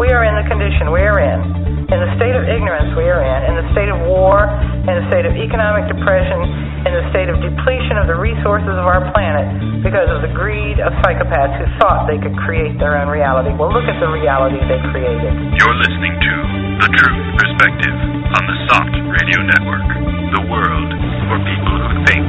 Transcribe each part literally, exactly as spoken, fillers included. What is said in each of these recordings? We are in the condition we are in, in the state of ignorance we are in, in the state of war, in the state of economic depression, in the state of depletion of the resources of our planet because of the greed of psychopaths who thought they could create their own reality. Well, look at the reality they created. You're listening to The Truth Perspective on the Soft Radio Network, the world for people who think.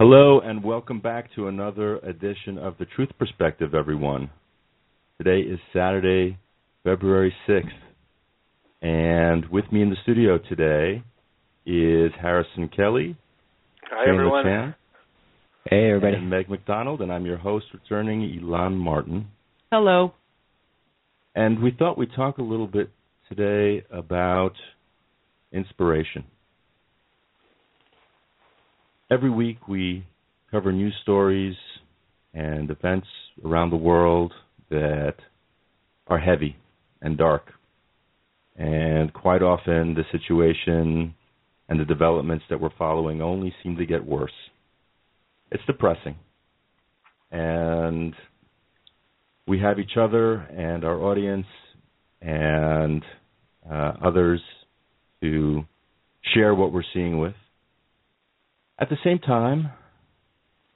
Hello and welcome back to another edition of The Truth Perspective, everyone. Today is Saturday, February sixth, and with me in the studio today is Harrison Kelly. Hi, Shane everyone. Lechan, hey, everybody. And Meg McDonald, and I'm your host returning, Elon Martin. Hello. And we thought we'd talk a little bit today about inspiration. Every week we cover news stories and events around the world that are heavy and dark. And quite often the situation and the developments that we're following only seem to get worse. It's depressing. And we have each other and our audience and uh, others to share what we're seeing with. At the same time,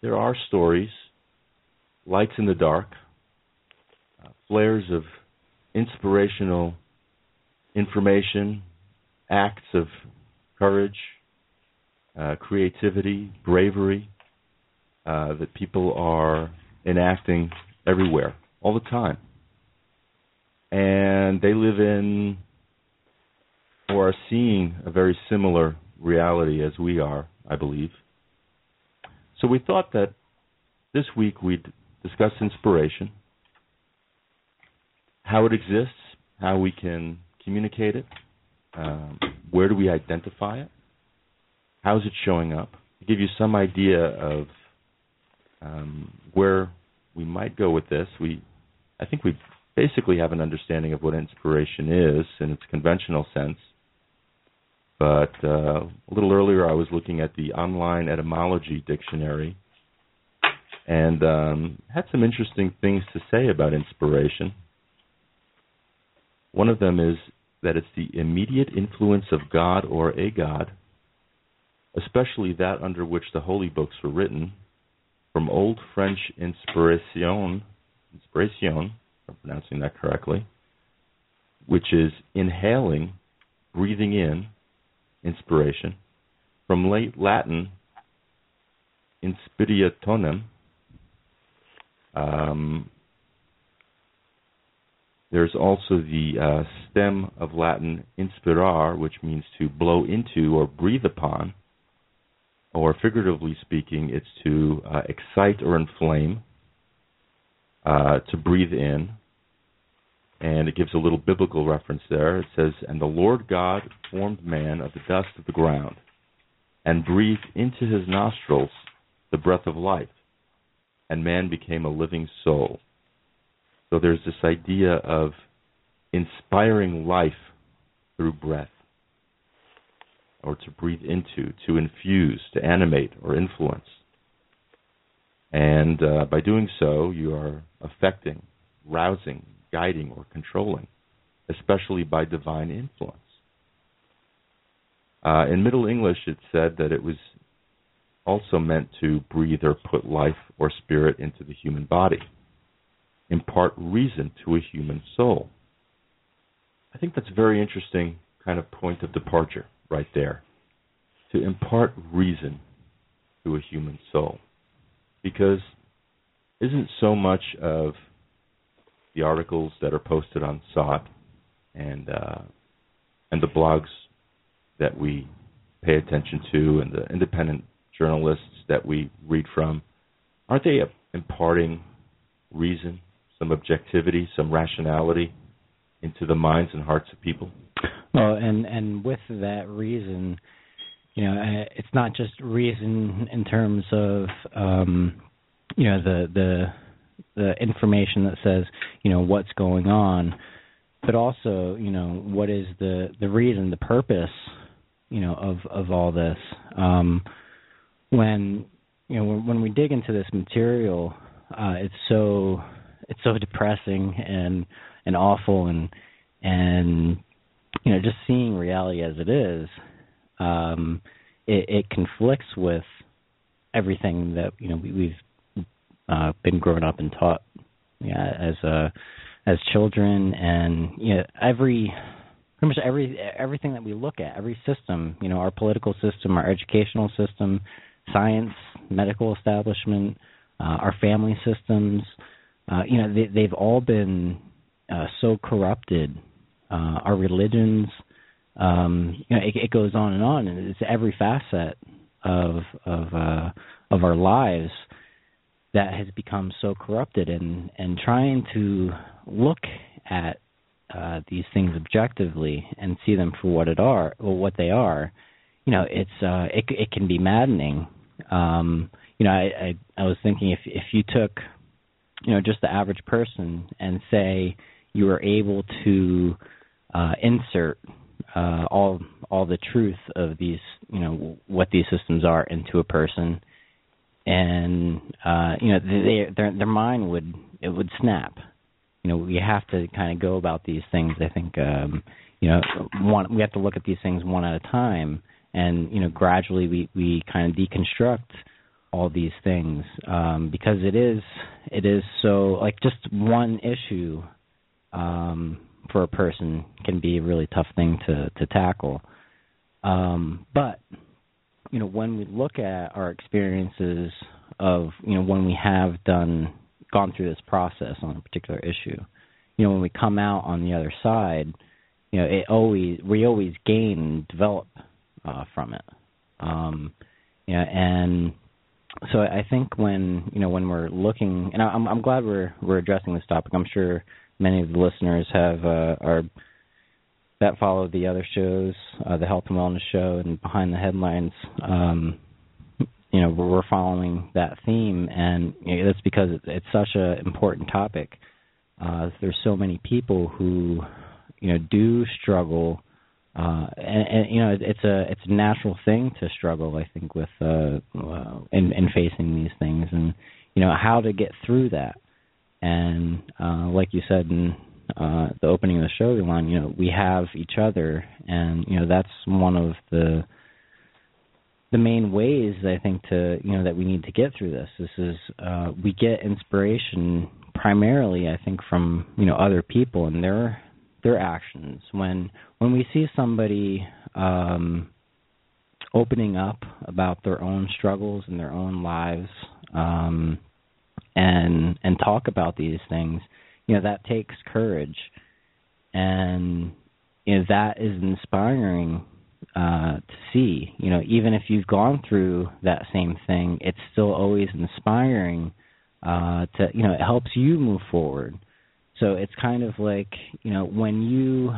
there are stories, lights in the dark, uh, flares of inspirational information, acts of courage, uh, creativity, bravery, uh, that people are enacting everywhere, all the time. And they live in or are seeing a very similar reality as we are, I believe. So we thought that this week we'd discuss inspiration, how it exists, how we can communicate it, um, where do we identify it, how is it showing up, to give you some idea of um, where we might go with this. We, I think we basically have an understanding of what inspiration is in its conventional sense. But uh, a little earlier, I was looking at the online etymology dictionary and um, had some interesting things to say about inspiration. One of them is that it's the immediate influence of God or a god, especially that under which the holy books were written, from Old French inspiration, inspiration, if I'm pronouncing that correctly, which is inhaling, breathing in, inspiration, from late Latin, inspiriationem. Um, there's also the uh, stem of Latin inspirar, which means to blow into or breathe upon, or figuratively speaking, it's to uh, excite or inflame, uh, to breathe in. And it gives a little biblical reference there. It says, "And the Lord God formed man of the dust of the ground and breathed into his nostrils the breath of life, and man became a living soul." So there's this idea of inspiring life through breath, or to breathe into, to infuse, to animate or influence. And uh, by doing so, you are affecting, rousing, guiding or controlling, especially by divine influence. Uh, in Middle English, it said that it was also meant to breathe or put life or spirit into the human body, impart reason to a human soul. I think that's a very interesting kind of point of departure right there, to impart reason to a human soul, because isn't so much of the articles that are posted on S O T and uh, and the blogs that we pay attention to and the independent journalists that we read from, aren't they imparting reason, some objectivity, some rationality into the minds and hearts of people? Well, and, and with that reason, you know, it's not just reason in terms of, um, you know, the the... the information that says, you know, what's going on, but also, you know, what is the, the reason, the purpose you know, of, of all this. Um, when, you know, when, when we dig into this material, uh, it's so, it's so depressing and, and awful and, and, you know, just seeing reality as it is, um, it, it conflicts with everything that, you know, we, we've uh, been grown up and taught yeah, as uh, as children, and you know, every pretty much every everything that we look at, every system, you know, our political system, our educational system, science, medical establishment, uh, our family systems, uh, you know, they, they've all been uh, so corrupted. Uh, our religions, um, you know, it, it goes on and on, and it's every facet of of uh, of our lives that has become so corrupted. And, and trying to look at uh, these things objectively and see them for what it are, or what they are, you know, it's uh, it it can be maddening. Um, you know, I, I I was thinking if if you took, you know, just the average person and say you were able to Uh, insert uh, all all the truth of these, you know, what these systems are into a person, and uh, you know, they, their their mind would it would snap. You know, we have to kind of go about these things. I think um, you know, one, we have to look at these things one at a time, and you know, gradually we, we kind of deconstruct all these things um, because it is it is so like just one issue. Um, for a person can be a really tough thing to, to tackle. Um, but, you know, when we look at our experiences of, you know, when we have done, gone through this process on a particular issue, you know, when we come out on the other side, you know, it always, we always gain and develop uh, from it. Um, you know, and so I think when, you know, when we're looking, and I'm, I'm glad we're, we're addressing this topic. I'm sure many of the listeners have uh, are that follow the other shows, uh, the Health and Wellness Show, and Behind the Headlines. Um, you know, we're following that theme, and you know, that's because it's such an important topic. Uh, there's so many people who, you know, do struggle, uh, and, and you know, it's a it's a natural thing to struggle. I think with uh, in, in facing these things, and you know, how to get through that. And uh, like you said in uh, the opening of the show, Elon, you know, we have each other, and you know that's one of the the main ways I think to you know that we need to get through this. This is uh, we get inspiration primarily, I think, from you know other people and their their actions. When when we see somebody um, opening up about their own struggles and their own lives. Um, And and talk about these things, you know, that takes courage, and you know that is inspiring uh, to see. You know, even if you've gone through that same thing, it's still always inspiring. Uh, to you know, it helps you move forward. So it's kind of like you know when you,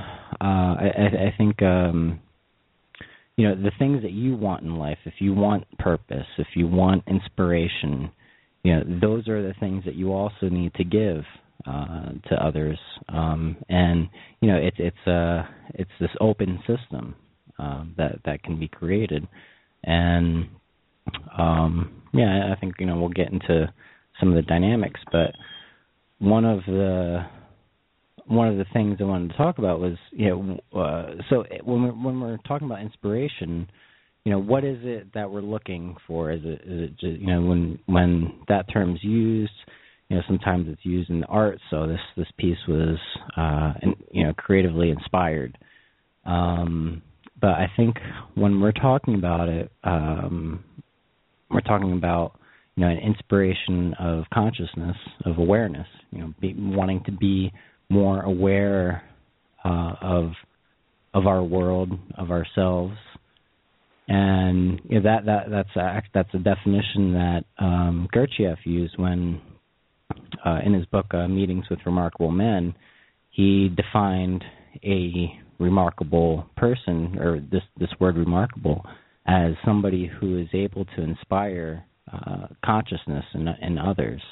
uh, I, I think, um, you know, the things that you want in life. If you want purpose, if you want inspiration. You know, those are the things that you also need to give uh, to others, um, and you know, it's it's a uh, it's this open system uh, that that can be created, and um, yeah, I think you know we'll get into some of the dynamics, but one of the one of the things I wanted to talk about was you know, uh, so when we're, when we're talking about inspiration. You know, what is it that we're looking for? Is it, is it just, you know, when when that term's used, you know, sometimes it's used in the arts. So this this piece was, uh, and, you know, creatively inspired. Um, but I think when we're talking about it, um, we're talking about, you know, an inspiration of consciousness, of awareness. You know, be, wanting to be more aware uh, of of our world, of ourselves. And you know, that that that's a, that's a definition that um, Gurdjieff used when, uh, in his book uh, Meetings with Remarkable Men, he defined a remarkable person, or this this word remarkable, as somebody who is able to inspire uh, consciousness in, in others.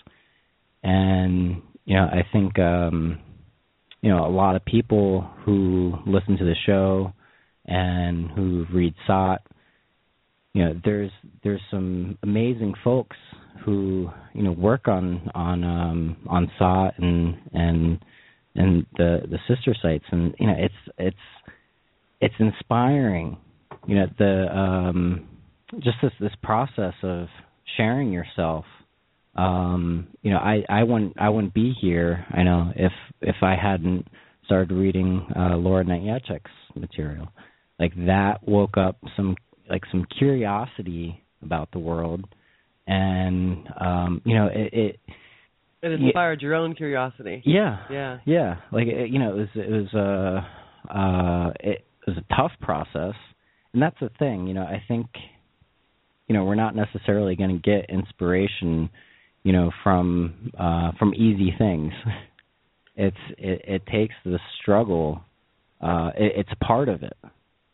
And you know, I think um, you know a lot of people who listen to the show. and who read Sartre. You know, there's there's some amazing folks who, you know, work on on um, on Sartre and and and the the sister sites, and you know, it's it's it's inspiring. You know, the um, just this this process of sharing yourself. Um, you know, I, I wouldn't I wouldn't be here. I know if if I hadn't started reading uh, Laura Nyatchek's material, like that woke up some. like some curiosity about the world, and um, you know it, it. It inspired it, your own curiosity. Yeah, yeah, yeah. Like it, you know, it was it was a uh, it was a tough process, and that's the thing. You know, I think you know we're not necessarily going to get inspiration, you know, from uh, from easy things. It's it, it takes the struggle. Uh, it, it's part of it,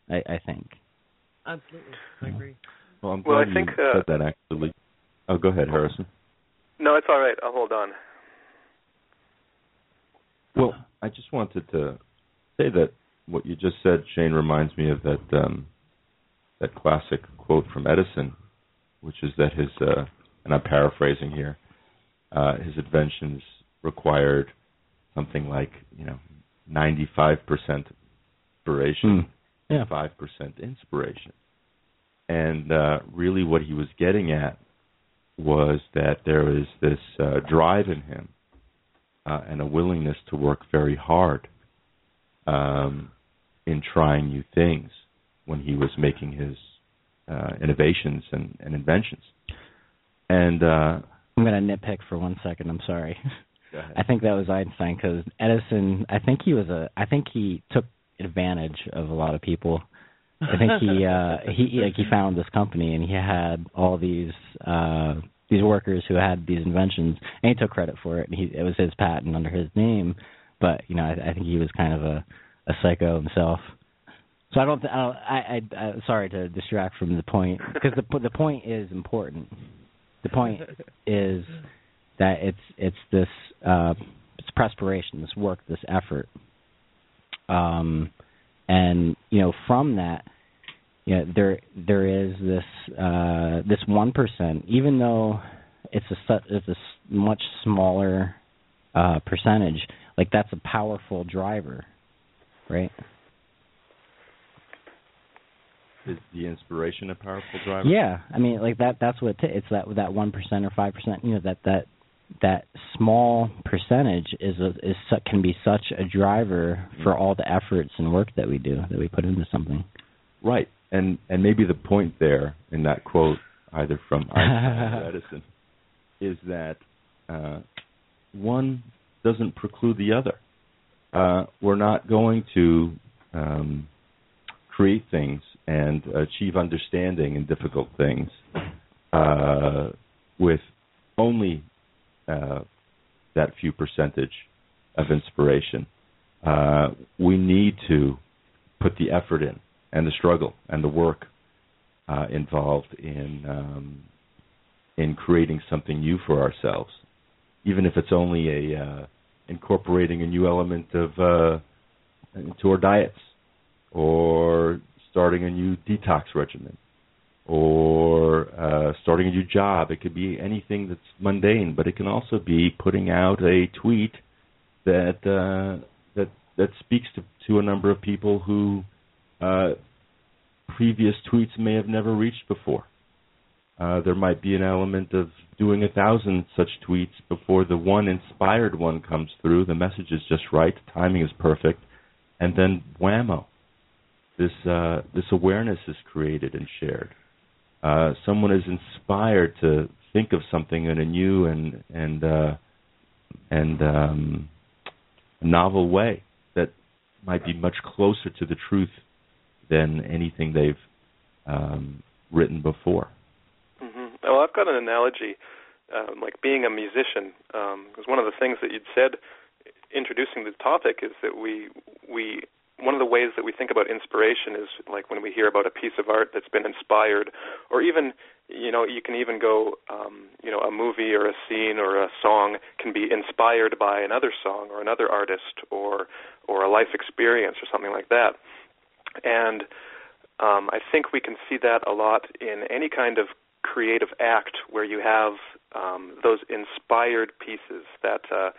I, I think. Absolutely, I agree. Well, I'm glad well, I you think, uh, said that, actually. Oh, go ahead, Harrison. No, it's all right. I'll hold on. Well, I just wanted to say that what you just said, Shane, reminds me of that um, that classic quote from Edison, which is that his, uh, and I'm paraphrasing here, uh, his inventions required something like, you know, ninety-five percent inspiration. Mm. Yeah. five percent inspiration. And uh, really what he was getting at was that there is this uh, drive in him uh, and a willingness to work very hard um, in trying new things when he was making his uh, innovations and, and inventions. And uh, I'm going to nitpick for one second. I'm sorry. Go ahead. I think that was Einstein, because Edison, I think he was a, I think he took advantage of a lot of people. I think he uh, he like he found this company, and he had all these uh, these workers who had these inventions, and he took credit for it. And he, it was his patent under his name, but you know I, I think he was kind of a, a psycho himself. So I don't. Th- I, don't I, I, I sorry to distract from the point, because the the point is important. The point is that it's it's this uh, it's perspiration, this work, this effort. Um, and you know, from that, you know, there there is this uh, this one percent. Even though it's a it's a much smaller uh, percentage, like that's a powerful driver, right? Is the inspiration a powerful driver? Yeah, I mean, like that. That's what it t- it's that that one percent or five percent. You know, that that. that small percentage is a, is can be such a driver for all the efforts and work that we do, that we put into something. Right. And and maybe the point there in that quote, either from Einstein or Edison, is that uh, one doesn't preclude the other. Uh, we're not going to um, create things and achieve understanding in difficult things uh, with only... Uh, that few percentage of inspiration. Uh, we need to put the effort in, and the struggle and the work uh, involved in um, in creating something new for ourselves, even if it's only a uh, incorporating a new element of uh, into our diets, or starting a new detox regimen, or uh, starting a new job. It could be anything that's mundane, but it can also be putting out a tweet that uh, that that speaks to, to a number of people who uh, previous tweets may have never reached before. Uh, there might be an element of doing a thousand such tweets before the one inspired one comes through. The message is just right, the timing is perfect, and then whammo, this uh, this awareness is created and shared. Uh, someone is inspired to think of something in a new and and uh, and um, novel way that might be much closer to the truth than anything they've um, written before. Mm-hmm. Well, I've got an analogy, um, like being a musician, because um, one of the things that you'd said introducing the topic is that we we. One of the ways that we think about inspiration is like when we hear about a piece of art that's been inspired, or even, you know, you can even go, um, you know, a movie or a scene or a song can be inspired by another song or another artist or or a life experience or something like that. And um, I think we can see that a lot in any kind of creative act where you have um, those inspired pieces that, uh,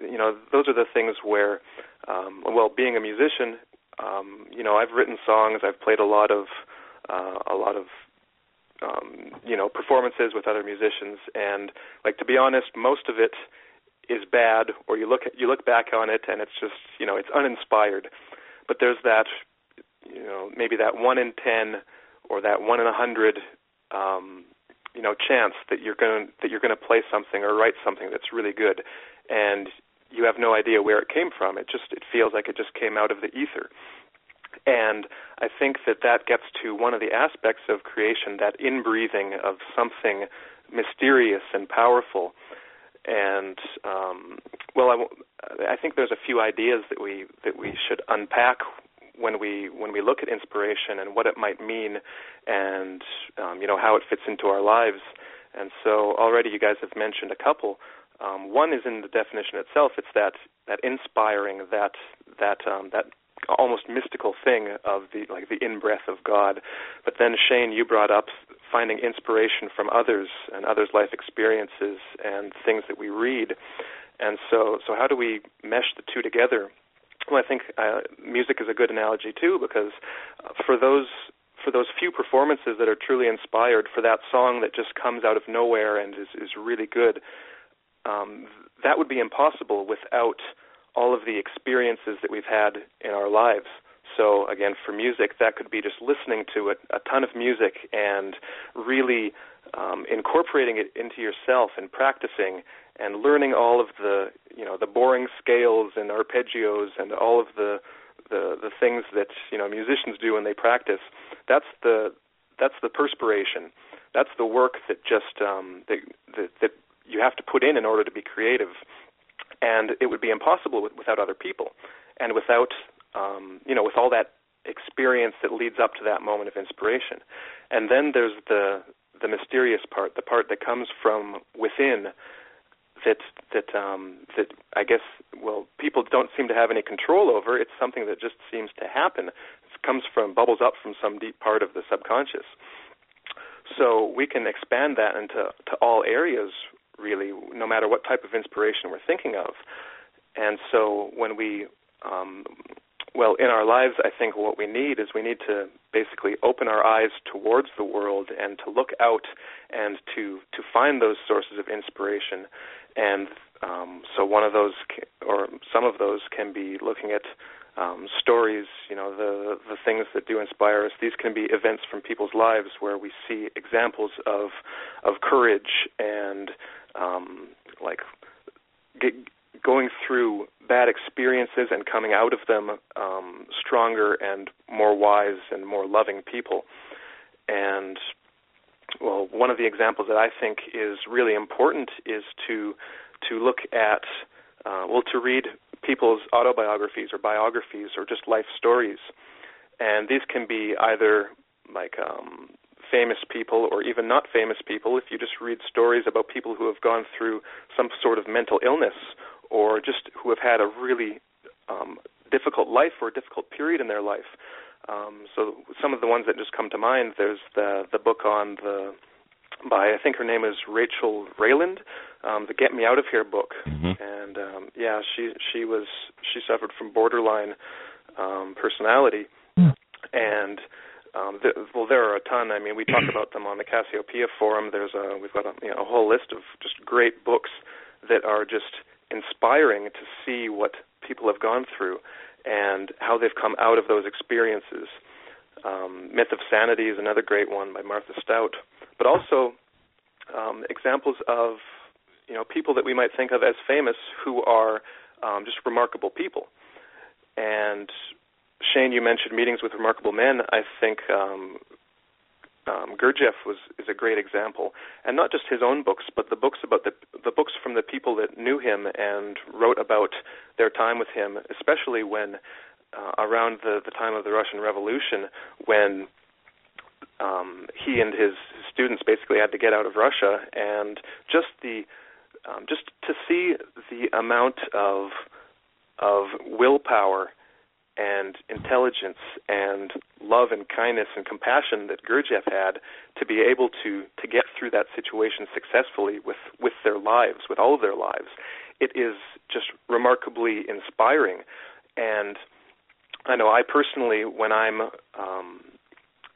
you know, those are the things where, um, well, being a musician, um, you know, I've written songs, I've played a lot of, uh, a lot of, um, you know, performances with other musicians. And, like, to be honest, most of it is bad, or you look at, you look back on it and it's just, you know, it's uninspired. But there's that, you know, maybe that one in ten or that one in a hundred, um, you know, chance that you're going that you're going to play something or write something that's really good, and you have no idea where it came from. It just it feels like it just came out of the ether. And I think that that gets to one of the aspects of creation, that inbreathing of something mysterious and powerful. And, um, well, I, w- I think there's a few ideas that we that we should unpack when we when we look at inspiration and what it might mean, and um, you know, how it fits into our lives. And so already you guys have mentioned a couple. Um, one is in the definition itself. It's that that inspiring, that that um, that almost mystical thing of the like the in-breath of God. But then Shane, you brought up finding inspiration from others and others' life experiences and things that we read. And so, so how do we mesh the two together? Well, I think uh, music is a good analogy too, because for those for those few performances that are truly inspired, for that song that just comes out of nowhere and is, is really good, um, that would be impossible without all of the experiences that we've had in our lives. So, again, for music, that could be just listening to a, a ton of music and really um, incorporating it into yourself and practicing and learning all of the, you know, the boring scales and arpeggios and all of the the, the things that, you know, musicians do when they practice. That's the that's the perspiration. That's the work that just um, that, that, that you have to put in in order to be creative. And it would be impossible without other people and without Um, you know, with all that experience that leads up to that moment of inspiration. And then there's the the mysterious part, the part that comes from within that, that, um, that I guess, well, people don't seem to have any control over. It's something that just seems to happen. It comes from, bubbles up from some deep part of the subconscious. So we can expand that into to all areas, really, no matter what type of inspiration we're thinking of. And so when we... Um, Well, in our lives, I think what we need is we need to basically open our eyes towards the world and to look out and to, to find those sources of inspiration. And um, so one of those, or some of those, can be looking at um, stories, you know, the, the things that do inspire us. These can be events from people's lives where we see examples of of courage and, um, like, get, going through bad experiences and coming out of them um, stronger and more wise and more loving people. And, well, one of the examples that I think is really important is to to look at, uh, well, to read people's autobiographies or biographies or just life stories. And these can be either, like, um, famous people or even not famous people. If you just read stories about people who have gone through some sort of mental illness or just who have had a really um, difficult life or a difficult period in their life. Um, so some of the ones that just come to mind, there's the the book on the, by, I think her name is Rachel Rayland, um, the Get Me Out of Here book. Mm-hmm. And um, yeah, she she was, she suffered from borderline um, personality. Mm. And Um, th- well, there are a ton. I mean, we talk about them on the Cassiopeia forum. There's a, we've got a, you know, a whole list of just great books that are just inspiring to see what people have gone through and how they've come out of those experiences. Um, Myth of Sanity is another great one by Martha Stout. But also um, examples of, you know, people that we might think of as famous who are um, just remarkable people. And Shane, you mentioned Meetings with Remarkable Men. I think um, um, Gurdjieff was is a great example, and not just his own books, but the books about the the books from the people that knew him and wrote about their time with him, especially when uh, around the, the time of the Russian Revolution, when um, he and his, his students basically had to get out of Russia, and just the um, just to see the amount of of willpower and intelligence and love and kindness and compassion that Gurdjieff had to be able to to get through that situation successfully with, with their lives, with all of their lives. It is just remarkably inspiring. And I know I personally, when I'm, um,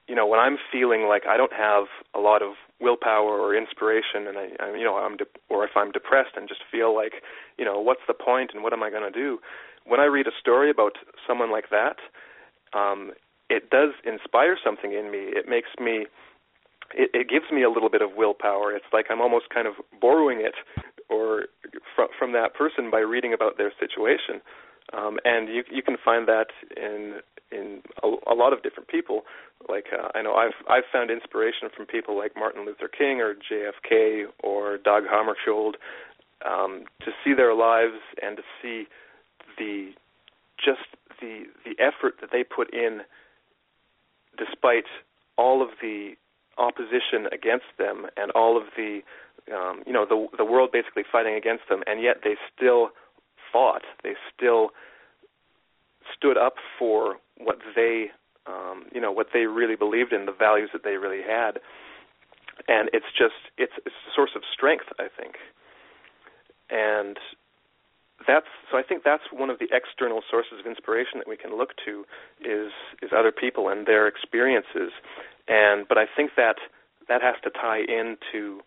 you know, when I'm feeling like I don't have a lot of willpower or inspiration, and I, I you know, I'm, de- or if I'm depressed and just feel like, you know, what's the point and what am I going to do? When I read a story about someone like that, um, it does inspire something in me. It makes me, it, it gives me a little bit of willpower. It's like I'm almost kind of borrowing it or fr- from that person by reading about their situation. Um, and you you can find that in in a, a lot of different people. Like uh, I know I've I've found inspiration from people like Martin Luther King or J F K or Dag Hammarskjöld, um, to see their lives and to see the just the the effort that they put in despite all of the opposition against them and all of the um, you know the the world basically fighting against them, and yet they still fought. They still stood up for what they um, you know what they really believed in, the values that they really had, and it's just it's, it's a source of strength, I think. And That's, so I think that's one of the external sources of inspiration that we can look to is is other people and their experiences. And but I think that that has to tie into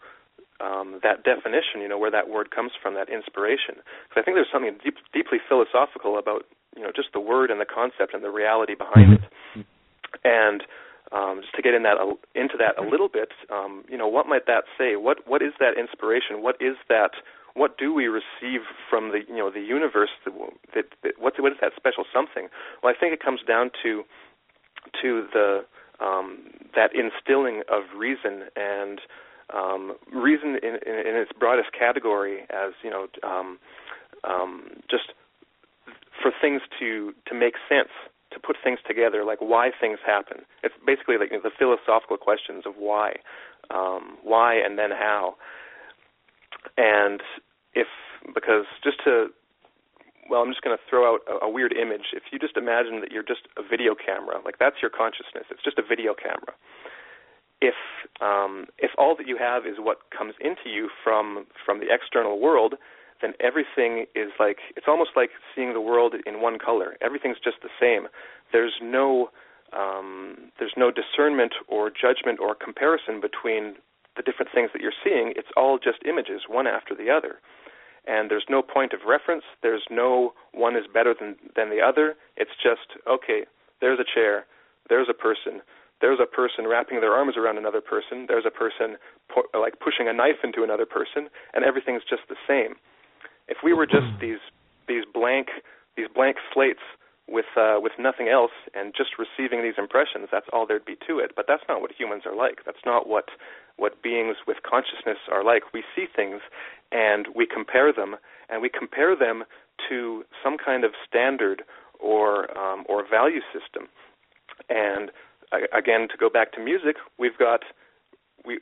um, that definition, you know, where that word comes from, that inspiration. Because I think there's something deep, deeply philosophical about, you know, just the word and the concept and the reality behind mm-hmm. it. And um, just to get in that into that a little bit, um, you know, what might that say? What what is that inspiration? What is that? What do we receive from the, you know, the universe? That, that, that, what, what is that special something? Well, I think it comes down to to the um, that instilling of reason and um, reason in, in, in its broadest category, as you know, um, um, just for things to, to make sense, to put things together, like why things happen. It's basically like, you know, the philosophical questions of why, um, why, and then how. And if, because just to, well, I'm just going to throw out a, a weird image. If you just imagine that you're just a video camera, like that's your consciousness, it's just a video camera. If um, if all that you have is what comes into you from, from the external world, then everything is like, it's almost like seeing the world in one color. Everything's just the same. There's no um, there's no discernment or judgment or comparison between the different things that you're seeing. It's all just images, one after the other. And there's no point of reference. There's no one is better than, than the other. It's just, okay, there's a chair, there's a person, there's a person wrapping their arms around another person, there's a person pu- like pushing a knife into another person, and everything's just the same. If we were just these these blank these blank slates with uh, with nothing else and just receiving these impressions, that's all there'd be to it. But that's not what humans are like. That's not what what beings with consciousness are like. We see things and we compare them, and we compare them to some kind of standard or um, or value system. And again, to go back to music, we've got we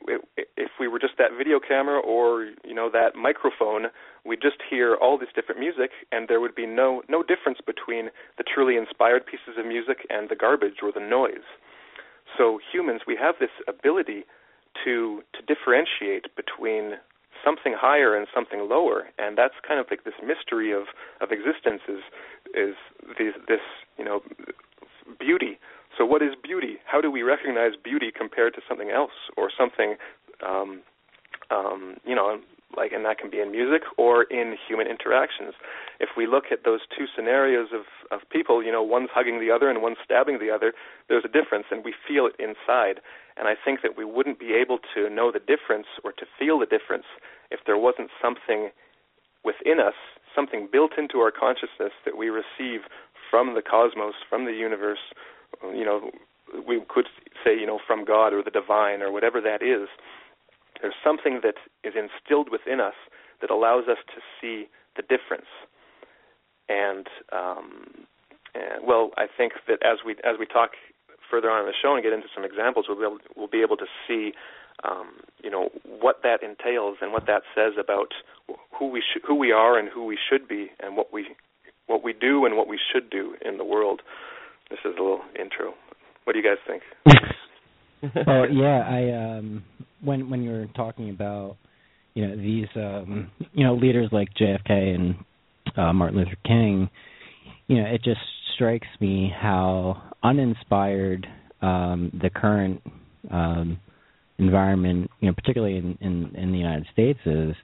if we were just that video camera or, you know, that microphone, we'd just hear all this different music, and there would be no no difference between the truly inspired pieces of music and the garbage or the noise. So humans, we have this ability to to differentiate between something higher and something lower, and that's kind of like this mystery of, of existence is is this, this, you know, beauty. So what is beauty? How do we recognize beauty compared to something else or something, um, um, you know, like, and that can be in music or in human interactions. If we look at those two scenarios of, of people, you know, one's hugging the other and one's stabbing the other, there's a difference, and we feel it inside. And I think that we wouldn't be able to know the difference or to feel the difference if there wasn't something within us, something built into our consciousness that we receive from the cosmos, from the universe, you know, we could say, you know, from God or the divine or whatever that is. There's something that is instilled within us that allows us to see the difference. And, um, and well, I think that as we as we talk further on in the show and get into some examples, we'll be able, we'll be able to see, um, you know, what that entails and what that says about who we sh- who we are and who we should be and what we what we do and what we should do in the world. This is a little intro. What do you guys think? Well, yeah, I um, when when you were talking about, you know, these um, you know, leaders like J F K and uh, Martin Luther King, you know, it just strikes me how uninspired um, the current um, environment, you know, particularly in, in, in the United States is.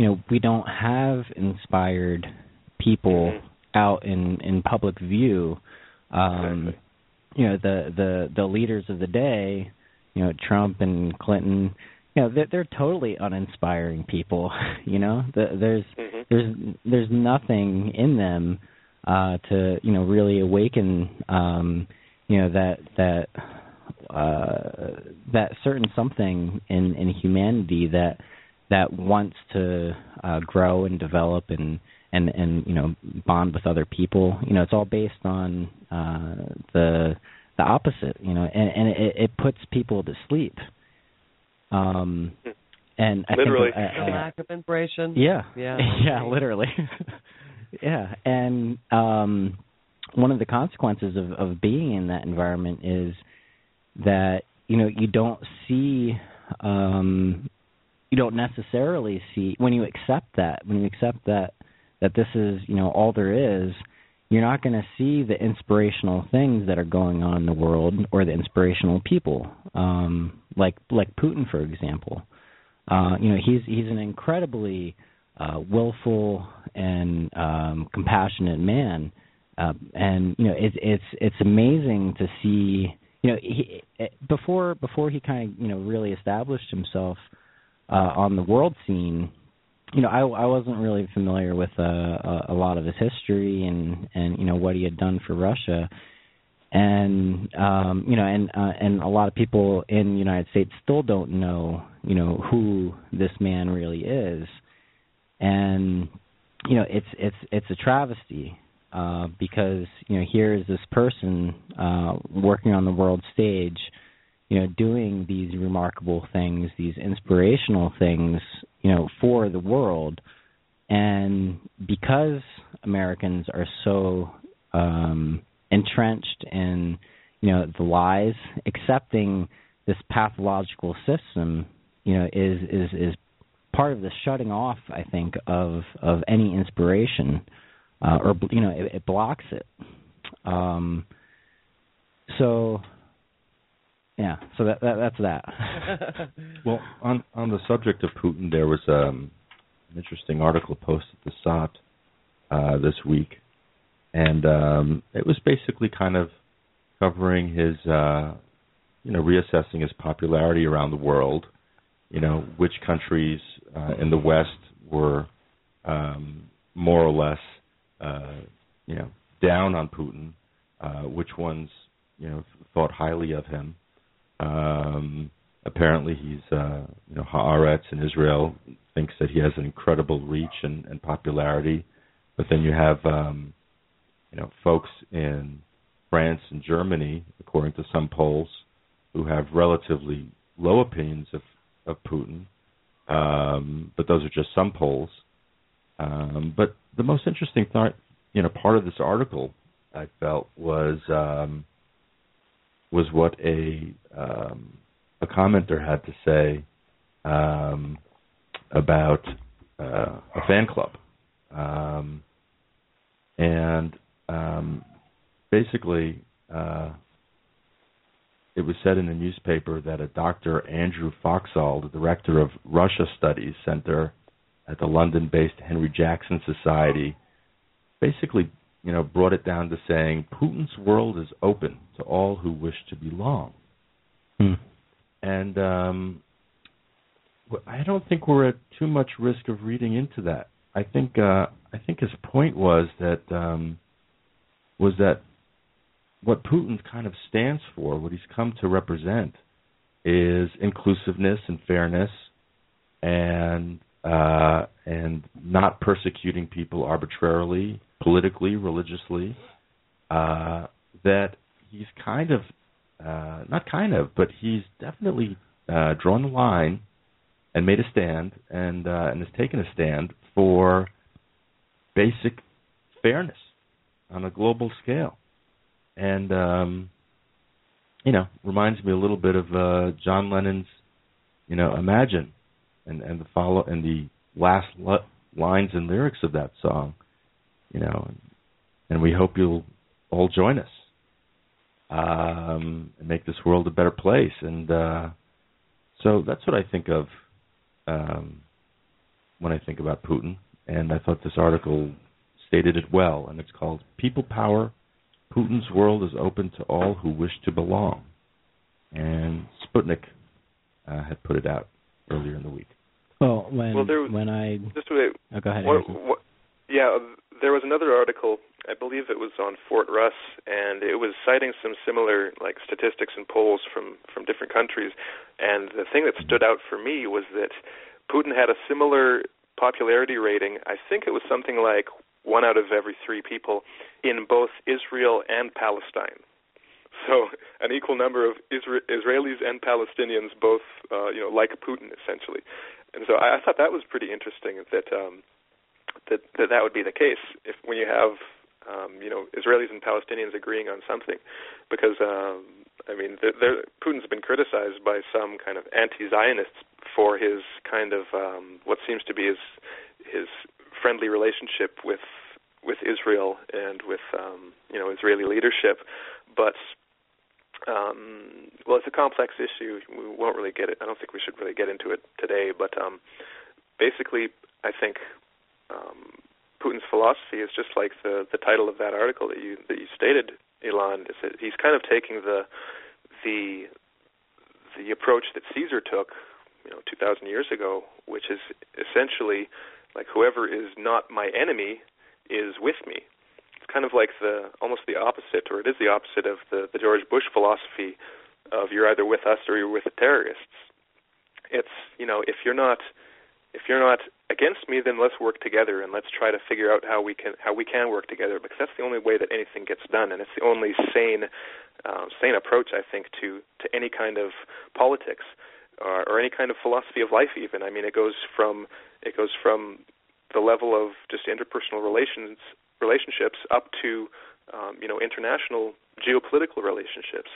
You know, we don't have inspired people out in, in public view. Um, exactly. You know, the, the, the leaders of the day, you know, Trump and Clinton, you know, they're, they're totally uninspiring people. You know, the, there's mm-hmm. there's there's nothing in them uh, to, you know, really awaken, um, you know, that that uh, that certain something in, in humanity that. that wants to uh, grow and develop and, and, and, you know, bond with other people. You know, it's all based on uh, the the opposite, you know, and, and it, it puts people to sleep. Um, and I literally. Think, uh, uh, lack of inspiration. Yeah. Yeah, yeah literally. Yeah. And um, one of the consequences of, of being in that environment is that, you know, you don't see um, – you don't necessarily see when you accept that, when you accept that, that this is, you know, all there is, you're not going to see the inspirational things that are going on in the world or the inspirational people, um, like, like Putin, for example. Uh, you know, he's, he's an incredibly uh, willful and um, compassionate man. Uh, and, you know, it, it's, it's amazing to see, you know, he, before, before he kind of, you know, really established himself, Uh, on the world scene, you know, I, I wasn't really familiar with uh, a, a lot of his history and, and you know what he had done for Russia, and um, you know, and uh, and a lot of people in the United States still don't know, you know, who this man really is, and you know, it's it's it's a travesty uh, because you know here is this person uh, working on the world stage. You know, doing these remarkable things, these inspirational things, you know, for the world. And because Americans are so um, entrenched in, you know, the lies, accepting this pathological system, you know, is is, is part of the shutting off, I think, of, of any inspiration uh, or, you know, it, it blocks it. Um, so... Yeah, so that, that, that's that. Well, on on the subject of Putin, there was um, an interesting article posted to S A T uh, this week, and um, it was basically kind of covering his, uh, you know, reassessing his popularity around the world. You know, which countries uh, in the West were um, more or less, uh, you know, down on Putin, uh, which ones, you know, thought highly of him. Um, apparently he's, uh, you know, Haaretz in Israel thinks that he has an incredible reach and, and popularity. But then you have, um, you know, folks in France and Germany, according to some polls, who have relatively low opinions of, of Putin. Um, but those are just some polls. Um, but the most interesting th- you know, part of this article, I felt, was... Um, was what a um, a commenter had to say um, about uh, a fan club, um, and um, basically uh, it was said in the newspaper that a Doctor Andrew Foxall, the director of Russia Studies Center at the London-based Henry Jackson Society, basically, you know, brought it down to saying Putin's world is open to all who wish to belong. Hmm. And um, I don't think we're at too much risk of reading into that. I think uh, I think his point was that um, was that what Putin kind of stands for, what he's come to represent, is inclusiveness and fairness, and uh, and not persecuting people arbitrarily, politically, religiously, uh, that he's kind of, uh, not kind of, but he's definitely uh, drawn the line and made a stand and, uh, and has taken a stand for basic fairness on a global scale. And, um, you know, reminds me a little bit of uh, John Lennon's, you know, Imagine, and, and the follow and the last l- lines and lyrics of that song, you know, and we hope you'll all join us um, and make this world a better place. And uh, so that's what I think of um, when I think about Putin. And I thought this article stated it well, and it's called People Power, Putin's World is Open to All Who Wish to Belong. And Sputnik uh, had put it out earlier in the week. Well, when, well, there was, when I... Just wait, oh, go ahead. What, what, yeah, there was another article, I believe it was on Fort Russ, and it was citing some similar like statistics and polls from, from different countries. And the thing that stood out for me was that Putin had a similar popularity rating. I think it was something like one out of every three people in both Israel and Palestine. So an equal number of Isra- Israelis and Palestinians both, uh, you know, like Putin, essentially. And so I, I thought that was pretty interesting that, um, that that that would be the case if when you have, um, you know, Israelis and Palestinians agreeing on something. Because, um, I mean, they're, they're, Putin's been criticized by some kind of anti-Zionists for his kind of um, what seems to be his his friendly relationship with with Israel and with um, you know Israeli leadership, but um, well, it's a complex issue. We won't really get it. I don't think we should really get into it today. But um, basically, I think um, Putin's philosophy is just like the the title of that article that you that you stated, Elon. Is that he's kind of taking the the the approach that Caesar took, you know, two thousand years ago, which is essentially like whoever is not my enemy is with me. It's kind of like the almost the opposite, or it is the opposite of the, the George Bush philosophy of you're either with us or you're with the terrorists. It's, you know, if you're not if you're not against me, then let's work together and let's try to figure out how we can how we can work together, because that's the only way that anything gets done, and it's the only sane uh, sane approach, I think, to, to any kind of politics or, or any kind of philosophy of life. Even I mean, it goes from it goes from the level of just interpersonal relations, relationships, up to um, you know international geopolitical relationships.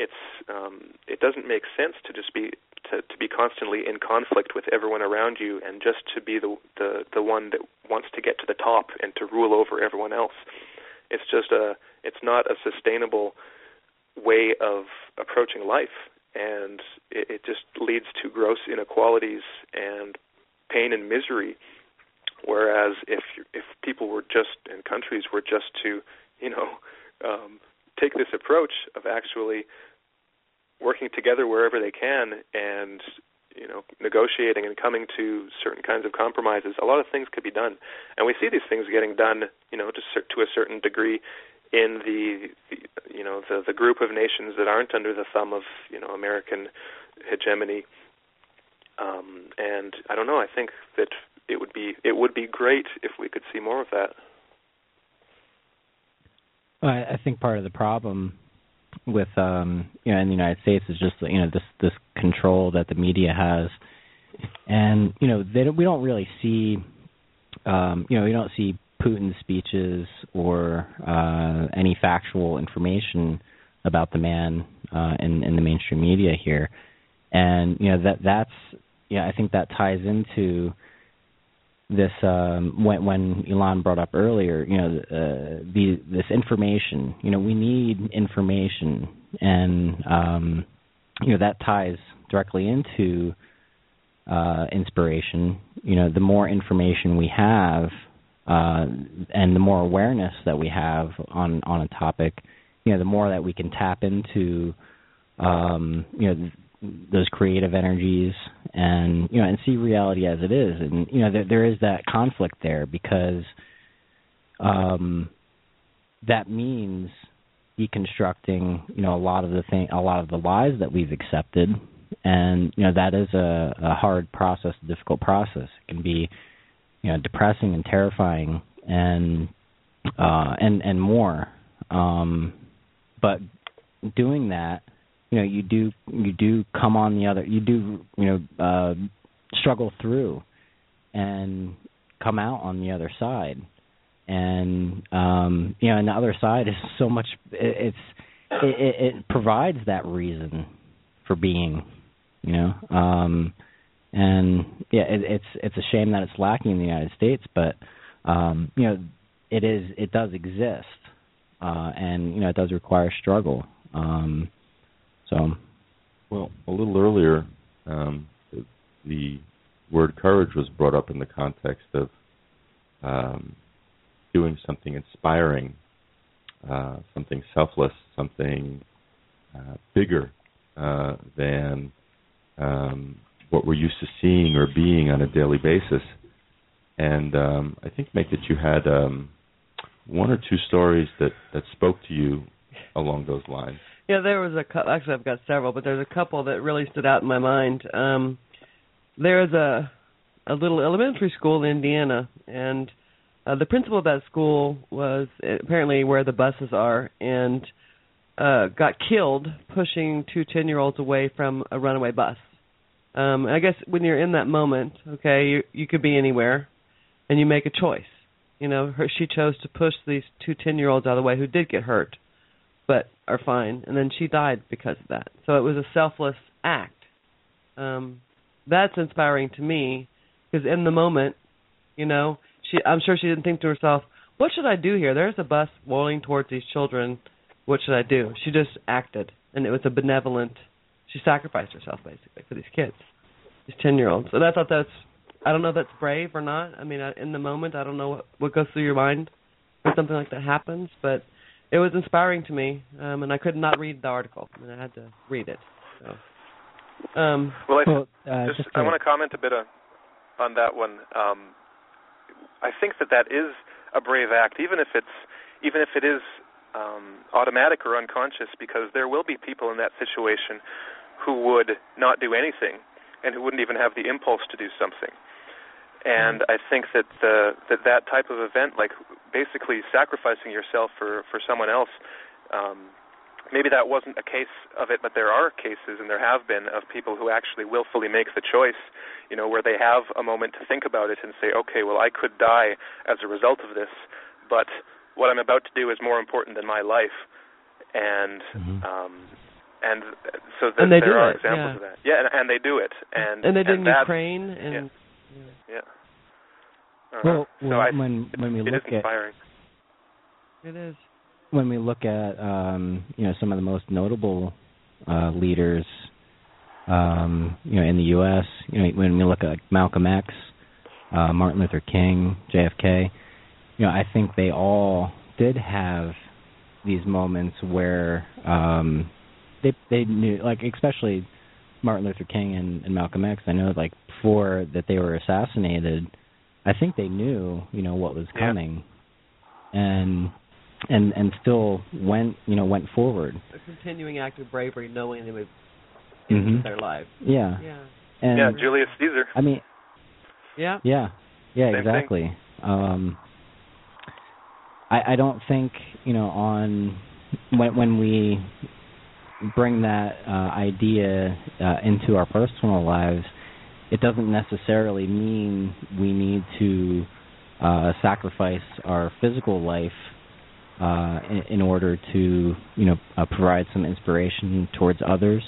It's um, it doesn't make sense to just be to, to be constantly in conflict with everyone around you, and just to be the, the the one that wants to get to the top and to rule over everyone else. It's just a it's not a sustainable way of approaching life, and it, it just leads to gross inequalities and pain and misery. Whereas if if people were just, and countries were just to, you know, um, take this approach of actually working together wherever they can and, you know, negotiating and coming to certain kinds of compromises, a lot of things could be done. And we see these things getting done, you know, to, to a certain degree in the, the you know, the, the group of nations that aren't under the thumb of, you know, American hegemony. Um, and I don't know, I think that It would be it would be great if we could see more of that. Well, I, I think part of the problem with um, you know in the United States is just you know this this control that the media has, and you know they don't, we don't really see um, you know we don't see Putin's speeches or uh, any factual information about the man uh, in in the mainstream media here, and you know that that's yeah I think that ties into this um, when, when Elon brought up earlier, you know, uh, the, this information. You know, we need information, and um, you know that ties directly into uh, inspiration. You know, the more information we have, uh, and the more awareness that we have on, on a topic, you know, the more that we can tap into, um, you know. those creative energies, and you know, and see reality as it is, and you know, there, there is that conflict there because um, that means deconstructing, you know, a lot of the thing, a lot of the lies that we've accepted, and you know, that is a, a hard process, a difficult process. It can be, you know, depressing and terrifying, and uh, and and more. Um, but doing that, you know, you do you do come on the other, you do, you know, uh, struggle through and come out on the other side. And, um, you know, and the other side is so much, it, it's, it, it provides that reason for being, you know. Um, and, yeah, it, it's it's a shame that it's lacking in the United States, but, um, you know, it is it does exist. Uh, and, you know, it does require struggle. Um, so. Well, a little earlier, um, the, the word courage was brought up in the context of um, doing something inspiring, uh, something selfless, something uh, bigger uh, than um, what we're used to seeing or being on a daily basis. And um, I think, Meg, that you had um, one or two stories that, that spoke to you along those lines. Yeah, there was a couple. Actually, I've got several, but there's a couple that really stood out in my mind. Um, there's a a little elementary school in Indiana, and uh, the principal of that school was apparently where the buses are, and uh, got killed pushing two ten-year-olds away from a runaway bus. Um, I guess when you're in that moment, okay, you, you could be anywhere, and you make a choice. You know, her, she chose to push these two ten-year-olds out of the way who did get hurt, but are fine, and then she died because of that. So it was a selfless act. Um, that's inspiring to me, because in the moment, you know, she, I'm sure she didn't think to herself, what should I do here? There's a bus rolling towards these children. What should I do? She just acted, and it was a benevolent, she sacrificed herself, basically, for these kids, these ten-year-olds. And I thought that's, I don't know if that's brave or not. I mean, in the moment, I don't know what, what goes through your mind when something like that happens, but it was inspiring to me, um, and I could not read the article. I mean, I had to read it. So. Um, well, I, th- well, uh, just, just I want to comment a bit on, on that one. Um, I think that that is a brave act, even if it's even if it is um, automatic or unconscious, because there will be people in that situation who would not do anything and who wouldn't even have the impulse to do something. And I think that the, that that type of event, like basically sacrificing yourself for, for someone else, um, maybe that wasn't a case of it, but there are cases, and there have been, of people who actually willfully make the choice, you know, where they have a moment to think about it and say, okay, well, I could die as a result of this, but what I'm about to do is more important than my life. And mm-hmm. um, and so th- and they there do are it, examples yeah. of that. Yeah, and, and they do it. And, and they did in Ukraine. And yeah. Yeah. Uh-huh. Well, well so I, when when we it, look it is inspiring. at it is when we look at um, you know, some of the most notable uh, leaders um, you know, in the U S You know, when we look at Malcolm X, uh, Martin Luther King, J F K, you know, I think they all did have these moments where um, they they knew, like especially Martin Luther King and, and Malcolm X. I know, like before that they were assassinated, I think they knew, you know, what was coming, yeah. and and and still went, you know, went forward. A continuing act of bravery, knowing they would end mm-hmm. their lives. Yeah. Yeah. And, yeah. Julius Caesar. I mean. Yeah. Yeah. Yeah. Same exactly. Um, I I don't think, you know, on when when we bring that uh, idea uh, into our personal lives, it doesn't necessarily mean we need to uh, sacrifice our physical life uh, in, in order to, you know, uh, provide some inspiration towards others.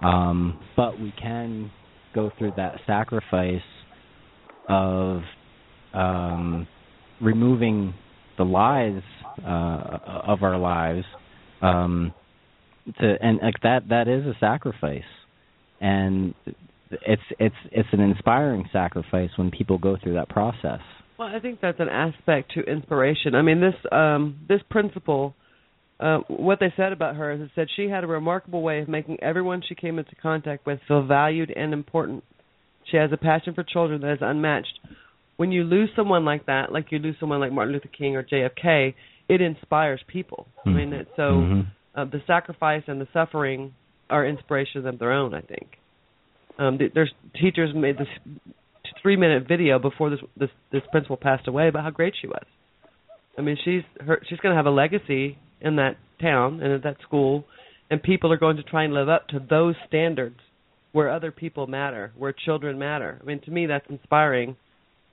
Um, but we can go through that sacrifice of um, removing the lies uh, of our lives. Um, To, and like that, that is a sacrifice, and it's it's it's an inspiring sacrifice when people go through that process. Well, I think that's an aspect to inspiration. I mean, this um, this principle, uh, what they said about her is it said she had a remarkable way of making everyone she came into contact with feel valued and important. She has a passion for children that is unmatched. When you lose someone like that, like you lose someone like Martin Luther King or J F K, it inspires people. Mm-hmm. I mean, it's so. Mm-hmm. Uh, the sacrifice and the suffering are inspirations of their own, I think. Um, th- there's teachers made this three-minute video before this, this this principal passed away about how great she was. I mean, she's her, she's going to have a legacy in that town and at that school, and people are going to try and live up to those standards where other people matter, where children matter. I mean, to me, that's inspiring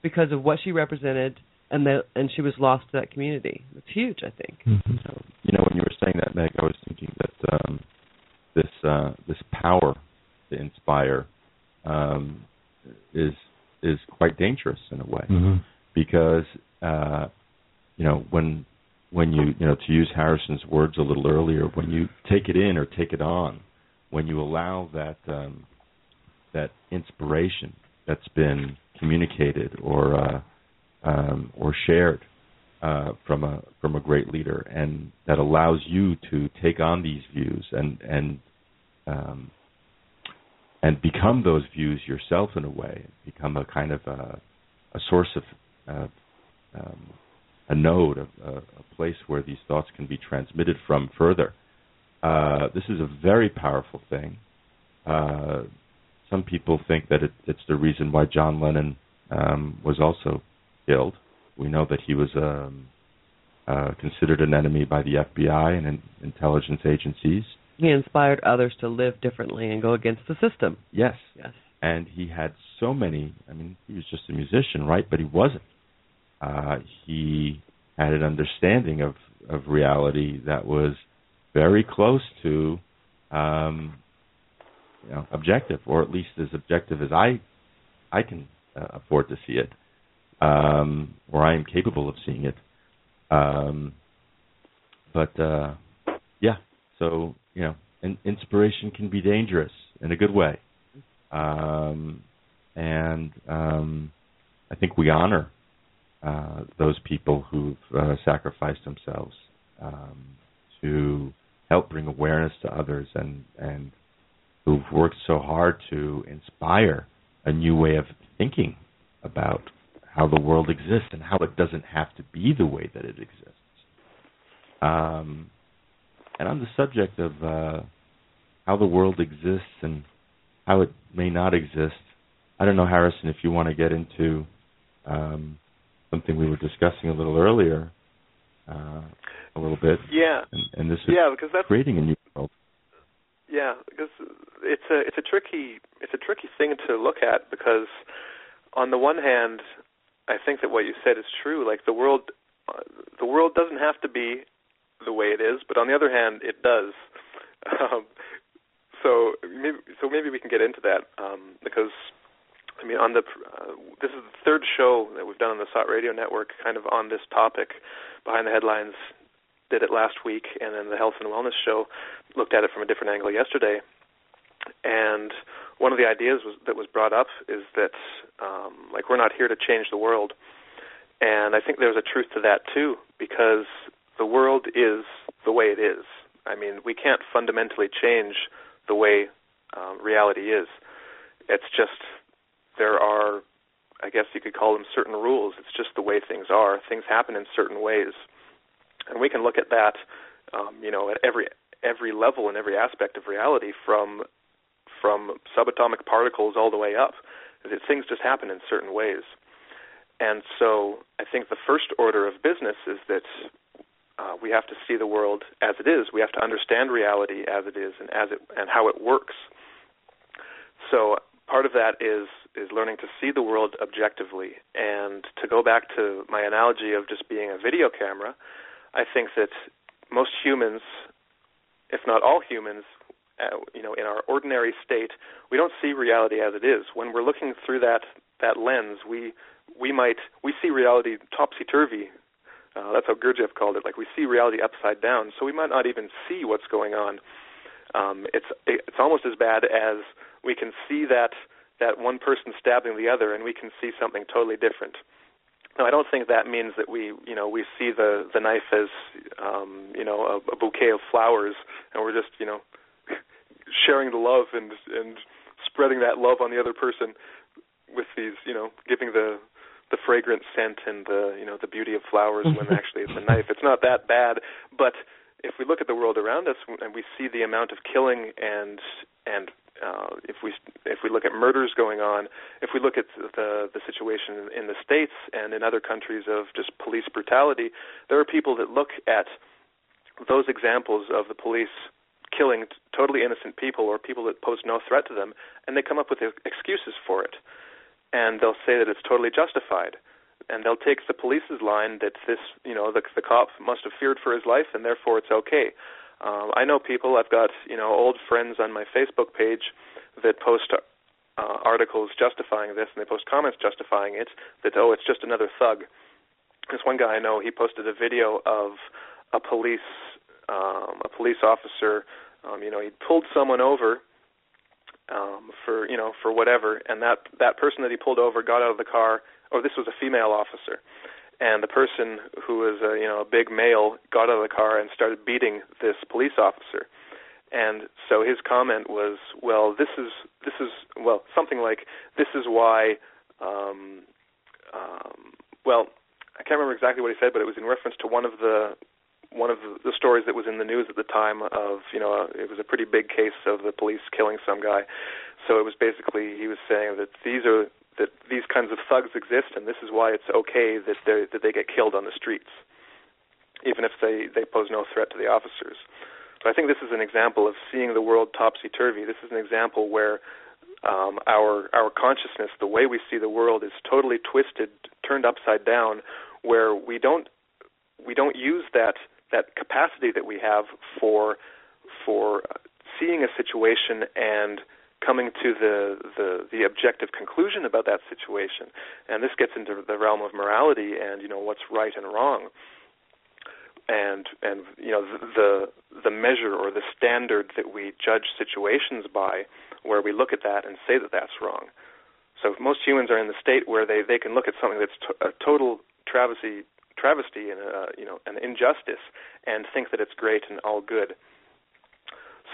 because of what she represented and they, and she was lost to that community. It's huge, I think. Mm-hmm. So. You know, when you were saying that, Meg, I was thinking that um, this uh, this power to inspire um, is is quite dangerous in a way, mm-hmm. because uh, you know when when you you know to use Harrison's words a little earlier, when you take it in or take it on, when you allow that um, that inspiration that's been communicated or uh, um, or shared uh, from a from a great leader, and that allows you to take on these views and and um, and become those views yourself in a way, become a kind of a, a source of uh, um, a node, a, a place where these thoughts can be transmitted from further. Uh, this is a very powerful thing. Uh, Some people think that it, it's the reason why John Lennon um, was also killed. We know that he was um, uh, considered an enemy by the F B I and in, intelligence agencies. He inspired others to live differently and go against the system. Yes. Yes. And he had so many, I mean, he was just a musician, right? But he wasn't. Uh, he had an understanding of, of reality that was very close to... Um, You know, objective, or at least as objective as I, I can uh, afford to see it, um, or I am capable of seeing it. Um, but uh, yeah, so you know, in, inspiration can be dangerous in a good way, um, and um, I think we honor uh, those people who've uh, sacrificed themselves um, to help bring awareness to others and and. Who've worked so hard to inspire a new way of thinking about how the world exists and how it doesn't have to be the way that it exists. Um, and on the subject of uh, how the world exists and how it may not exist, I don't know, Harrison, if you want to get into um, something we were discussing a little earlier, uh, a little bit. Yeah. And, and this is yeah, because that's- creating a new world. Yeah, because it's a it's a tricky it's a tricky thing to look at, because on the one hand, I think that what you said is true. Like the world, the world doesn't have to be the way it is, but on the other hand, it does. Um, so maybe so maybe we can get into that um, because I mean on the uh, this is the third show that we've done on the S O T Radio Network, kind of on this topic. Behind the Headlines did it last week, and then the Health and Wellness Show looked at it from a different angle yesterday. And one of the ideas was, that was brought up is that, um, like, we're not here to change the world. And I think there's a truth to that, too, because the world is the way it is. I mean, we can't fundamentally change the way um, reality is. It's just there are, I guess you could call them certain rules. It's just the way things are. Things happen in certain ways. And we can look at that, um, you know, at every every level and every aspect of reality, from from subatomic particles all the way up. That things just happen in certain ways. And so, I think the first order of business is that uh, we have to see the world as it is. We have to understand reality as it is, and as it and how it works. So, part of that is is learning to see the world objectively. And to go back to my analogy of just being a video camera. I think that most humans, if not all humans, uh, you know, in our ordinary state, we don't see reality as it is. When we're looking through that, that lens, we we might we see reality topsy-turvy. Uh, that's how Gurdjieff called it. Like we see reality upside down, so we might not even see what's going on. Um, it's it's almost as bad as we can see that that one person stabbing the other, and we can see something totally different. No, I don't think that means that we, you know, we see the, the knife as, um, you know, a, a bouquet of flowers, and we're just, you know, sharing the love and and spreading that love on the other person with these, you know, giving the the fragrant scent and the, you know, the beauty of flowers when actually it's a knife. It's not that bad, but if we look at the world around us and we see the amount of killing and and Uh, if we if we look at murders going on, if we look at the the situation in the States and in other countries of just police brutality, there are people that look at those examples of the police killing t- totally innocent people or people that pose no threat to them, and they come up with excuses for it, and they'll say that it's totally justified. and they'll take the police's line that this, you know, the, the cop must have feared for his life, and therefore it's okay. Uh, I know people. I've got, you know, old friends on my Facebook page that post uh, articles justifying this, and they post comments justifying it. That, oh, it's just another thug. This one guy I know, he posted a video of a police, um, a police officer. Um, you know, he pulled someone over. Um, for, you know, for whatever, and that, that person that he pulled over got out of the car, or this was a female officer, and the person who was a, you know, a big male got out of the car and started beating this police officer. And so his comment was, well, this is, this is, well, something like, this is why, um, um, well, I can't remember exactly what he said, but it was in reference to one of the, one of the stories that was in the news at the time of, you know, it was a pretty big case of the police killing some guy. So it was basically, he was saying that these are, that these kinds of thugs exist, and this is why it's okay that they that they get killed on the streets, even if they, they pose no threat to the officers. So I think this is an example of seeing the world topsy-turvy. This is an example where um, our our consciousness, the way we see the world, is totally twisted, turned upside down, where we don't we don't use that that capacity that we have for for seeing a situation and coming to the, the, the objective conclusion about that situation. And this gets into the realm of morality and, you know, what's right and wrong. And, and you know, the, the measure or the standard that we judge situations by, where we look at that and say that that's wrong. So most humans are in the state where they, they can look at something that's to, a total travesty, travesty and a, you know, an injustice, and think that it's great and all good.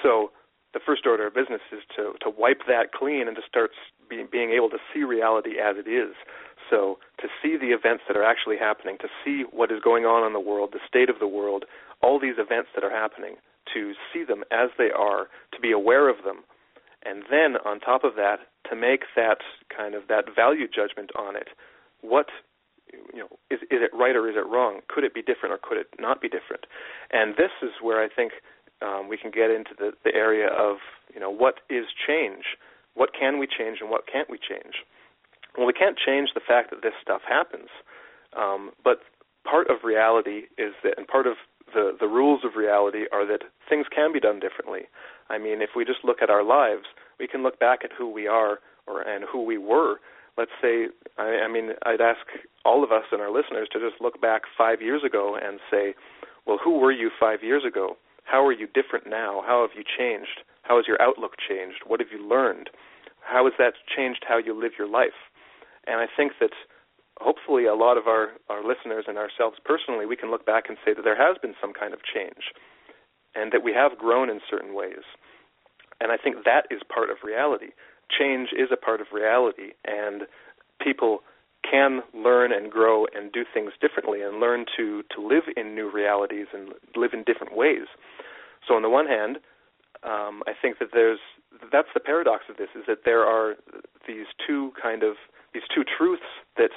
So the first order of business is to, to wipe that clean and to start be, being able to see reality as it is. So to see the events that are actually happening, to see what is going on in the world, the state of the world, all these events that are happening, to see them as they are, to be aware of them, and then on top of that, to make that kind of that value judgment on it. What You know, is, is it right or is it wrong? Could it be different or could it not be different? And this is where I think um, we can get into the, the area of, you know, what is change? What can we change and what can't we change? Well, we can't change the fact that this stuff happens, um, but part of reality is that, and part of the, the rules of reality are that things can be done differently. I mean, if we just look at our lives, we can look back at who we are or and who we were. Let's say, I, I mean, I'd ask all of us and our listeners to just look back five years ago and say, well, who were you five years ago? How are you different now? How have you changed? How has your outlook changed? What have you learned? How has that changed how you live your life? And I think that hopefully a lot of our, our listeners and ourselves personally, we can look back and say that there has been some kind of change and that we have grown in certain ways. And I think that is part of reality. Change is a part of reality, and people can learn and grow and do things differently and learn to, to live in new realities and live in different ways. So on the one hand, um, I think that there's that's the paradox of this, is that there are these two kind of these two truths that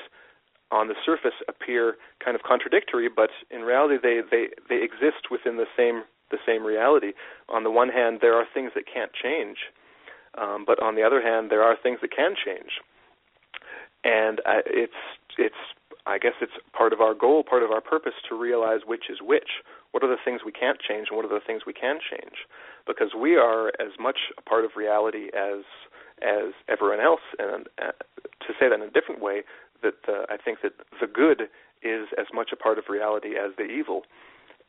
on the surface appear kind of contradictory, but in reality they, they, they exist within the same the same reality. On the one hand, there are things that can't change. Um, but on the other hand, there are things that can change, and uh, it's it's I guess it's part of our goal, part of our purpose to realize which is which. What are the things we can't change, and what are the things we can change? Because we are as much a part of reality as as everyone else. And uh, to say that in a different way, that the, I think that the good is as much a part of reality as the evil,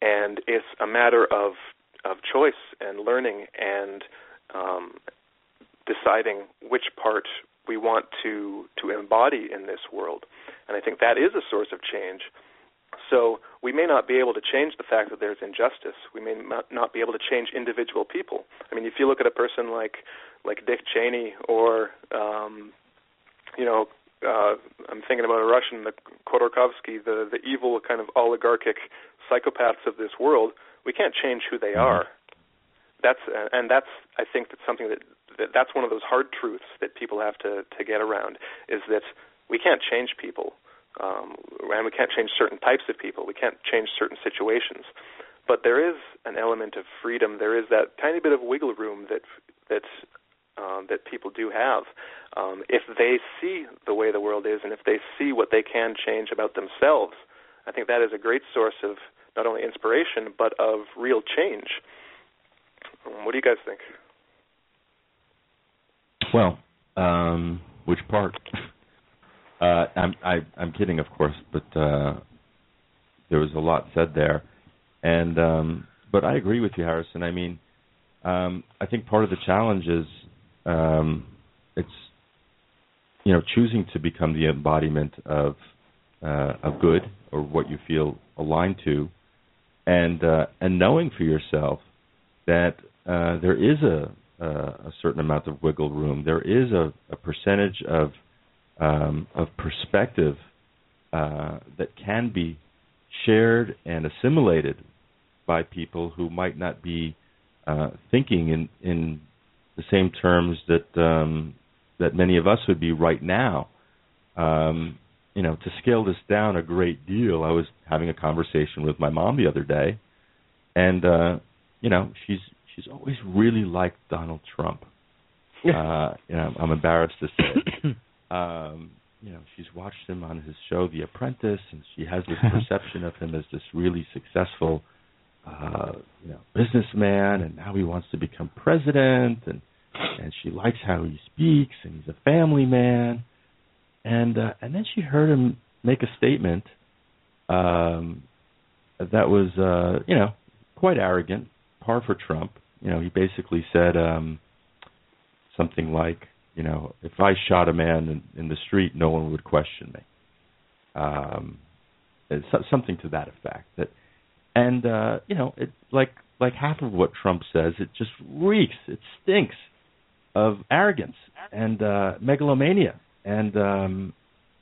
and it's a matter of of choice and learning and um, deciding which part we want to, to embody in this world. And I think that is a source of change. So we may not be able to change the fact that there's injustice. We may not be able to change individual people. I mean, if you look at a person like like Dick Cheney or, um, you know, uh, I'm thinking about a Russian, the Khodorkovsky, the, the evil kind of oligarchic psychopaths of this world, we can't change who they are. That's and that's I think that's something that, that that's one of those hard truths that people have to, to get around, is that we can't change people, um, and we can't change certain types of people. We can't change certain situations, but there is an element of freedom. There is that tiny bit of wiggle room that that um, that people do have. Um, if they see the way the world is and if they see what they can change about themselves, I think that is a great source of not only inspiration but of real change. Um, what do you guys think? Well, um, which part? Uh, I'm, I, I'm kidding, of course, but uh, there was a lot said there. And um, but I agree with you, Harrison. I mean, um, I think part of the challenge is um, it's, you know, choosing to become the embodiment of uh, of good or what you feel aligned to, and uh, and knowing for yourself that uh, there is a, a a certain amount of wiggle room. There is a, a percentage of Um, of perspective uh, that can be shared and assimilated by people who might not be uh, thinking in, in the same terms that um, that many of us would be right now. Um, you know, to scale this down a great deal, I was having a conversation with my mom the other day, and uh, you know, she's she's always really liked Donald Trump. Yeah. Uh, you know, I'm embarrassed to say. Um, you know, she's watched him on his show, The Apprentice, and she has this perception of him as this really successful, uh, you know, businessman, and now he wants to become president, and and she likes how he speaks, and he's a family man, and uh, and then she heard him make a statement um, that was, uh, you know, quite arrogant, par for Trump. You know, he basically said um, something like, you know, if I shot a man in, in the street, no one would question me. Um, something to that effect. That, and uh, you know, it, like like half of what Trump says, it just reeks, it stinks of arrogance and uh, megalomania and um,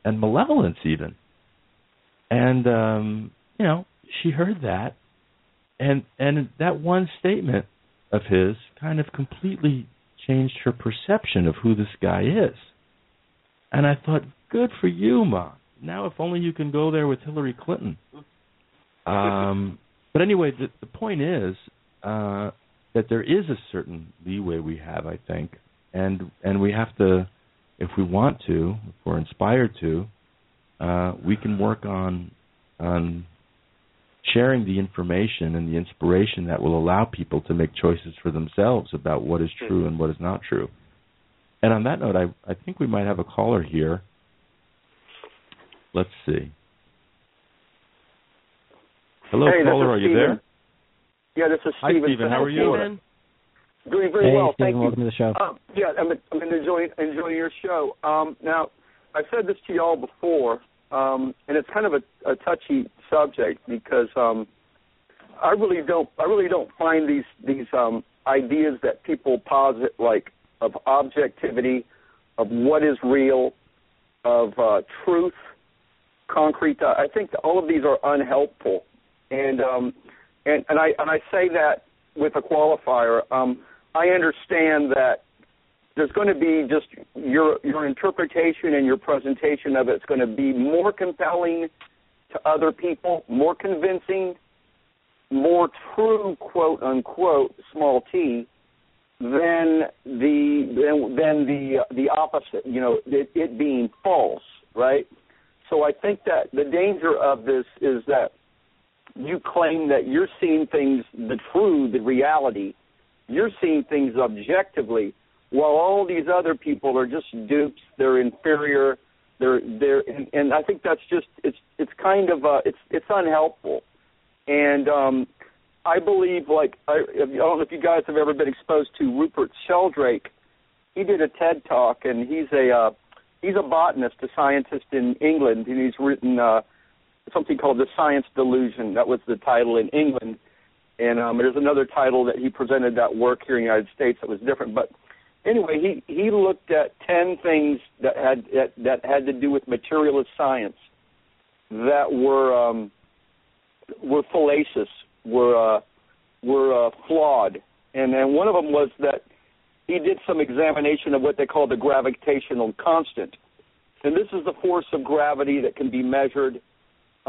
and malevolence even. And um, you know, she heard that, and and that one statement of his kind of completely changed her perception of who this guy is. And I thought, good for you, Mom. Now if only you can go there with Hillary Clinton. Um, but anyway, the, the point is uh, that there is a certain leeway we have, I think, and and we have to, if we want to, if we're inspired to, uh, we can work on on sharing the information and the inspiration that will allow people to make choices for themselves about what is true and what is not true. And on that note, I, I think we might have a caller here. Let's see. Hello, hey, caller, are Steven. You there? Yeah, this is Steven. Hi, Steven. How are you? Steven. Doing very hey, well, Steven, thank you. Welcome to the show. Uh, yeah, I'm, I'm enjoying, enjoying your show. Um, now, I've said this to you all before, Um, and it's kind of a, a touchy subject because um, I really don't I really don't find these these um, ideas that people posit, like of objectivity, of what is real, of uh, truth, concrete. Uh, I think that all of these are unhelpful, and um, and and I and I say that with a qualifier. Um, I understand that. There's going to be just your your interpretation and your presentation of it's going to be more compelling to other people, more convincing, more true, quote unquote, small t, than the than, than the the opposite. You know, it, it being false, right? So I think that the danger of this is that you claim that you're seeing things, the true, the reality. You're seeing things objectively, while all these other people are just dupes, they're inferior, they're they're, and, and I think that's just it's it's kind of uh, it's it's unhelpful, and um, I believe like I, I don't know if you guys have ever been exposed to Rupert Sheldrake. He did a TED talk, and he's a uh, he's a botanist, a scientist in England, and he's written uh, something called The Science Delusion. That was the title in England, and um, there's another title that he presented that work here in the United States that was different, but. Anyway, he, he looked at ten things that had that, that had to do with materialist science that were um, were fallacious, were uh, were uh, flawed, and then one of them was that he did some examination of what they call the gravitational constant, and this is the force of gravity that can be measured,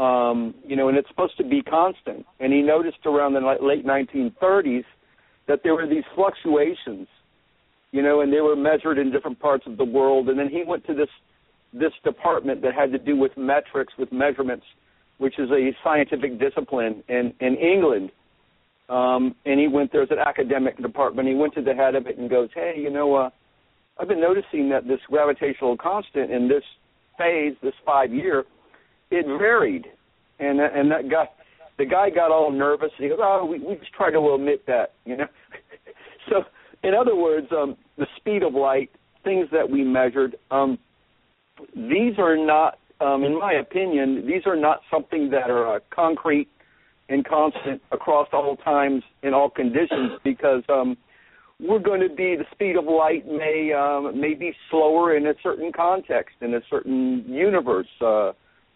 um, you know, and it's supposed to be constant. And he noticed around the late nineteen thirties that there were these fluctuations you know, and they were measured in different parts of the world. And then he went to this this department that had to do with metrics, with measurements, which is a scientific discipline in, in England. Um, and he went there as an academic department. He went to the head of it and goes, hey, you know, uh, I've been noticing that this gravitational constant in this phase, this five-year, it varied. And and that guy, the guy got all nervous. He goes, oh, we, we just try to omit that, you know. So, in other words, um, the speed of light, things that we measured, um, these are not, um, in my opinion, these are not something that are uh, concrete and constant across all times in all conditions, because um, we're going to be, the speed of light may um, may be slower in a certain context, in a certain universe, uh,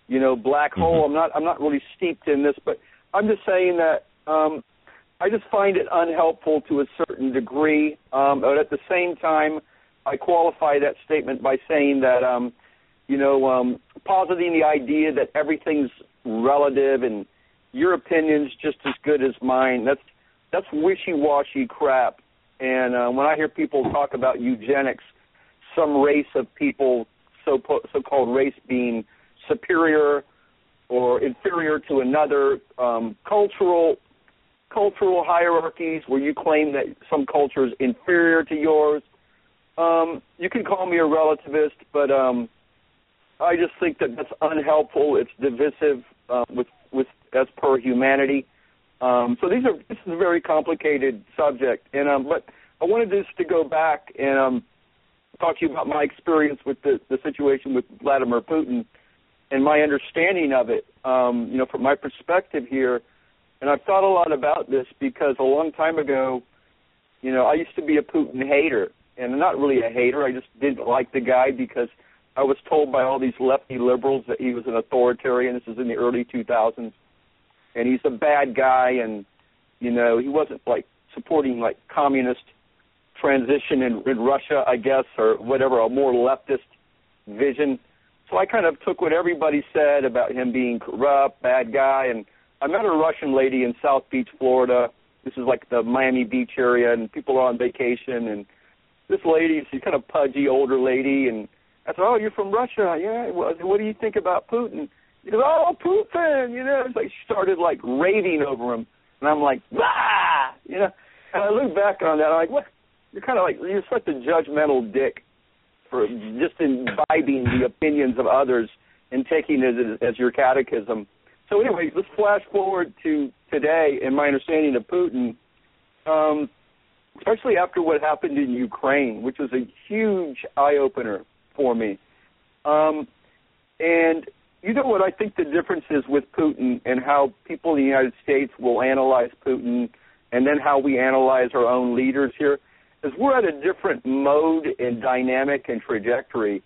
you know, black hole. I'm not I'm not really steeped in this, but I'm just saying that um, I just find it unhelpful to a certain degree. Um, but at the same time, I qualify that statement by saying that, um, you know, um, positing the idea that everything's relative and your opinion's just as good as mine, that's that's wishy-washy crap. And uh, when I hear people talk about eugenics, some race of people, so po- so-called race being superior or inferior to another, um, cultural cultural hierarchies where you claim that some culture is inferior to yours. Um, you can call me a relativist, but um, I just think that that's unhelpful. It's divisive uh, with, with as per humanity. Um, so these are this is a very complicated subject, and um, but I wanted just to go back and um, talk to you about my experience with the, the situation with Vladimir Putin and my understanding of it. Um, you know, from my perspective here. And I've thought a lot about this because a long time ago, you know, I used to be a Putin hater. And not really a hater. I just didn't like the guy because I was told by all these lefty liberals that he was an authoritarian. This is in the early two thousands. And he's a bad guy. And, you know, he wasn't, like, supporting, like, communist transition in, in Russia, I guess, or whatever, a more leftist vision. So I kind of took what everybody said about him being corrupt, bad guy, and I met a Russian lady in South Beach, Florida. This is like the Miami Beach area, and people are on vacation. And this lady, she's kind of pudgy, older lady. And I said, oh, you're from Russia. Yeah, what do you think about Putin? She goes, oh, Putin, you know. It's like she started, like, raving over him. And I'm like, ah, you know. And I look back on that. I'm like, what? You're kind of like, you're such a judgmental dick for just imbibing the opinions of others and taking it as, as your catechism. So anyway, let's flash forward to today and my understanding of Putin, um, especially after what happened in Ukraine, which was a huge eye-opener for me. Um, and you know what I think the difference is with Putin and how people in the United States will analyze Putin and then how we analyze our own leaders here is we're at a different mode and dynamic and trajectory.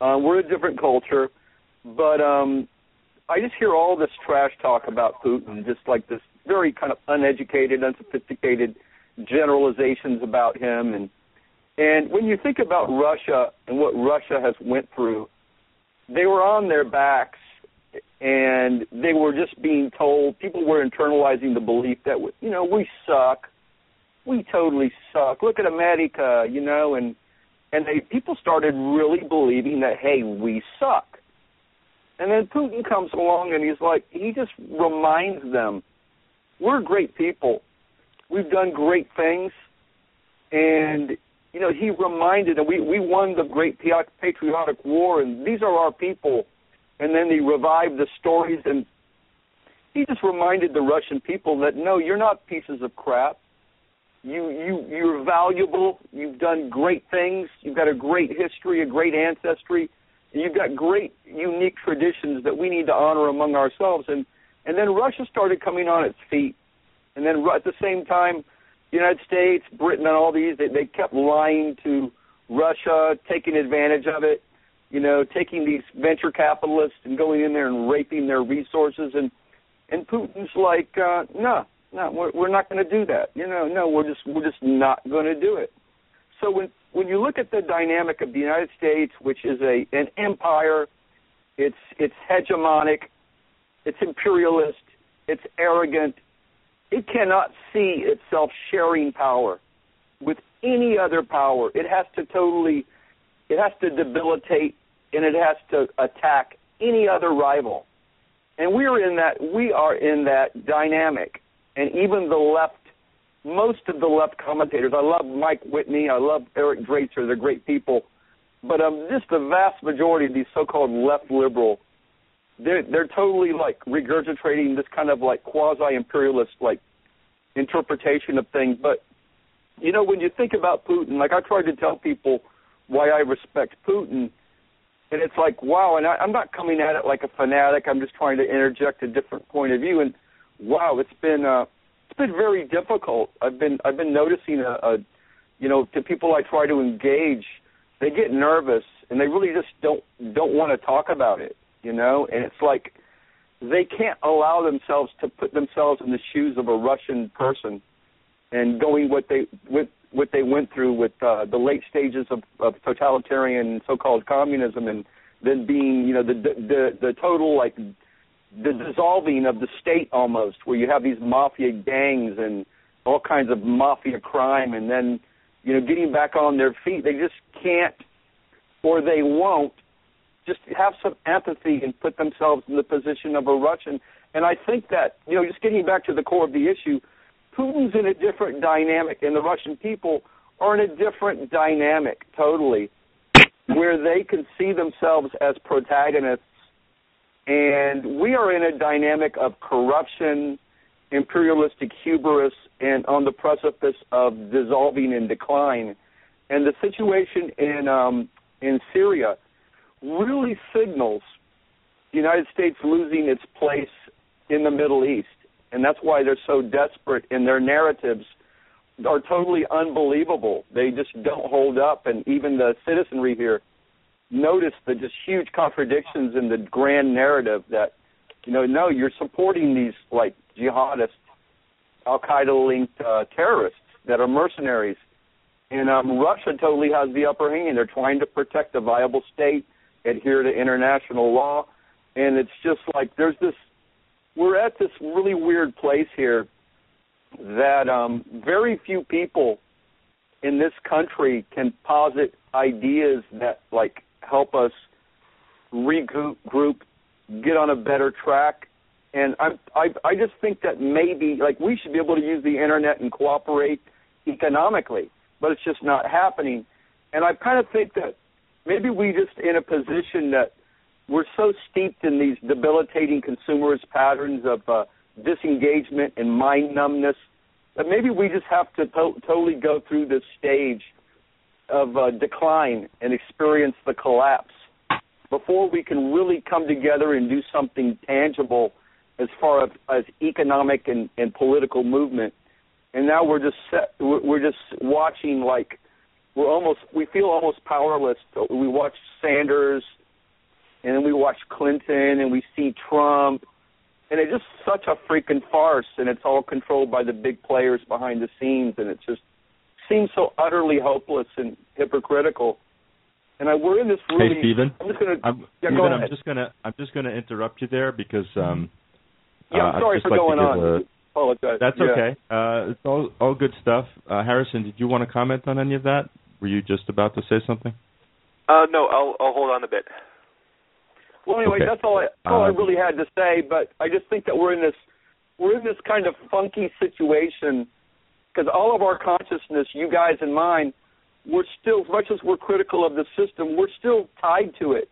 Uh, we're a different culture, but um, – I just hear all this trash talk about Putin, just like this very kind of uneducated, unsophisticated generalizations about him. And and when you think about Russia and what Russia has went through, they were on their backs and they were just being told, people were internalizing the belief that, you know, we suck. We totally suck. Look at America, you know, and, and they people started really believing that, hey, we suck. And then Putin comes along and he's like, he just reminds them, we're great people. We've done great things. And, you know, he reminded them, we, we won the great patriotic war, and these are our people. And then he revived the stories, and he just reminded the Russian people that, no, you're not pieces of crap. You, you, you're valuable. You've done great things. You've got a great history, a great ancestry. You've got great, unique traditions that we need to honor among ourselves. And, and then Russia started coming on its feet. And then at the same time, the United States, Britain, and all these, they, they kept lying to Russia, taking advantage of it, you know, taking these venture capitalists and going in there and raping their resources. And, and Putin's like, uh, no, no, we're, we're not going to do that. You know, no, we're just, we're just not going to do it. So when When you look at the dynamic of the United States, which is a an empire, it's it's hegemonic, it's imperialist, it's arrogant, it cannot see itself sharing power with any other power. It has to totally, it has to debilitate, and it has to attack any other rival. And we're in that, we are in that dynamic. And even the left, most of the left commentators, I love Mike Whitney, I love Eric Dreiser, they're great people, but um, just the vast majority of these so-called left liberal, they're, they're totally like regurgitating this kind of like quasi-imperialist like interpretation of things. But, you know, when you think about Putin, like I tried to tell people why I respect Putin, and it's like, wow, and I, I'm not coming at it like a fanatic. I'm just trying to interject a different point of view. And wow, it's been uh, it's been very difficult. I've been I've been noticing a, a, you know, to people I try to engage, they get nervous and they really just don't don't want to talk about it, you know. And it's like they can't allow themselves to put themselves in the shoes of a Russian person and going what they with. what they went through with uh, the late stages of, of totalitarian so-called communism, and then being, you know, the the, the total, like, the dissolving of the state almost, where you have these mafia gangs and all kinds of mafia crime, and then, you know, getting back on their feet. They just can't, or they won't, just have some empathy and put themselves in the position of a Russian. And I think that, you know, just getting back to the core of the issue, Putin's in a different dynamic, and the Russian people are in a different dynamic totally, where they can see themselves as protagonists, and we are in a dynamic of corruption, imperialistic hubris, and on the precipice of dissolving and decline. And the situation in um, in Syria really signals the United States losing its place in the Middle East. And that's why they're so desperate, and their narratives are totally unbelievable. They just don't hold up, and even the citizenry here notice the just huge contradictions in the grand narrative that, you know, no, you're supporting these, like, jihadist, al-Qaeda-linked uh, terrorists that are mercenaries. And um, Russia totally has the upper hand. They're trying to protect a viable state, adhere to international law, and it's just like there's this, we're at this really weird place here that um, very few people in this country can posit ideas that, like, help us regroup, group, get on a better track. And I, I, I just think that maybe, like, we should be able to use the Internet and cooperate economically, but it's just not happening. And I kind of think that maybe we just in a position that we're so steeped in these debilitating consumerist patterns of uh, disengagement and mind numbness that maybe we just have to, to- totally go through this stage of uh, decline and experience the collapse before we can really come together and do something tangible as far as, as economic and, and political movement. And now we're just set, we're just watching like we're almost we feel almost powerless. We watch Sanders. And then we watch Clinton, and we see Trump, and it's just such a freaking farce, and it's all controlled by the big players behind the scenes, and it just seems so utterly hopeless and hypocritical. And I, we're in this really. Hey, Stephen. I'm just going to. Yeah, go ahead. I'm just going to. I'm just going to interrupt you there because. Um, yeah, I'm uh, sorry for like going on. Apologize. That's yeah. okay. Uh, it's all all good stuff. Uh, Harrison, did you want to comment on any of that? Were you just about to say something? Uh, no, I'll I'll hold on a bit. Well, anyway, okay. that's all, I, all uh, I really had to say, but I just think that we're in this we're in this kind of funky situation because all of our consciousness, you guys and mine, we're still, as much as we're critical of the system, we're still tied to it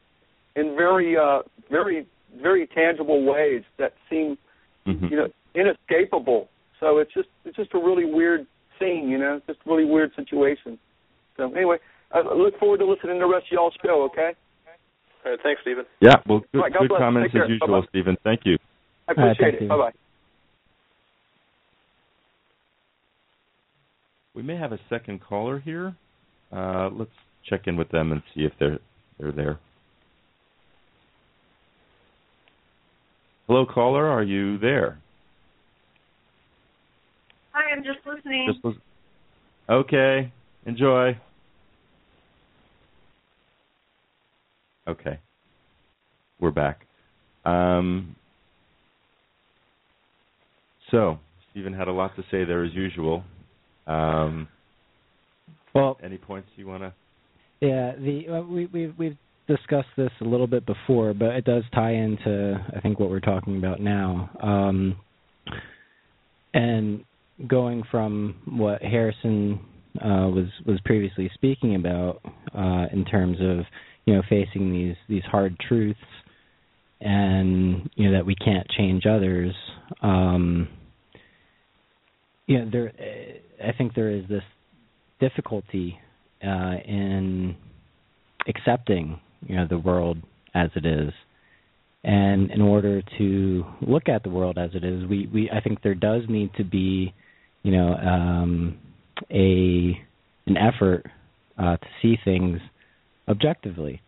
in very, uh, very, very tangible ways that seem, mm-hmm. you know, inescapable. So it's just it's just a really weird thing, you know, just a really weird situation. So anyway, I look forward to listening to the rest of y'all's show, okay? All right, thanks, Stephen. Yeah, well, good, right, good comments as usual, bye-bye. Stephen. Thank you. I appreciate right, it. Stephen. Bye-bye. We may have a second caller here. Uh, let's check in with them and see if they're they're there. Hello, caller. Are you there? Hi, I'm just listening. Just li- okay. Enjoy. Okay, we're back. Um, so, Stephen had a lot to say there as usual. Um, Well, any points you want to? Yeah, the uh, we we we've discussed this a little bit before, but it does tie into I think what we're talking about now. Um, and going from what Harrison uh, was was previously speaking about uh, in terms of you know facing these these hard truths and you know that we can't change others. Um, you know, there I think there is this difficulty uh, in accepting, you know, the world as it is, and in order to look at the world as it is, we, we I think there does need to be, you know, um, a an effort uh, to see things objectively.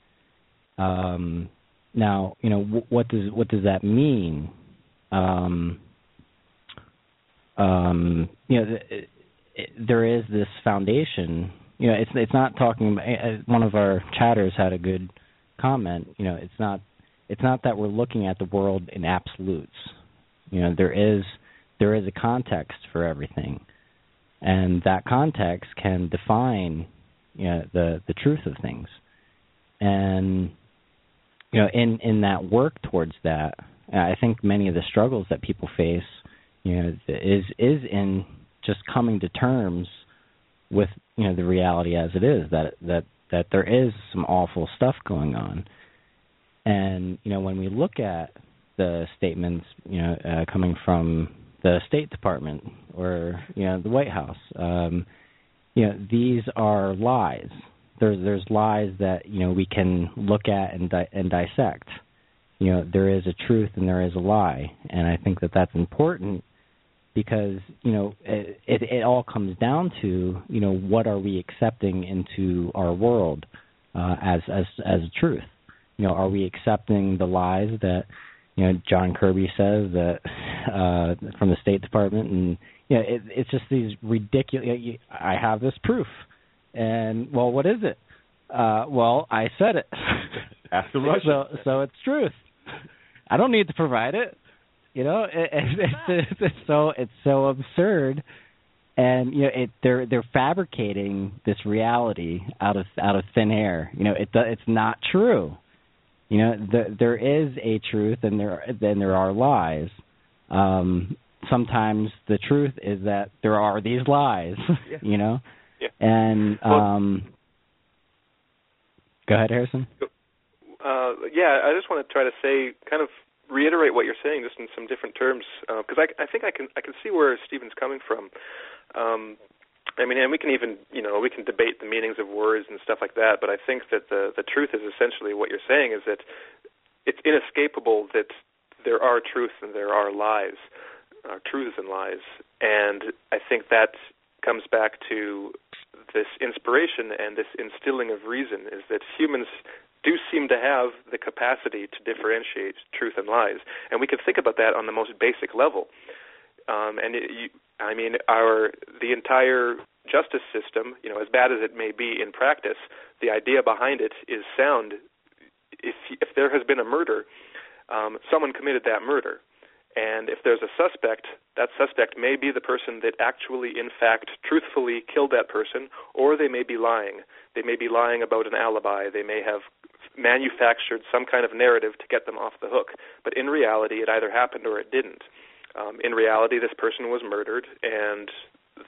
Um, now, you know, w- what does what does that mean? Um, um, you know. Th- There is this foundation, you know. It's it's not talking. One of our chatters had a good comment. You know, it's not it's not that we're looking at the world in absolutes. You know, there is there is a context for everything, and that context can define, you know, the the truth of things. And you know, in in that work towards that, I think many of the struggles that people face, you know, is is in just coming to terms with, you know, the reality as it is, that that that there is some awful stuff going on. And, you know, when we look at the statements, you know, uh, coming from the State Department or, you know, the White House, um, you know, these are lies. There's, there's lies that, you know, we can look at and di- and dissect. You know, there is a truth and there is a lie. And I think that that's important, because, you know, it, it, it all comes down to, you know, what are we accepting into our world uh, as as as truth? You know, are we accepting the lies that, you know, John Kirby says that uh, from the State Department? And, you know, it, it's just these ridiculous, I have this proof. And, well, what is it? Uh, well, I said it. Ask the Russian. So, so it's truth. I don't need to provide it. You know, it, it, it's, it's so it's so absurd, and you know, it, they're they're fabricating this reality out of out of thin air. You know, it it's not true. You know, the, there is a truth, and there then there are lies. Um, sometimes the truth is that there are these lies. Yeah. You know, yeah. And um, well, go ahead, Harrison. Uh, yeah, I just want to try to say kind of. reiterate what you're saying, just in some different terms, because uh, I, I think I can I can see where Stephen's coming from. Um, I mean, and we can even you know we can debate the meanings of words and stuff like that, but I think that the the truth is essentially what you're saying is that it's inescapable that there are truths and there are lies, uh, truths and lies, and I think that comes back to this inspiration and this instilling of reason is that humans do seem to have the capacity to differentiate truth and lies. And we can think about that on the most basic level. Um, and, it, you, I mean, our the entire justice system, you know, as bad as it may be in practice, the idea behind it is sound. If, if there has been a murder, um, someone committed that murder. And if there's a suspect, that suspect may be the person that actually, in fact, truthfully killed that person, or they may be lying. They may be lying about an alibi. They may have manufactured some kind of narrative to get them off the hook. But in reality, it either happened or it didn't. Um, in reality, this person was murdered, and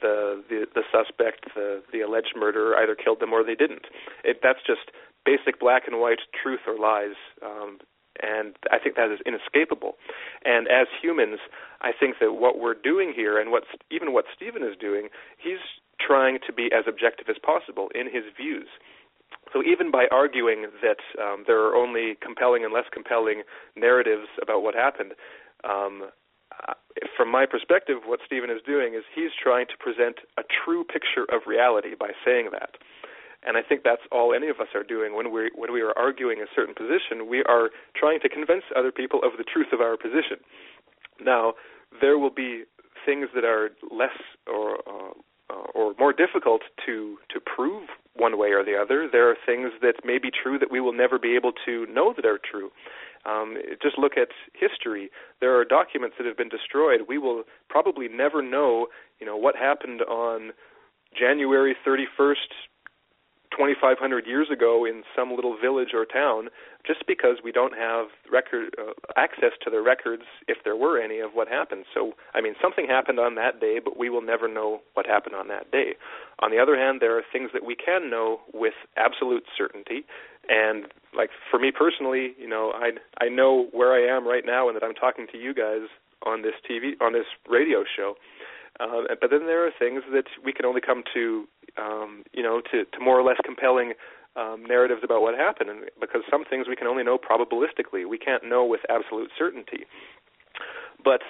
the the, the suspect, the, the alleged murderer, either killed them or they didn't. It, that's just basic black and white truth or lies. Um And I think that is inescapable. And as humans, I think that what we're doing here and what even what Stephen is doing, he's trying to be as objective as possible in his views. So even by arguing that um, there are only compelling and less compelling narratives about what happened, um, from my perspective, what Stephen is doing is he's trying to present a true picture of reality by saying that. And I think that's all any of us are doing when we when we are arguing a certain position. We are trying to convince other people of the truth of our position. Now, there will be things that are less or uh, or more difficult to to prove one way or the other. There are things that may be true that we will never be able to know that are true. Um, just look at history. There are documents that have been destroyed. We will probably never know, you know, what happened on January thirty-first, twenty-five hundred years ago in some little village or town, just because we don't have record uh, access to the records, if there were any, of what happened. So, I mean, something happened on that day, but we will never know what happened on that day. On the other hand, there are things that we can know with absolute certainty. And, like, for me personally, you know, I I know where I am right now and that I'm talking to you guys on this T V, on this radio show. Uh, but then there are things that we can only come to, um, you know, to, to more or less compelling um, narratives about what happened, and because some things we can only know probabilistically. We can't know with absolute certainty. But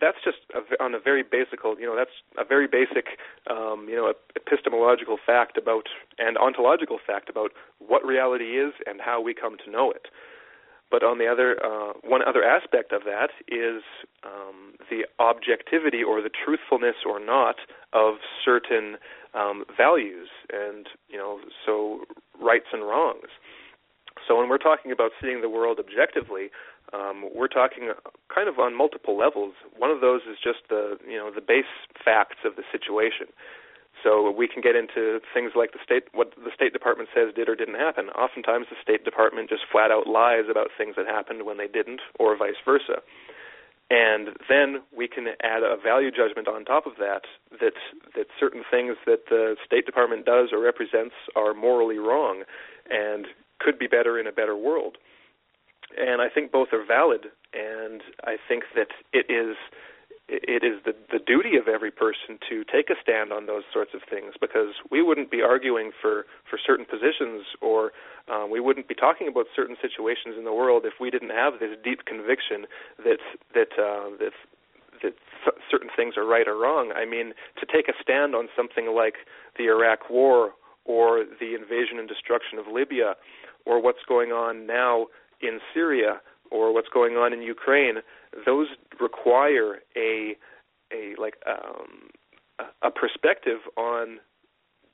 that's just a, on a very basic, you know, that's a very basic, um, you know, epistemological fact about and ontological fact about what reality is and how we come to know it. But on the other, uh, one other aspect of that is um, the objectivity or the truthfulness or not of certain um, values, and you know, so rights and wrongs. So when we're talking about seeing the world objectively, um, we're talking kind of on multiple levels. One of those is just the you know the base facts of the situation. So we can get into things like the state, what the State Department says did or didn't happen. Oftentimes the State Department just flat-out lies about things that happened when they didn't, or vice versa. And then we can add a value judgment on top of that, that that certain things that the State Department does or represents are morally wrong and could be better in a better world. And I think both are valid, and I think that it is... It is the, the duty of every person to take a stand on those sorts of things, because we wouldn't be arguing for, for certain positions, or uh, we wouldn't be talking about certain situations in the world if we didn't have this deep conviction that that uh, that, that th- certain things are right or wrong. I mean, to take a stand on something like the Iraq War or the invasion and destruction of Libya, or what's going on now in Syria, or what's going on in Ukraine, those require a a like um, a perspective on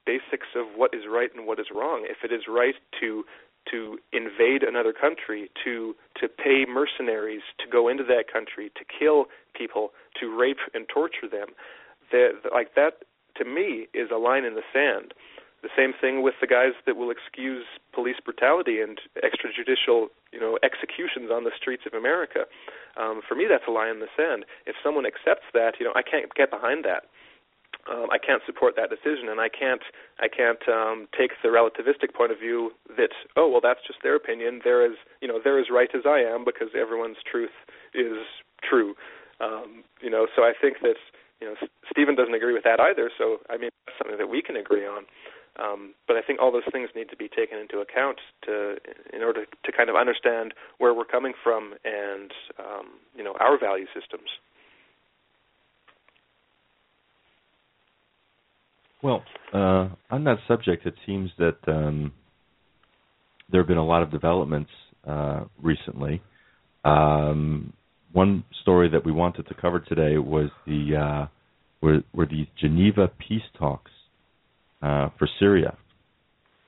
basics of what is right and what is wrong. If it is right to to invade another country, to to pay mercenaries to go into that country, to kill people, to rape and torture them, that, like that to me is a line in the sand. The same thing with the guys that will excuse police brutality and extrajudicial, you know, executions on the streets of America. Um, for me, that's a line in the sand. If someone accepts that, you know, I can't get behind that. Um, I can't support that decision, and I can't, I can't um, take the relativistic point of view that, oh, well, that's just their opinion. They're as, you know, they're as right as I am because everyone's truth is true. Um, you know, so I think that, you know, Stephen doesn't agree with that either. So I mean, that's something that we can agree on. Um, but I think all those things need to be taken into account to, in order to kind of understand where we're coming from and, um, you know, our value systems. Well, uh, on that subject, it seems that um, there have been a lot of developments uh, recently. Um, one story that we wanted to cover today was the uh, were, were these Geneva peace talks. Uh, for Syria,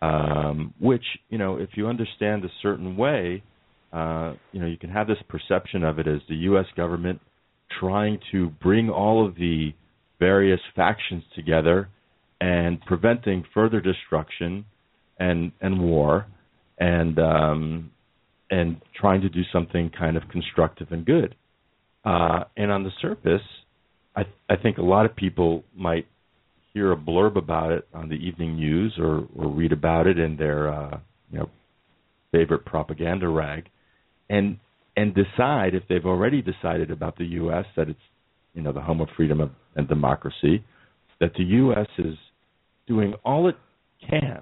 um, which, you know, if you understand a certain way, uh, you know, you can have this perception of it as the U S government trying to bring all of the various factions together and preventing further destruction and, and war and, um, and trying to do something kind of constructive and good. Uh, and on the surface, I, I think a lot of people might hear a blurb about it on the evening news, or, or read about it in their uh, you know, favorite propaganda rag, and and decide, if they've already decided about the U S that it's, you know, the home of freedom of, and democracy, that the U S is doing all it can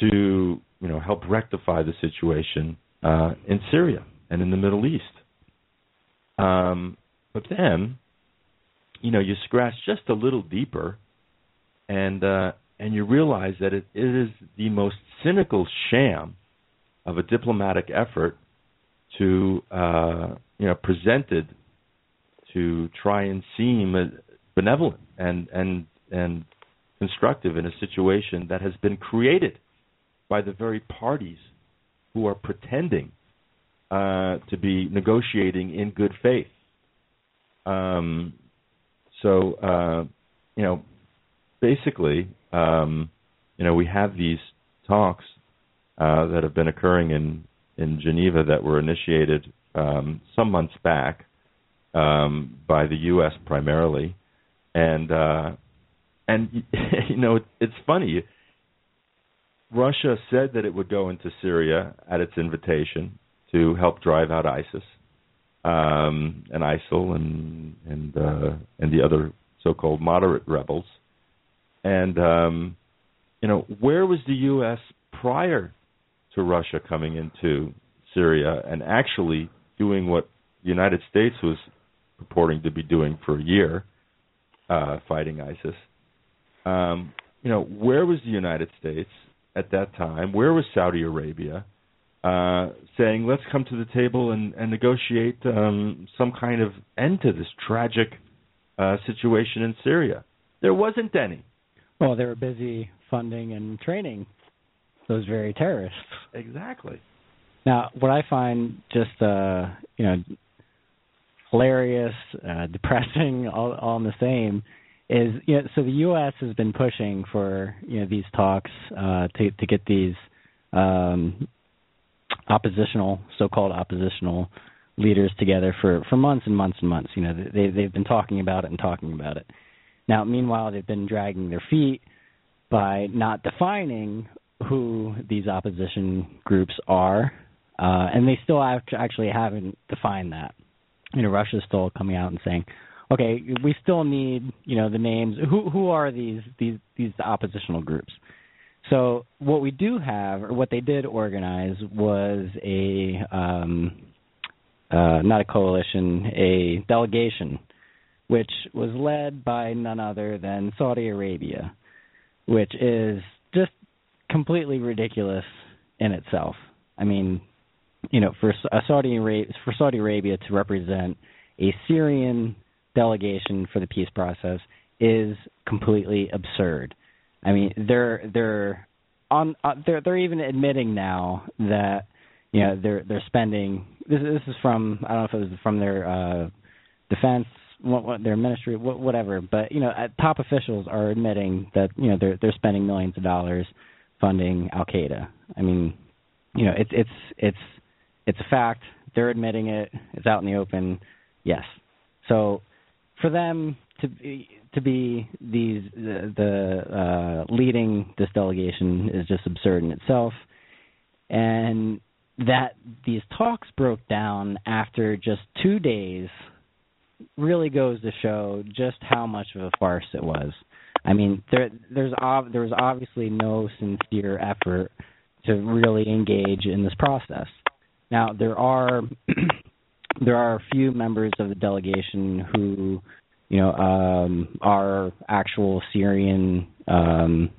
to, you know, help rectify the situation uh, in Syria and in the Middle East. Um, but then, you know, you scratch just a little deeper. And uh, and you realize that it, it is the most cynical sham of a diplomatic effort to uh, you know presented to try and seem benevolent and and and constructive in a situation that has been created by the very parties who are pretending uh, to be negotiating in good faith. Um, so uh, you know. basically, um, you know, we have these talks uh, that have been occurring in, in Geneva that were initiated um, some months back um, by the U S primarily. And, uh, and you know, it, it's funny. Russia said that it would go into Syria at its invitation to help drive out ISIS um, and ISIL and and, uh, and the other so-called moderate rebels. And, um, you know, where was the U S prior to Russia coming into Syria and actually doing what the United States was purporting to be doing for a year, uh, fighting ISIS? Um, you know, where was the United States at that time? Where was Saudi Arabia uh, saying, let's come to the table and, and negotiate um, some kind of end to this tragic uh, situation in Syria? There wasn't any. Well, they were busy funding and training those very terrorists. Exactly. Now, what I find just, uh, you know, hilarious, uh, depressing, all, all in the same, is, you know, so the U S has been pushing for, you know, these talks uh, to, to get these um, oppositional, so-called oppositional leaders together for, for months and months and months. You know, they, they've been talking about it and talking about it. Now, meanwhile, they've been dragging their feet by not defining who these opposition groups are, uh, and they still actually haven't defined that. You know, Russia's still coming out and saying, okay, we still need, you know, the names. Who who are these these these oppositional groups? So what we do have, or what they did organize, was a um, uh, not a coalition, a delegation, which was led by none other than Saudi Arabia, which is just completely ridiculous in itself. I mean, you know, for Saudi Arabia, for Saudi Arabia to represent a Syrian delegation for the peace process is completely absurd. I mean, they're they're on uh, they're they're even admitting now that, you know, they're they're spending. This this is from, I don't know if it was from their uh, defense, what, what, their ministry, what, whatever. But, you know, top officials are admitting that, you know, they're they're spending millions of dollars funding Al Qaeda. I mean, you know, it's it's it's it's a fact. They're admitting it. It's out in the open. Yes. So for them to be, to be these the, the uh, leading this delegation is just absurd in itself, and that these talks broke down after just two days really goes to show just how much of a farce it was. I mean, there there's ob- there was obviously no sincere effort to really engage in this process. Now there are. There are a few members of the delegation who, you know, um, are actual Syrian um,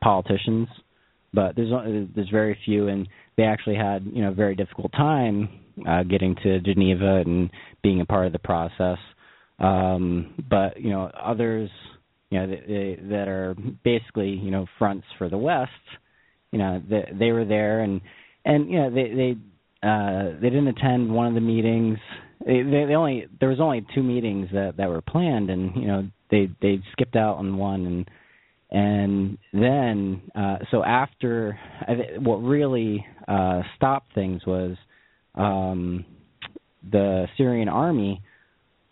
politicians, but there's there's very few, and they actually had, you know, a very difficult time uh, getting to Geneva and being a part of the process. Um, but, you know, others, you know, they, they, that are basically, you know, fronts for the West, you know, they, they were there, and and you know they. they Uh, they didn't attend one of the meetings. They, they, they only there was only two meetings that, that were planned, and you know they, they skipped out on one, and and then uh, so after what really uh, stopped things was um, the Syrian army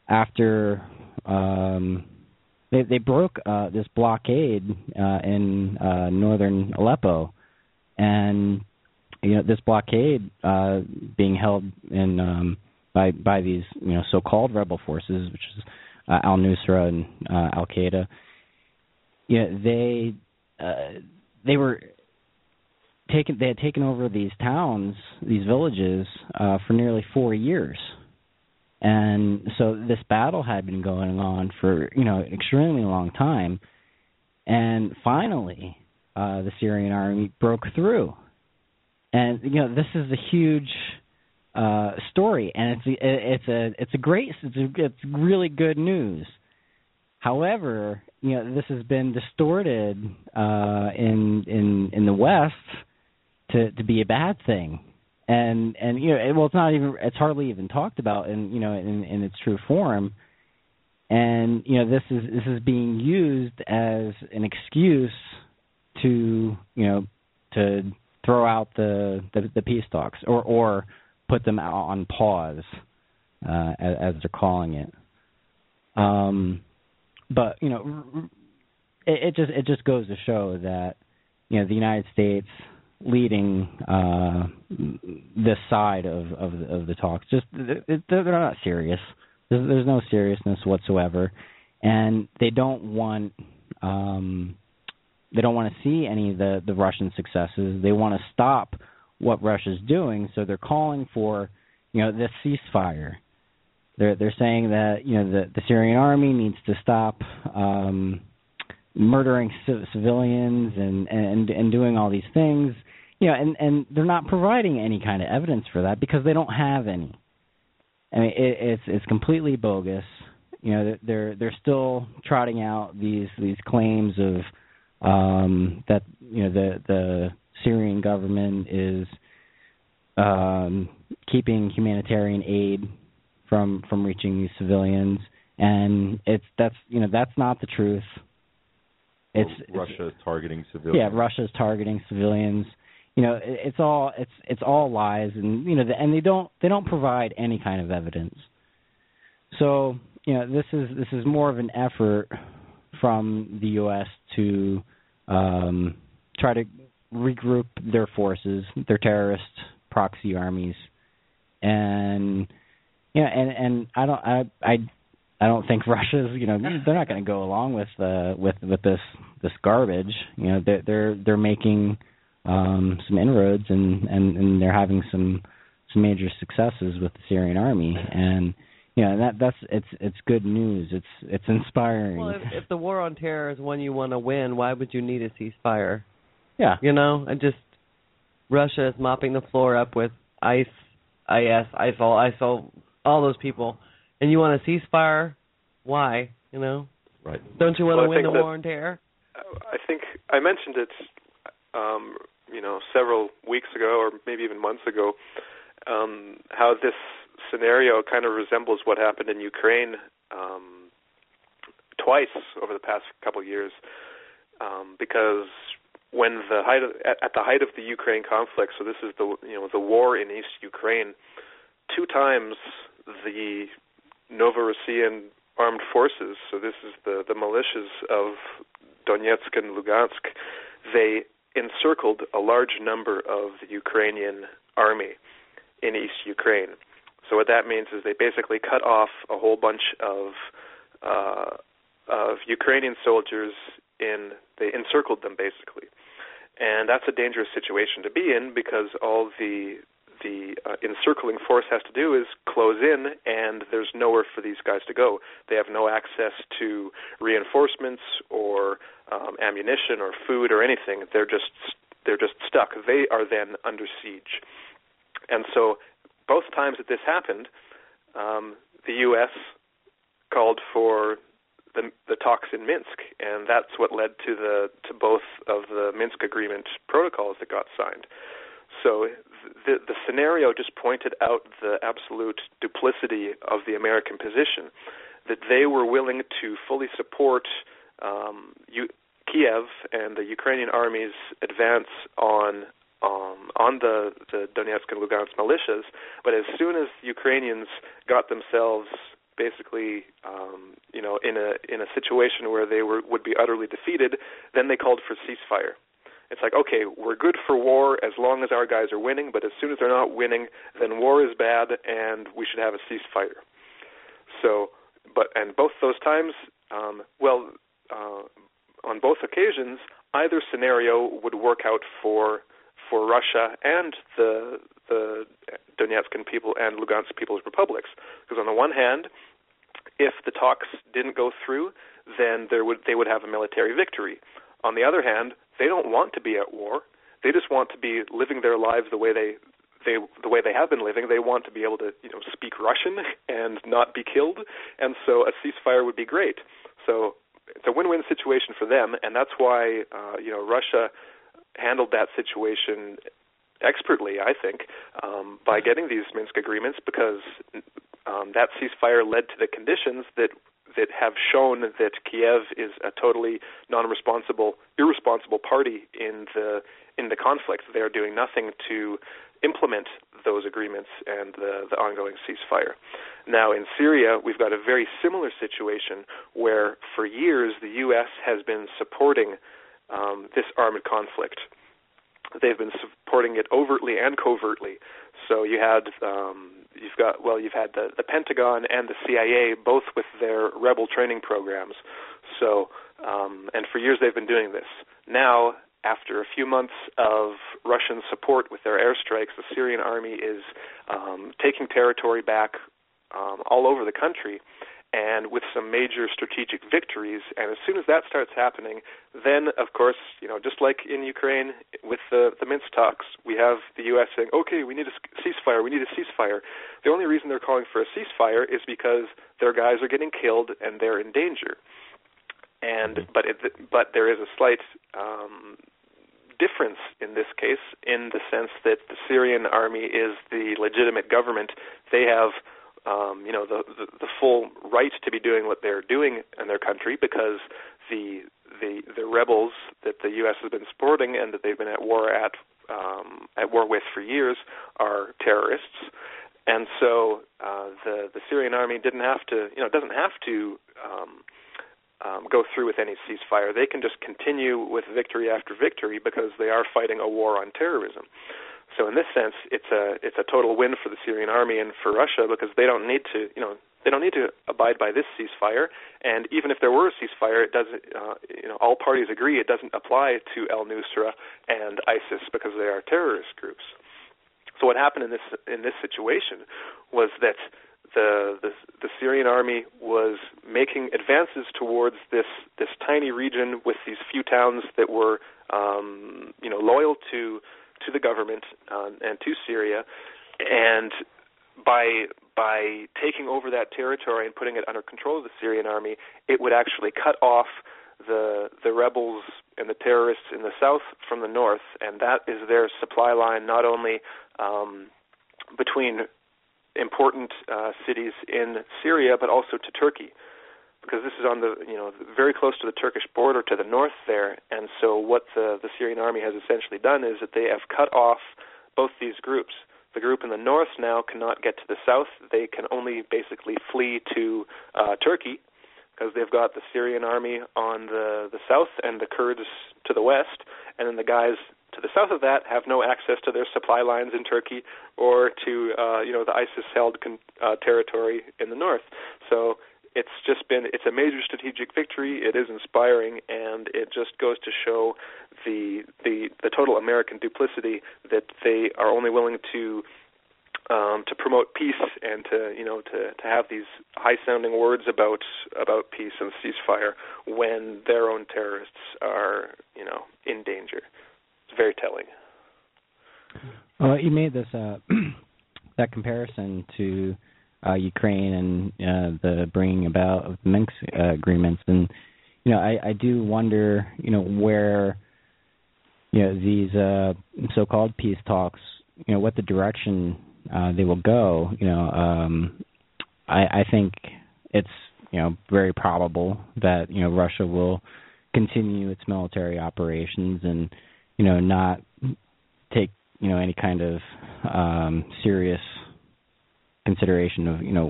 after um, they they broke uh, this blockade uh, in uh, northern Aleppo, and. You know, this blockade uh, being held in um, by by these, you know, so-called rebel forces, which is uh, al-Nusra and uh, al-Qaeda. You know, they uh, they were taken. They had taken over these towns, these villages, uh, for nearly four years, and so this battle had been going on for, you know, an extremely long time, and finally, uh, the Syrian army broke through. And, you know, this is a huge uh, story, and it's it's a it's a great it's, a, it's really good news. However, you know, this has been distorted uh, in in in the West to, to be a bad thing, and and you know, it, well, it's not even it's hardly even talked about in you know in, in its true form. And, you know, this is this is being used as an excuse to, you know, to throw out the, the, the peace talks or, or put them on pause, uh, as, as they're calling it. Um, but, you know, it, it just it just goes to show that, you know, the United States leading uh, this side of, of, of the talks, just they're, they're not serious. There's no seriousness whatsoever, and they don't want um, they don't want to see any of the, the Russian successes. They want to stop what Russia's doing, so they're calling for, you know, this ceasefire. They're they're saying that, you know, the, the Syrian army needs to stop um, murdering civ- civilians and, and and doing all these things, you know, and, and they're not providing any kind of evidence for that because they don't have any. I mean, it, it's it's completely bogus. You know, they're they're still trotting out these these claims of um, that, you know, the the Syrian government is um, keeping humanitarian aid from from reaching these civilians, and it's that's you know that's not the truth. It's Russia is targeting civilians. Yeah, Russia is targeting civilians. You know, it's all it's it's all lies, and you know, and they don't they don't provide any kind of evidence. So, you know, this is this is more of an effort from the U S to um, try to regroup their forces, their terrorist proxy armies, and you know, and, and I don't I, I I don't think Russia's, you know, they're not going to go along with uh, with with this this garbage. You know, they're they're, they're making Um, some inroads, and, and, and they're having some some major successes with the Syrian army, and you know that that's it's it's good news. It's it's inspiring. Well, if, if the war on terror is one you want to win, why would you need a ceasefire? Yeah, you know, and just Russia is mopping the floor up with ICE, IS, ISIL, ISIL, all those people, and you want a ceasefire? Why? You know, right? Don't you want well, to win the that, war on terror? I think I mentioned it. Um, you know, several weeks ago or maybe even months ago, um, how this scenario kind of resembles what happened in Ukraine um, twice over the past couple of years, um, because when the height of, at, at the height of the Ukraine conflict, so this is the you know the war in East Ukraine, two times the Novorossian armed forces, so this is the, the militias of Donetsk and Lugansk, they encircled a large number of the Ukrainian army in East Ukraine. So what that means is they basically cut off a whole bunch of uh, of Ukrainian soldiers. In they encircled them basically, and that's a dangerous situation to be in because all the the uh, encircling force has to do is close in, and there's nowhere for these guys to go. They have no access to reinforcements or um, ammunition or food or anything. They're just they're just stuck. They are then under siege. And so both times that this happened, um, the U S called for the, the talks in Minsk, and that's what led to the to both of the Minsk agreement protocols that got signed. So the, the scenario just pointed out the absolute duplicity of the American position, that they were willing to fully support um, U- Kiev and the Ukrainian army's advance on um, on the, the Donetsk and Lugansk militias, but as soon as Ukrainians got themselves basically um, you know in a in a situation where they were would be utterly defeated, then they called for ceasefire. It's like, okay, we're good for war as long as our guys are winning, but as soon as they're not winning, then war is bad and we should have a ceasefire. So, but and both those times, um, well, uh, on both occasions, either scenario would work out for for Russia and the the Donetsk people and Lugansk People's Republics, because on the one hand, if the talks didn't go through, then there would they would have a military victory. On the other hand, they don't want to be at war. They just want to be living their lives the way they, they the way they have been living. They want to be able to, you know, speak Russian and not be killed. And so a ceasefire would be great. So it's a win-win situation for them, and that's why uh, you know Russia handled that situation expertly, I think, um, by getting these Minsk agreements, because um, that ceasefire led to the conditions that that have shown that Kiev is a totally non-responsible, irresponsible party in the in the conflict. They are doing nothing to implement those agreements and the, the ongoing ceasefire. Now, in Syria, we've got a very similar situation where, for years, the U S has been supporting um, this armed conflict. They've been supporting it overtly and covertly. So you had, um, you've got, well, you've had the, the Pentagon and the C I A both with their rebel training programs. So, um, and for years they've been doing this. Now, after a few months of Russian support with their airstrikes, the Syrian army is um, taking territory back um, all over the country, and with some major strategic victories. And as soon as that starts happening, then, of course, you know, just like in Ukraine with the, the Minsk talks, we have the U S saying, okay, we need a ceasefire, we need a ceasefire. The only reason they're calling for a ceasefire is because their guys are getting killed and they're in danger. And but it, but there is a slight um, difference in this case, in the sense that the Syrian army is the legitimate government. They have Um, you know, the, the the full right to be doing what they're doing in their country, because the the the rebels that the U S has been supporting and that they've been at war at um, at war with for years are terrorists, and so uh, the the Syrian army didn't have to you know doesn't have to um, um, go through with any ceasefire. They can just continue with victory after victory because they are fighting a war on terrorism. So in this sense, it's a it's a total win for the Syrian army and for Russia, because they don't need to, you know, they don't need to abide by this ceasefire. And even if there were a ceasefire, it doesn't, uh, you know, all parties agree it doesn't apply to al-Nusra and ISIS because they are terrorist groups. So what happened in this in this situation was that the the, the Syrian army was making advances towards this this tiny region with these few towns that were, um, you know, loyal to. to the government um, and to Syria, and by by taking over that territory and putting it under control of the Syrian army, it would actually cut off the the rebels and the terrorists in the south from the north, and that is their supply line, not only um, between important uh, cities in Syria, but also to Turkey, because this is on the, you know, very close to the Turkish border to the north there. And so what the, the Syrian army has essentially done is that they have cut off both these groups. The group in the north now cannot get to the south. They can only basically flee to uh, Turkey, because they've got the Syrian army on the, the south and the Kurds to the west, and then the guys to the south of that have no access to their supply lines in Turkey or to, uh, you know, the ISIS-held con- uh, territory in the north. So it's just been, it's a major strategic victory. It is inspiring, and it just goes to show the the, the total American duplicity, that they are only willing to um, to promote peace and to you know to, to have these high sounding words about about peace and ceasefire when their own terrorists are you know in danger. It's very telling. Well, you made this uh, that comparison to Uh, Ukraine and uh, the bringing about of the Minsk uh, agreements, and you know, I, I do wonder, you know, where you know these uh, so-called peace talks, you know, what the direction uh, they will go. You know, um, I, I think it's you know very probable that you know Russia will continue its military operations and you know not take you know any kind of um, serious consideration of you know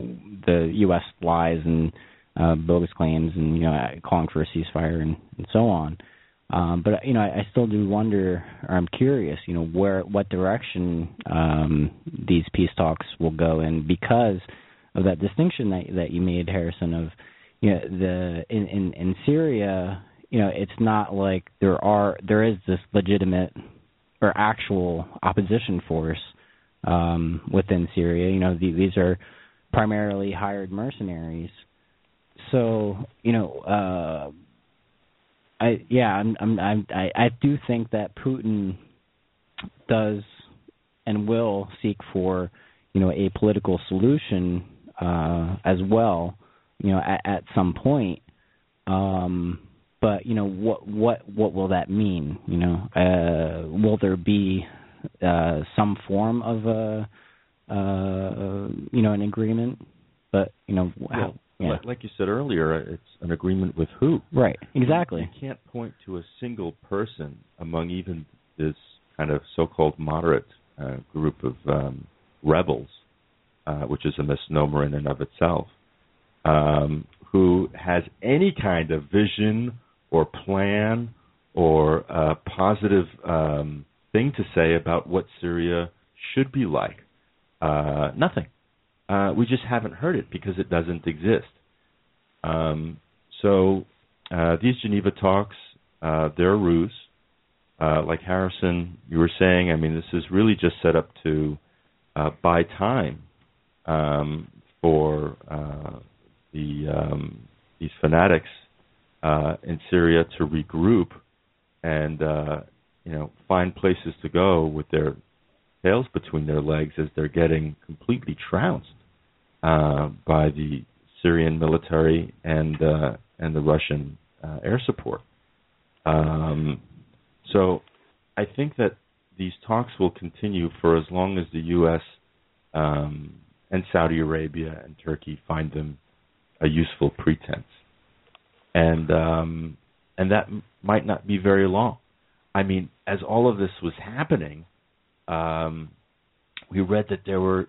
the U S lies and uh, bogus claims and you know calling for a ceasefire and, and so on, um, but you know I, I still do wonder, or I'm curious, you know where what direction um, these peace talks will go in, because of that distinction that that you made, Harrison, of you know the in, in, in Syria, you know it's not like there are there is this legitimate or actual opposition force Um, within Syria. You know, the, these are primarily hired mercenaries. So, you know, uh, I yeah, I'm, I'm, I'm, I, I do think that Putin does and will seek for, you know, a political solution uh, as well, you know, at, at some point. Um, but, you know, what, what, what will that mean? You know, uh, will there be Uh, some form of a, uh, uh, you know, an agreement, but you know, how, Yeah. Like, like you said earlier, it's an agreement with who? Right, exactly. You, you can't point to a single person among even this kind of so-called moderate uh, group of um, rebels, uh, which is a misnomer in and of itself, um, who has any kind of vision or plan or uh, positive um, thing to say about what Syria should be like. Uh, nothing. Uh, we just haven't heard it because it doesn't exist. Um, so uh, these Geneva talks, uh, they're a ruse. Uh, like Harrison, you were saying, I mean, this is really just set up to uh, buy time um, for uh, the um, these fanatics uh, in Syria to regroup and, uh, you know, find places to go with their tails between their legs as they're getting completely trounced Uh, by the Syrian military and uh, and the Russian uh, air support. Um, so I think that these talks will continue for as long as the U S um, and Saudi Arabia and Turkey find them a useful pretense. And, um, and that m- might not be very long. I mean, as all of this was happening, um, we read that there were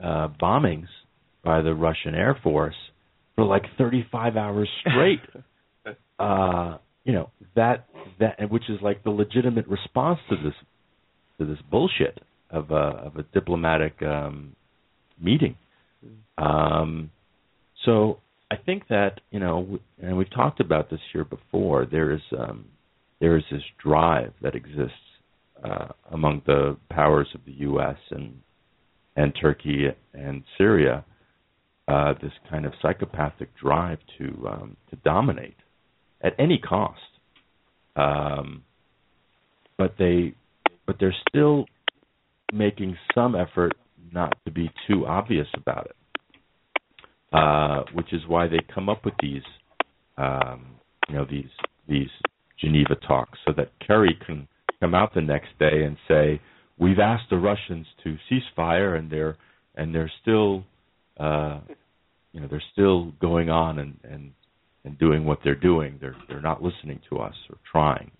Uh, bombings by the Russian Air Force for like thirty-five hours straight. uh, you know that that which is like the legitimate response to this to this bullshit of a of a diplomatic um, meeting. Um, so I think that you know, and we've talked about this here before. There is um, there is this drive that exists uh, among the powers of the U S and. and Turkey and Syria, uh, this kind of psychopathic drive to um, to dominate at any cost. Um, but they, but they're still making some effort not to be too obvious about it, uh, which is why they come up with these, um, you know, these these Geneva talks, so that Kerry can come out the next day and say, we've asked the Russians to cease fire, and they're and they're still, uh, you know, they're still going on and, and, and doing what they're doing. They're they're not listening to us or trying.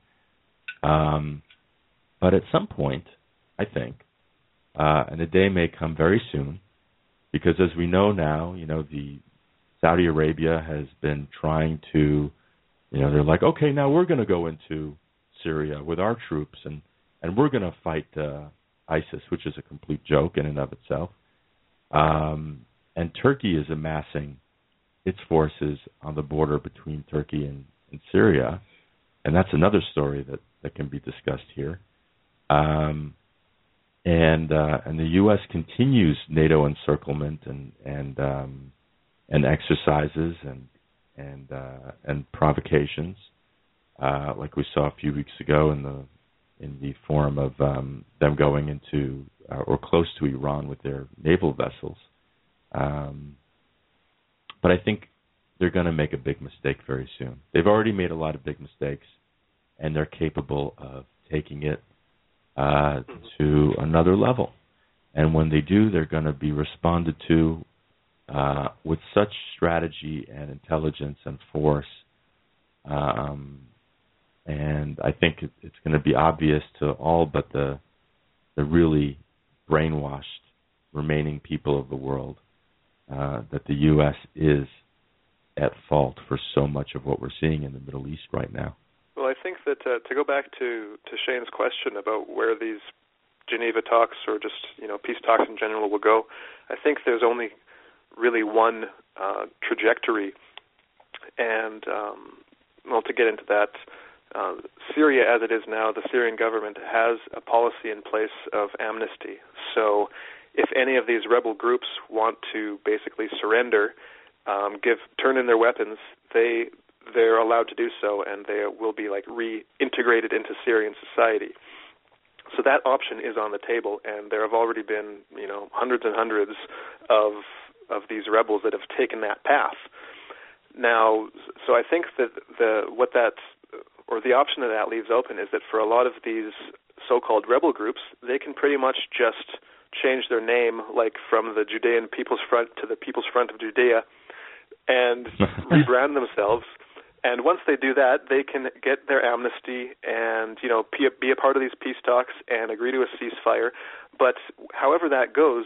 Um, but at some point, I think, uh, and the day may come very soon, because as we know now, you know, the Saudi Arabia has been trying to, you know, they're like, okay, now we're going to go into Syria with our troops and. And we're going to fight uh, ISIS, which is a complete joke in and of itself. Um, and Turkey is amassing its forces on the border between Turkey and, and Syria. And that's another story that, that can be discussed here. Um, and uh, and the U S continues NATO encirclement and and um, and exercises and and uh, and provocations, uh, like we saw a few weeks ago in the. in the form of um, them going into uh, or close to Iran with their naval vessels. Um, but I think they're going to make a big mistake very soon. They've already made a lot of big mistakes, and they're capable of taking it uh, to another level. And when they do, they're going to be responded to uh, with such strategy and intelligence and force um And I think it's going to be obvious to all but the the really brainwashed remaining people of the world uh, that the U S is at fault for so much of what we're seeing in the Middle East right now. Well, I think that uh, to go back to, to Shane's question about where these Geneva talks or just you know peace talks in general will go, I think there's only really one uh, trajectory. And, um, well, to get into that, Uh, Syria, as it is now, the Syrian government has a policy in place of amnesty. So if any of these rebel groups want to basically surrender, um, give turn in their weapons, they, they're allowed to do so, and they will be like reintegrated into Syrian society. So that option is on the table, and there have already been you know hundreds and hundreds of of these rebels that have taken that path. Now, so I think that the what that's or the option that that leaves open is that for a lot of these so-called rebel groups, they can pretty much just change their name, like from the Judean People's Front to the People's Front of Judea, and rebrand themselves. And once they do that, they can get their amnesty and, you know, be a part of these peace talks and agree to a ceasefire. But however that goes,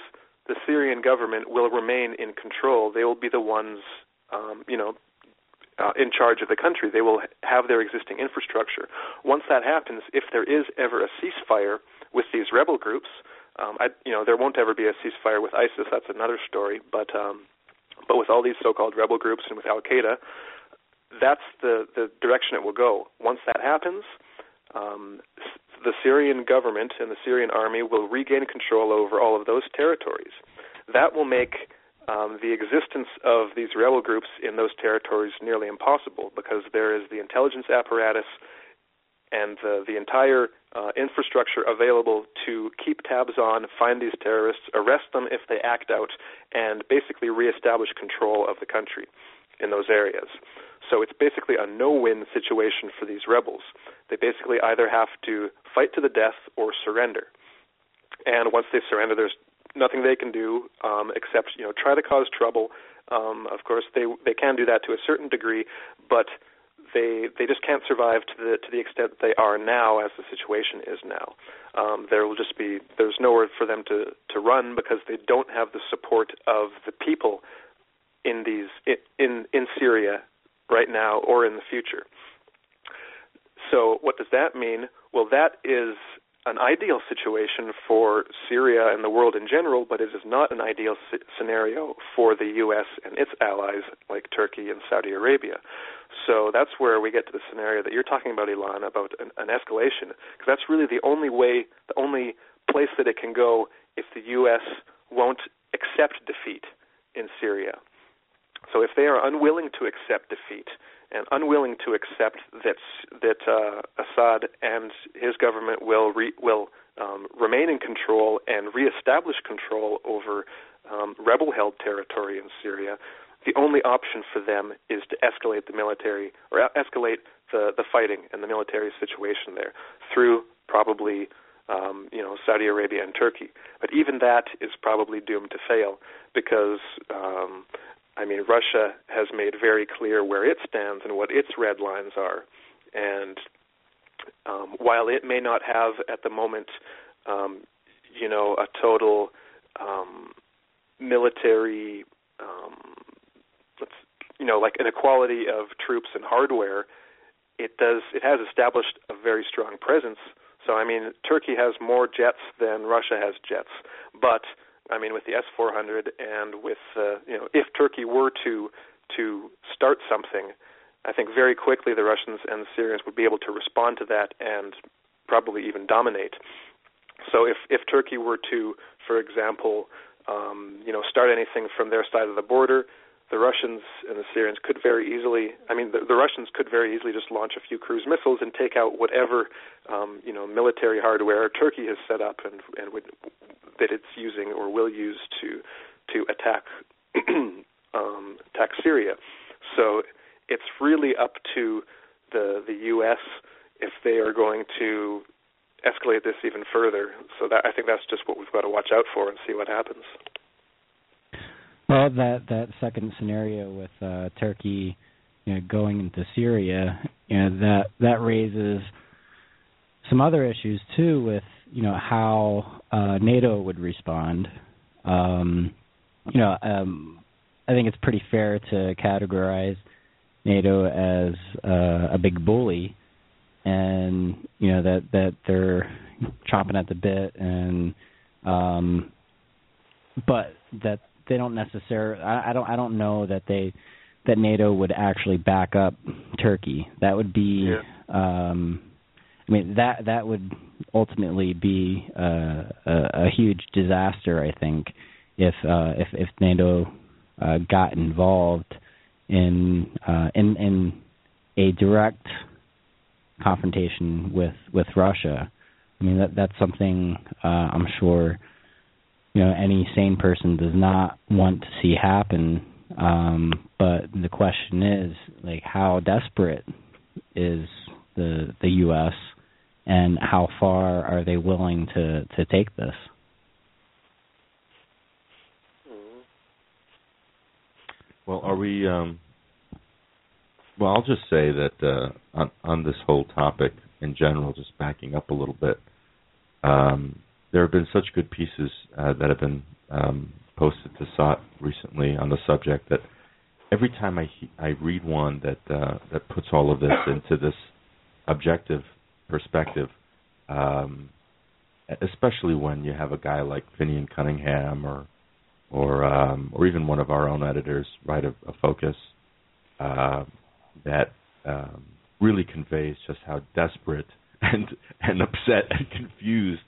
the Syrian government will remain in control. They will be the ones, um, you know, uh, in charge of the country. They will have their existing infrastructure. Once that happens, if there is ever a ceasefire with these rebel groups, um, I, you know, there won't ever be a ceasefire with ISIS. That's another story. But um, but with all these so-called rebel groups and with al-Qaeda, that's the, the direction it will go. Once that happens, um, the Syrian government and the Syrian army will regain control over all of those territories. That will make um, the existence of these rebel groups in those territories nearly impossible, because there is the intelligence apparatus and the, the entire uh, infrastructure available to keep tabs on, find these terrorists, arrest them if they act out, and basically reestablish control of the country in those areas. So it's basically a no-win situation for these rebels. They basically either have to fight to the death or surrender. And once they surrender, there's nothing they can do um, except, you know, try to cause trouble. Um, of course, they they can do that to a certain degree, but they they just can't survive to the to the extent that they are now, as the situation is now. Um, there will just be there's nowhere for them to to run, because they don't have the support of the people in these in in Syria right now or in the future. So what does that mean? Well, that is an ideal situation for Syria and the world in general, but it is not an ideal c- scenario for the U S and its allies like Turkey and Saudi Arabia. So that's where we get to the scenario that you're talking about, Ilan, about an, an escalation, because that's really the only way, the only place that it can go if the U S won't accept defeat in Syria. So if they are unwilling to accept defeat and unwilling to accept that that uh, Assad and his government will re, will um, remain in control and reestablish control over um, rebel-held territory in Syria, the only option for them is to escalate the military or escalate the, the fighting and the military situation there through probably Um, you know, Saudi Arabia and Turkey. But even that is probably doomed to fail, because, um, I mean, Russia has made very clear where it stands and what its red lines are. And um, while it may not have at the moment, um, you know, a total um, military, um, let's, you know, like an equality of troops and hardware, it does. It has established a very strong presence. So, I mean, Turkey has more jets than Russia has jets. But, I mean, with the S four hundred and with, uh, you know, if Turkey were to to start something, I think very quickly the Russians and the Syrians would be able to respond to that and probably even dominate. So if, if Turkey were to, for example, um, you know, start anything from their side of the border, the Russians and the Syrians could very easily, I mean, the, the Russians could very easily just launch a few cruise missiles and take out whatever, um, you know, military hardware Turkey has set up and, and would, that it's using or will use to to attack um, attack Syria. So it's really up to the the U S if they are going to escalate this even further. So that, I think that's just what we've got to watch out for and see what happens. Well, that, that second scenario with uh, Turkey, you know, going into Syria, you know, that that raises some other issues too, with, you know, how uh, NATO would respond. Um, you know, um, I think it's pretty fair to categorize NATO as uh, a big bully, and you know that that they're chomping at the bit, and um, but that. They don't necessarily. I, I don't. I don't know that they that NATO would actually back up Turkey. That would be. Yeah. Um, I mean that that would ultimately be uh, a, a huge disaster, I think, if uh, if if NATO uh, got involved in uh, in in a direct confrontation with, with Russia. I mean that that's something uh, I'm sure. You know, any sane person does not want to see happen, um, but the question is, like, how desperate is the the U S and how far are they willing to, to take this? Well, are we? Um, well, I'll just say that uh, on, on this whole topic in general, just backing up a little bit, um, there have been such good pieces uh, that have been um, posted to S O T recently on the subject that every time I I read one that uh, that puts all of this into this objective perspective, um, especially when you have a guy like Finian Cunningham or or um, or even one of our own editors write a, a focus uh, that um, really conveys just how desperate and and upset and confused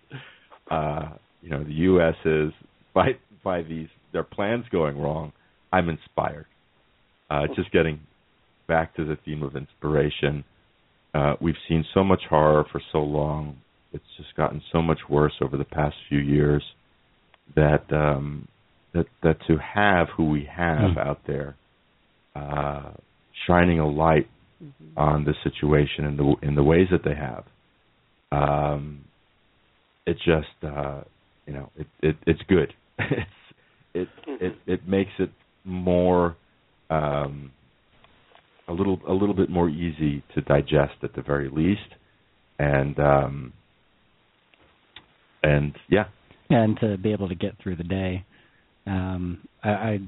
uh, you know the U S is by by these their plans going wrong. I'm inspired. Uh, just getting back to the theme of inspiration, uh, we've seen so much horror for so long. It's just gotten so much worse over the past few years that. Um, That, that to have who we have mm. out there uh, shining a light mm-hmm. on the situation and the in the ways that they have, um, it just uh, you know it, it it's good. it's, it mm-hmm. it it makes it more um, a little a little bit more easy to digest at the very least, and um, and yeah, and to be able to get through the day. Um, I, I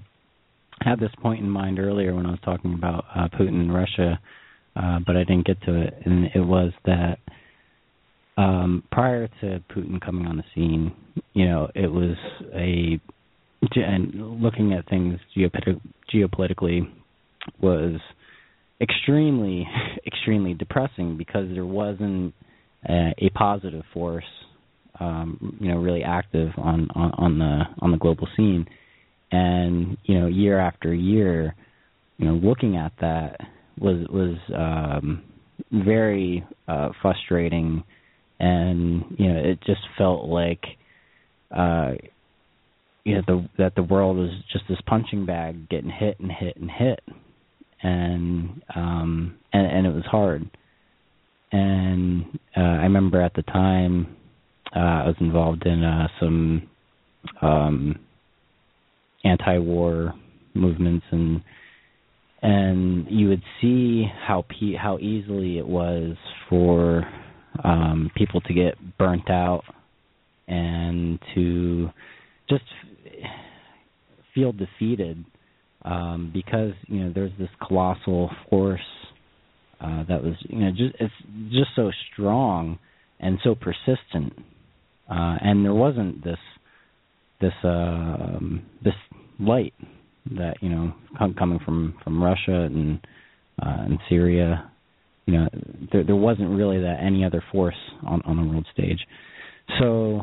had this point in mind earlier when I was talking about uh, Putin and Russia, uh, but I didn't get to it. And it was that um, prior to Putin coming on the scene, you know, it was a and looking at things geopolit- geopolitically was extremely, extremely depressing because there wasn't a, a positive force. Um, you know, really active on, on, on the on the global scene, and you know, year after year, you know, looking at that was was um, very uh, frustrating, and you know, it just felt like, uh, you know, the, that the world was just this punching bag getting hit and hit and hit, and um, and, and it was hard, and uh, I remember at the time. Uh, I was involved in uh, some um, anti-war movements, and and you would see how pe- how easily it was for um, people to get burnt out and to just feel defeated um, because you know there's this colossal force uh, that was you know just it's just so strong and so persistent. Uh, and there wasn't this this uh, um, this light that you know com- coming from, from Russia and uh, and Syria, you know, there, there wasn't really that any other force on, on the world stage. So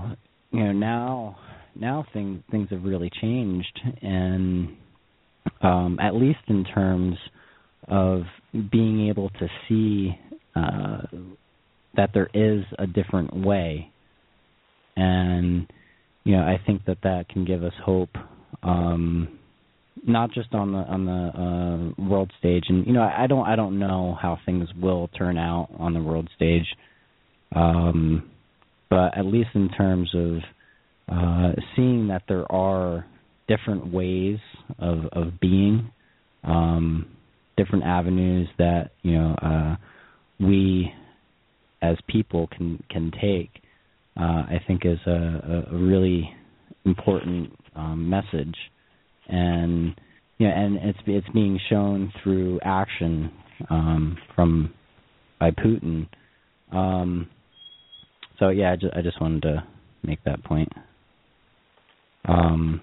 you know now now things things have really changed, and um, at least in terms of being able to see uh, that there is a different way. And, you know, I think that that can give us hope, um, not just on the on the uh, world stage. And, you know, I don't I don't know how things will turn out on the world stage, um, but at least in terms of uh, seeing that there are different ways of, of being, um, different avenues that, you know, uh, we as people can, can take. Uh, I think is a, a really important um, message, and you know, and it's it's being shown through action um, from by Putin. Um, so yeah, I just, I just wanted to make that point. Um,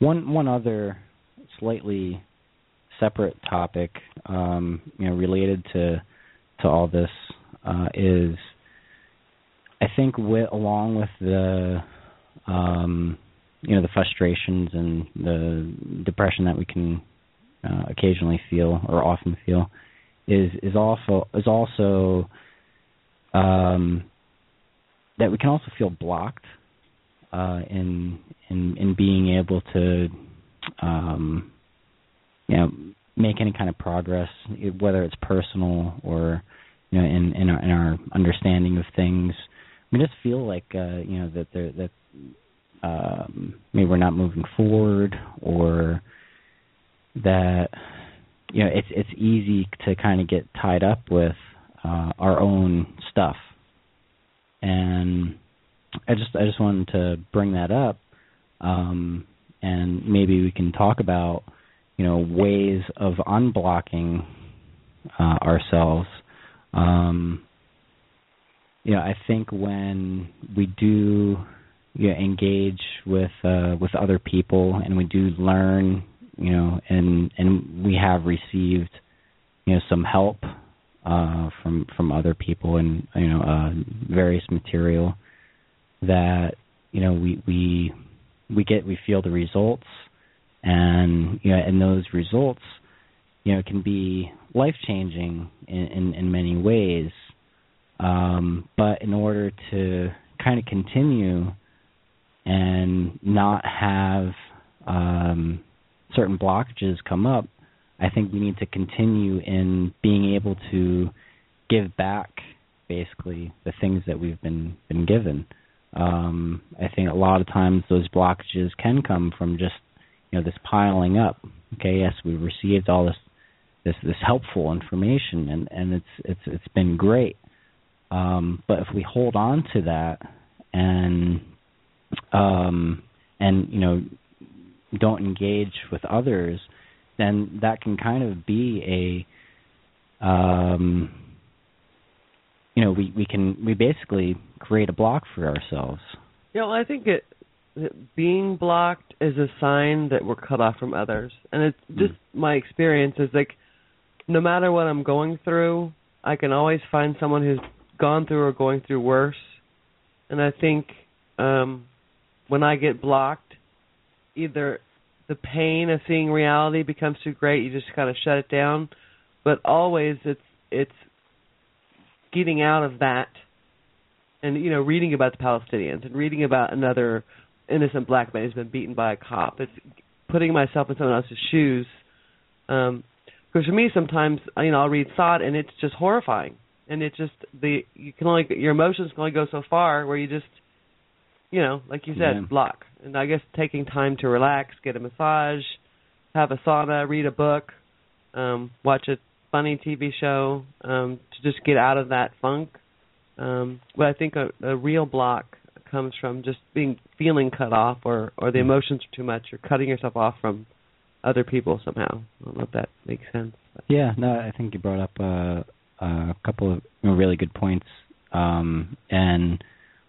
one one other slightly separate topic, um, you know, related to to all this uh, is. I think with, along with the, um, you know, the frustrations and the depression that we can uh, occasionally feel or often feel, is is also is also um, that we can also feel blocked uh, in in in being able to, um, you know, make any kind of progress, whether it's personal or you know in in our, in our understanding of things. I mean, just feel like uh, you know that there, that um, maybe we're not moving forward, or that, you know, it's it's easy to kind of get tied up with uh, our own stuff. And I just I just wanted to bring that up, um, and maybe we can talk about, you know, ways of unblocking uh, ourselves. Um, you know, I think when we do you know, engage with uh, with other people, and we do learn, you know, and and we have received, you know, some help uh, from from other people, and you know, uh, various material. That, you know, we, we we get we feel the results, and you know, and those results, you know, can be life changing in, in, in many ways. Um, but in order to kind of continue and not have um, certain blockages come up, I think we need to continue in being able to give back, basically, the things that we've been been given. Um, I think a lot of times those blockages can come from just, you know, this piling up. Okay, yes, we received all this this, this helpful information, and, and it's it's it's been great. Um, but if we hold on to that and um, and you know don't engage with others, then that can kind of be a um, you know, we, we can we basically create a block for ourselves. Yeah, well, I think it, it being blocked is a sign that we're cut off from others, and it's just mm. my experience is like, no matter what I'm going through, I can always find someone who's gone through or going through worse. And I think um, when I get blocked, either the pain of seeing reality becomes too great, you just kind of shut it down. But always, it's it's. getting out of that and, you know, reading about the Palestinians and reading about another innocent black man who's been beaten by a cop. It's putting myself in someone else's shoes. Um, because for me, sometimes, you know, I'll read thought and it's just horrifying. And it's just the, you can only, your emotions can only go so far where you just, you know, like you said, yeah. block. And I guess taking time to relax, get a massage, have a sauna, read a book, um, watch a funny T V show, um, to just get out of that funk. Um, but I think a, a real block comes from just being feeling cut off, or, or the emotions are too much, or cutting yourself off from other people somehow. I don't know if that makes sense. But. Yeah, no, I think you brought up a, a couple of really good points. Um, and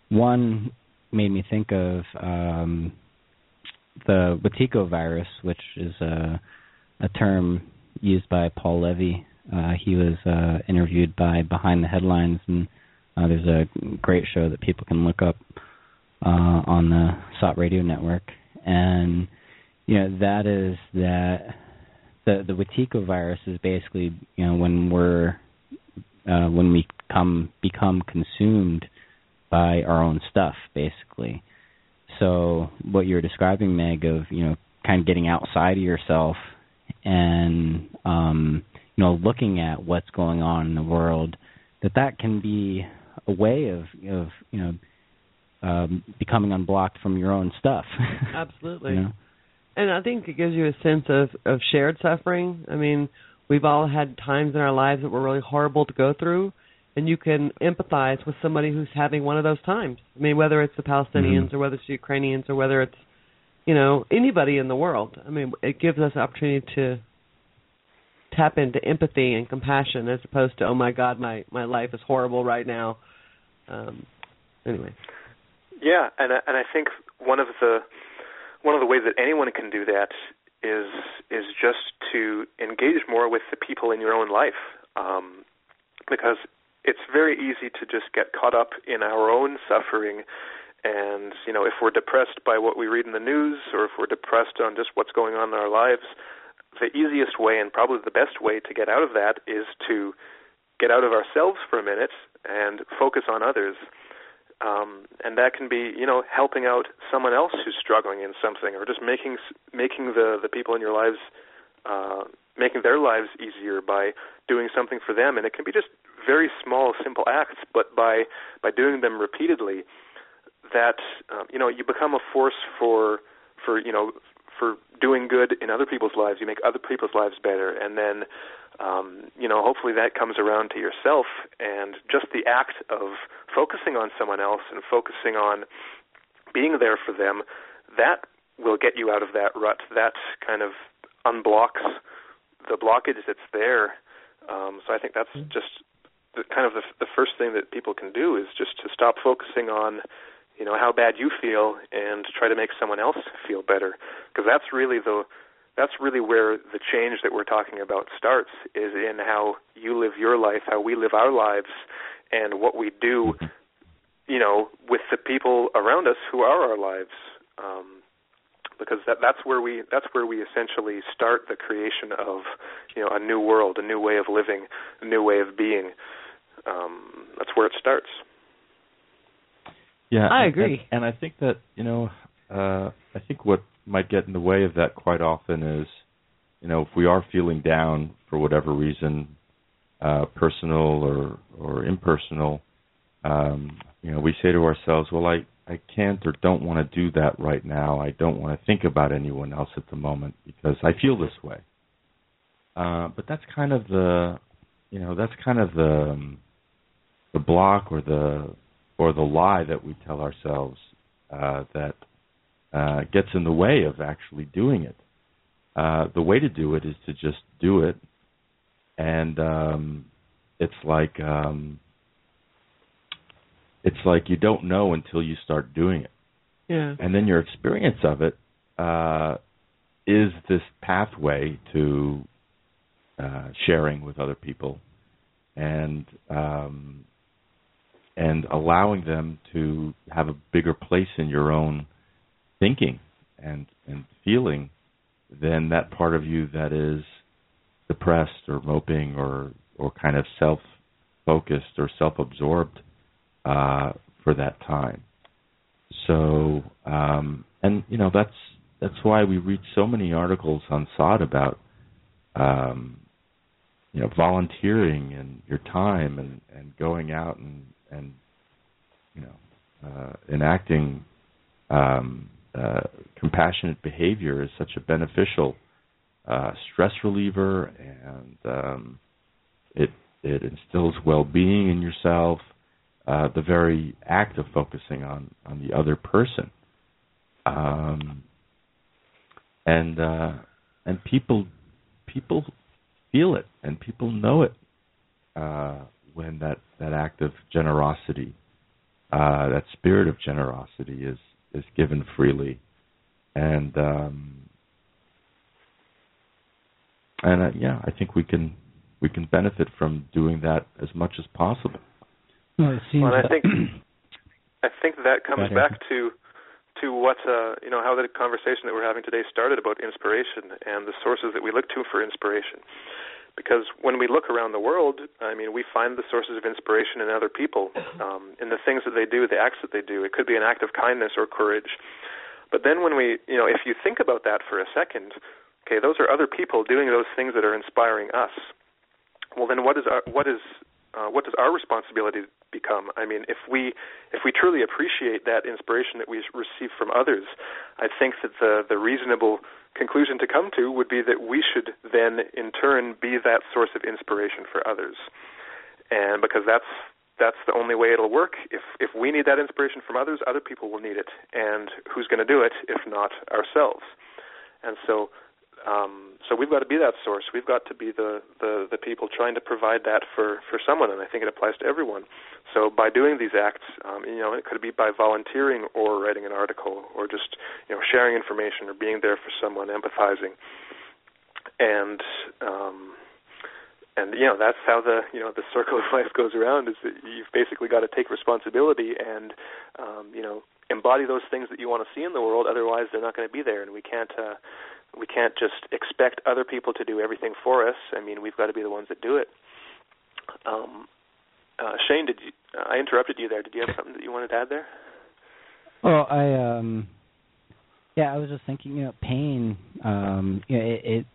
one made me think of um, the Wetiko virus, which is a, a term used by Paul Levy. Uh, he was uh, interviewed by Behind the Headlines, and uh, there's a great show that people can look up uh, on the S O T Radio Network. And, you know, that is that the the Wetiko virus is basically, you know, when we're uh, when we come become consumed by our own stuff, basically. So what you're describing, Meg, of, you know, kind of getting outside of yourself and um, you know, looking at what's going on in the world, that that can be a way of, of you know, um, becoming unblocked from your own stuff. Absolutely. You know? And I think it gives you a sense of, of shared suffering. I mean, we've all had times in our lives that were really horrible to go through, and you can empathize with somebody who's having one of those times. I mean, whether it's the Palestinians mm-hmm. or whether it's the Ukrainians or whether it's, you know, anybody in the world. I mean, it gives us an opportunity to tap into empathy and compassion as opposed to, oh, my God, my, my life is horrible right now. Um, anyway. Yeah, and, and I think one of the one of the ways that anyone can do that is is just to engage more with the people in your own life, um, because it's very easy to just get caught up in our own suffering. And, you know, if we're depressed by what we read in the news, or if we're depressed on just what's going on in our lives, the easiest way and probably the best way to get out of that is to get out of ourselves for a minute and focus on others. Um, and that can be, you know, helping out someone else who's struggling in something, or just making making the, the people in your lives, uh, making their lives easier by doing something for them. And it can be just very small, simple acts, but by, by doing them repeatedly, that um, you know, you become a force for for you know for doing good in other people's lives. You make other people's lives better. And then, um, you know, hopefully that comes around to yourself. And just the act of focusing on someone else and focusing on being there for them, that will get you out of that rut. That kind of unblocks the blockage that's there. Um, so I think that's just the, kind of the, the first thing that people can do is just to stop focusing on, you know, how bad you feel and try to make someone else feel better. Because that's really the, that's really where the change that we're talking about starts, is in how you live your life, how we live our lives, and what we do, you know, with the people around us who are our lives. Um, because that, that's where we that's where we essentially start the creation of, you know, a new world, a new way of living, a new way of being. Um, that's where it starts. Yeah, I agree. And, and I think that, you know, uh, I think what might get in the way of that quite often is, you know, if we are feeling down for whatever reason, uh, personal or, or impersonal, um, you know, we say to ourselves, well, I, I can't or don't want to do that right now. I don't want to think about anyone else at the moment because I feel this way. Uh, but that's kind of the, you know, that's kind of the, um, the block or the, or the lie that we tell ourselves uh, that uh, gets in the way of actually doing it. Uh, the way to do it is to just do it, and um, it's like um, it's like you don't know until you start doing it. Yeah. And then your experience of it uh, is this pathway to uh, sharing with other people, and um, and allowing them to have a bigger place in your own thinking and, and feeling than that part of you that is depressed or moping or, or kind of self-focused or self-absorbed uh, for that time. So, um, and, you know, that's that's why we read so many articles on S O D about, um, you know, volunteering and your time and, and going out and, and, you know, uh, enacting um, uh, compassionate behavior is such a beneficial uh, stress reliever, and um, it it instills well-being in yourself. Uh, the very act of focusing on, on the other person, um, and uh, and people people feel it, and people know it. Uh, when that, that act of generosity, uh, that spirit of generosity is, is given freely. And, um, and uh, yeah, I think we can, we can benefit from doing that as much as possible. Well, it seems well, and I think, I think that comes better. back to, to what, uh, you know, how the conversation that we're having today started about inspiration and the sources that we look to for inspiration. Because when we look around the world, I mean, we find the sources of inspiration in other people, um, in the things that they do, the acts that they do. It could be an act of kindness or courage. But then when we, you know, if you think about that for a second, okay, those are other people doing those things that are inspiring us. Well, then what is our, what is uh, what does our responsibility become? I mean, if we if we truly appreciate that inspiration that we receive from others, I think that the the reasonable conclusion to come to would be that we should then in turn be that source of inspiration for others. And because that's that's the only way it'll work. If if we need that inspiration from others, other people will need it. And who's going to do it if not ourselves? And so um, so we've got to be that source. We've got to be the, the, the people trying to provide that for, for someone, and I think it applies to everyone. So by doing these acts, um, you know, it could be by volunteering or writing an article or just, you know, sharing information or being there for someone, empathizing. And, um, and you know, that's how the, you know, the circle of life goes around, is that you've basically got to take responsibility and, um, you know, embody those things that you want to see in the world. Otherwise, they're not going to be there, and we can't... Uh, We can't just expect other people to do everything for us. I mean, we've got to be the ones that do it. Um, uh, Shane, did you, uh, I interrupted you there. Did you have something that you wanted to add there? Well, I, um, yeah, I was just thinking, you know, pain, um, you know, it, it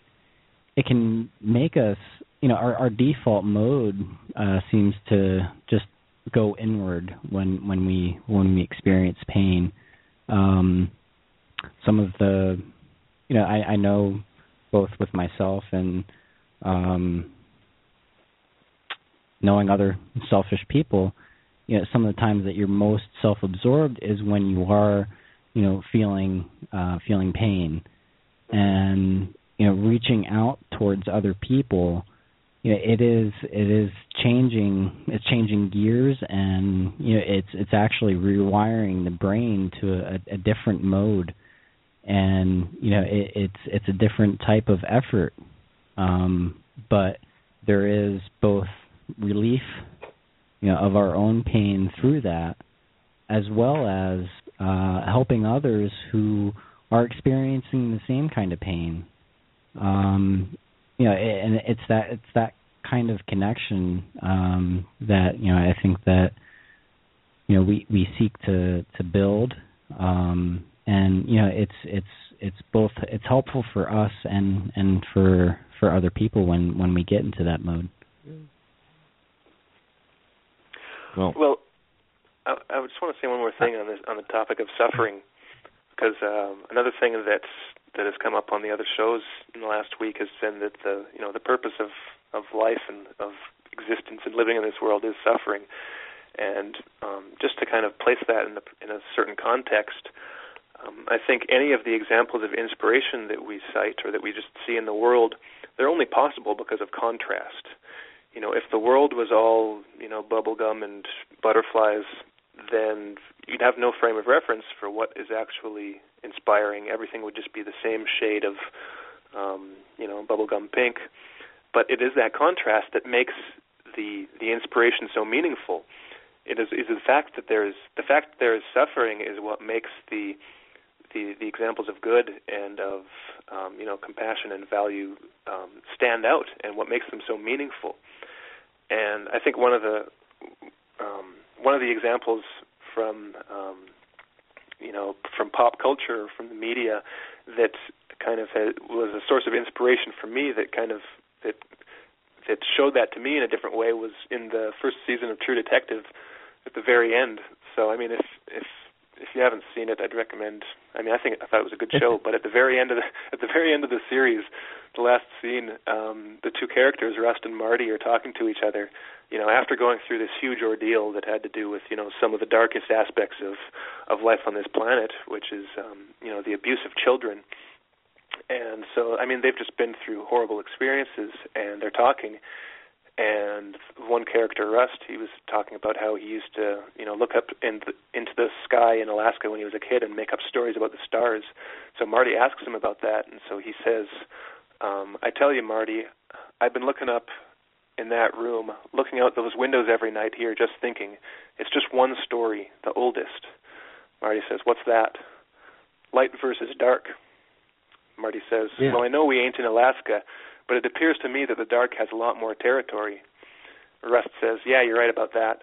it can make us, you know, our, our default mode uh, seems to just go inward when, when we when we experience pain. Um, some of the you know, I, I know both with myself and um, knowing other selfish people, you know, some of the times that you're most self-absorbed is when you are, you know, feeling uh, feeling pain, and you know, reaching out towards other people. You know, it is it is changing it's changing gears, and you know, it's it's actually rewiring the brain to a, a different mode, and you know, it, it's it's a different type of effort, um, but there is both relief, you know, of our own pain through that, as well as uh, helping others who are experiencing the same kind of pain. Um, You know, and it's that it's that kind of connection um, that, you know, I think that, you know, we, we seek to to build, um, and you know, it's it's it's both it's helpful for us and, and for for other people when, when we get into that mode. Well, well I, I just want to say one more thing on this on the topic of suffering, because um, another thing that's that has come up on the other shows in the last week has been that the you know the purpose of, of life and of existence and living in this world is suffering, and um, just to kind of place that in, the, in a certain context, um, I think any of the examples of inspiration that we cite or that we just see in the world, they're only possible because of contrast. You know, if the world was all you know bubblegum and butterflies, then you'd have no frame of reference for what is actually inspiring. Everything would just be the same shade of, um, you know, bubblegum pink. But it is that contrast that makes the the inspiration so meaningful. It is, is the fact that there is the fact that there is suffering is what makes the the, the examples of good and of um, you know compassion and value um, stand out, and what makes them so meaningful. And I think one of the um, one of the examples from um, you know, from pop culture, from the media, that kind of had, was a source of inspiration for me. That kind of that that showed that to me in a different way was in the first season of True Detective, at the very end. So I mean, if if if you haven't seen it, I'd recommend. I mean, I think I thought it was a good show, but at the very end of the at the very end of the series, the last scene, um, the two characters, Rust and Marty, are talking to each other. You know, after going through this huge ordeal that had to do with, you know, some of the darkest aspects of, of life on this planet, which is, um, you know, the abuse of children. And so, I mean, they've just been through horrible experiences, and they're talking. And one character, Rust, he was talking about how he used to, you know, look up in the, into the sky in Alaska when he was a kid and make up stories about the stars. So Marty asks him about that, and so he says, um, I tell you, Marty, I've been looking up in that room, looking out those windows every night here, just thinking, it's just one story, the oldest. Marty says, what's that? Light versus dark. Marty says, yeah. Well, I know we ain't in Alaska, but it appears to me that the dark has a lot more territory. Rust says, yeah, you're right about that.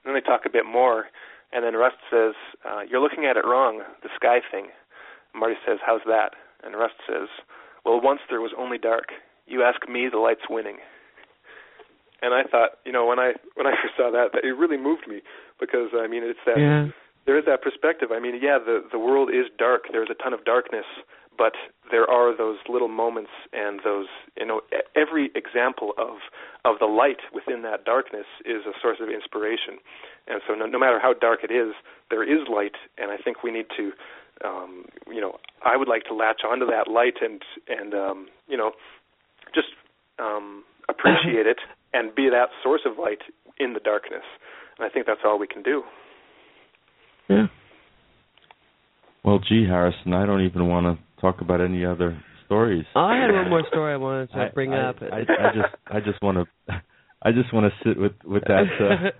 And then they talk a bit more, and then Rust says, uh, you're looking at it wrong, the sky thing. Marty says, how's that? And Rust says, well, once there was only dark. You ask me, the light's winning. And I thought, you know, when I when I first saw that, that it really moved me, because I mean, it's that yeah. there is that perspective. I mean, yeah, the the world is dark. There's a ton of darkness, but there are those little moments and those, you know, every example of of the light within that darkness is a source of inspiration. And so, no, no matter how dark it is, there is light, and I think we need to, um, you know, I would like to latch onto that light and and um, you know, just um, appreciate it. And be that source of light in the darkness. And I think that's all we can do. Yeah. Well, gee, Harrison, I don't even want to talk about any other stories. I had one more story I wanted to I, bring I, up. I, I just, I just want to, I just want to sit with with that,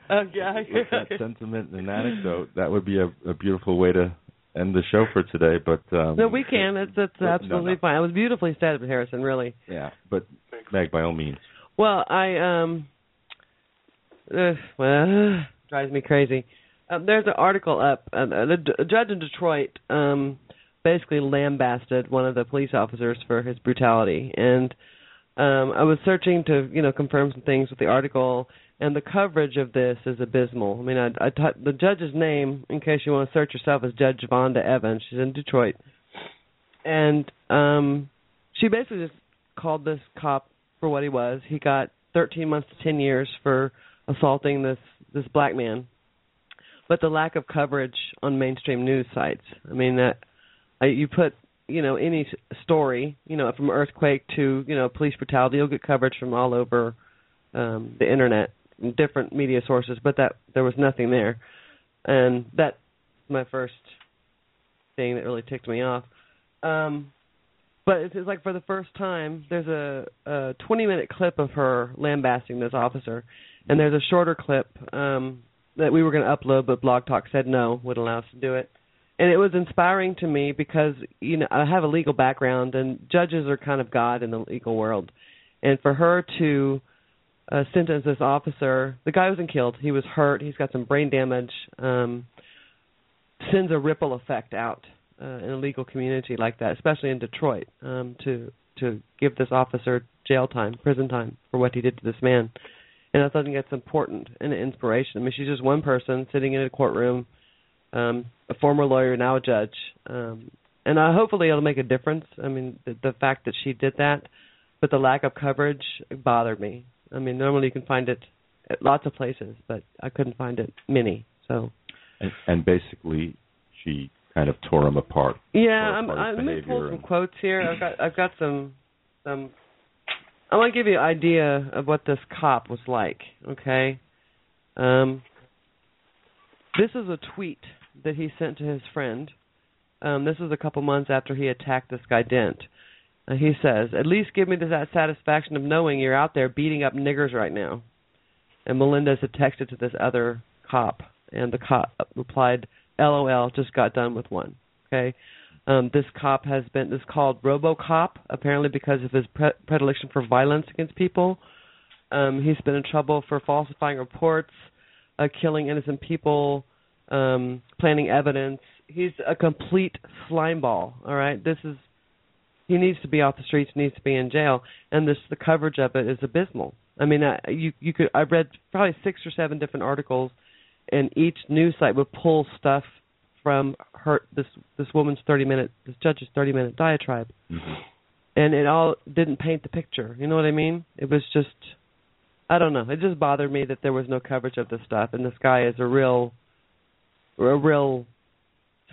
uh, okay. with that sentiment and anecdote. That would be a, a beautiful way to end the show for today. But um, no, we can. It's it's absolutely no, no. fine. It was beautifully said, Harrison. Really. Yeah, but Meg, by all means. Well, I, um, uh, well, drives me crazy. Uh, there's an article up. Uh, the d- a judge in Detroit um, basically lambasted one of the police officers for his brutality. And um, I was searching to, you know, confirm some things with the article, and the coverage of this is abysmal. I mean, I, I t- the judge's name, in case you want to search yourself, is Judge Vonda Evans. She's in Detroit. And um, she basically just called this cop for what he was. He got thirteen months to ten years for assaulting this, this black man. But the lack of coverage on mainstream news sites. I mean, that uh, you put, you know, any story, you know, from earthquake to, you know, police brutality, you'll get coverage from all over um, the Internet, different media sources, but that there was nothing there. And that's my first thing that really ticked me off. Um, but it's, it's like for the first time, there's a, a twenty-minute clip of her lambasting this officer, and there's a shorter clip um, that we were going to upload, but Blog Talk said no, wouldn't allow us to do it. And it was inspiring to me because, you know, I have a legal background, and judges are kind of God in the legal world. And for her to uh, sentence this officer, the guy wasn't killed. He was hurt. He's got some brain damage. Um, sends a ripple effect out uh, in a legal community like that, especially in Detroit, um, to to give this officer jail time, prison time for what he did to this man. And I thought that's important and an inspiration. I mean, she's just one person sitting in a courtroom, um, a former lawyer, now a judge. Um, and I, hopefully it'll make a difference. I mean, the, the fact that she did that, but the lack of coverage bothered me. I mean, normally you can find it at lots of places, but I couldn't find it many. So, and, and basically she kind of tore him apart. Yeah, I'm, I'm going to pull some quotes here. I've got, I've got some... some I want to give you an idea of what this cop was like, okay? Um, this is a tweet that he sent to his friend. Um, this was a couple months after he attacked this guy, Dent. Uh, he says, "At least give me that satisfaction of knowing you're out there beating up niggers right now." And Melendez had texted to this other cop, and the cop replied, "L O L, just got done with one," okay? Um, this cop has been is called RoboCop, apparently because of his pre- predilection for violence against people. Um, he's been in trouble for falsifying reports, uh, killing innocent people, um, planting evidence. He's a complete slimeball, all right? This is He needs to be off the streets, needs to be in jail, and this the coverage of it is abysmal. I mean, I, you, you could, I read probably six or seven different articles, and each news site would pull stuff from her, this this woman's thirty minute, this judge's thirty minute diatribe, mm-hmm. and it all didn't paint the picture. You know what I mean? It was just, I don't know. It just bothered me that there was no coverage of this stuff, and this guy is a real, a real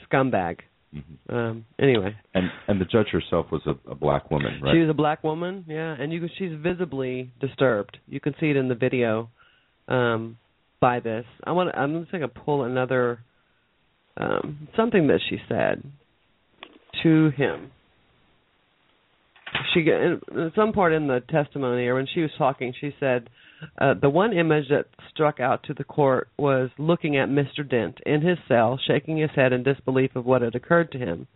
scumbag. Mm-hmm. Um, anyway, and and the judge herself was a, a black woman, right? She was a black woman, yeah, and you she's visibly disturbed. You can see it in the video um, by this. I want. I'm just going to pull another. Um, something that she said to him. She, in some part in the testimony or when she was talking, she said, uh, the one image that struck out to the court was looking at Mister Dent in his cell, shaking his head in disbelief of what had occurred to him.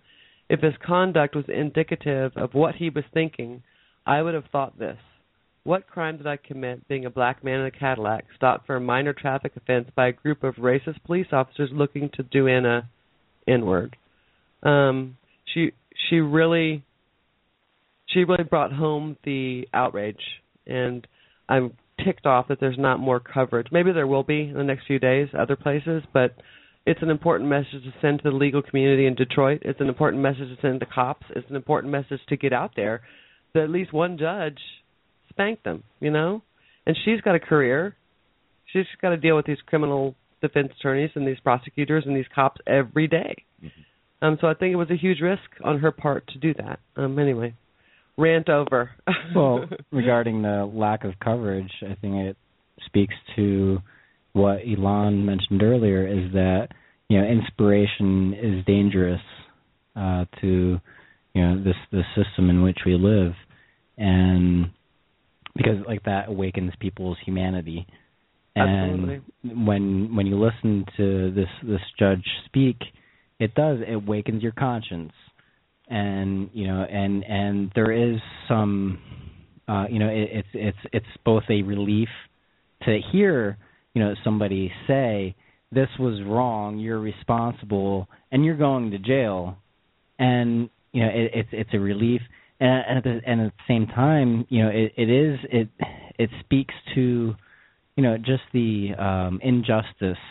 If his conduct was indicative of what he was thinking, I would have thought this. What crime did I commit being a black man in a Cadillac stopped for a minor traffic offense by a group of racist police officers looking to do in a N-word? Um, she she really she really brought home the outrage, and I'm ticked off that there's not more coverage. Maybe there will be in the next few days, other places, but it's an important message to send to the legal community in Detroit. It's an important message to send to cops. It's an important message to get out there that at least one judge spank them, you know? And she's got a career. She's got to deal with these criminal defense attorneys and these prosecutors and these cops every day. Mm-hmm. Um, so I think it was a huge risk on her part to do that. Um, anyway, rant over. Well, regarding the lack of coverage, I think it speaks to what Elon mentioned earlier, is that, you know, inspiration is dangerous uh, to, you know, this, this system in which we live. And because like that awakens people's humanity, and Absolutely. when when you listen to this this judge speak, it does it awakens your conscience, and you know, and and there is some, uh, you know, it, it's it's it's both a relief to hear, you know, somebody say this was wrong, you're responsible, and you're going to jail, and you know, it, it's it's a relief. And at, the, and at the same time, you know, it, it is it it speaks to, you know, just the um, injustice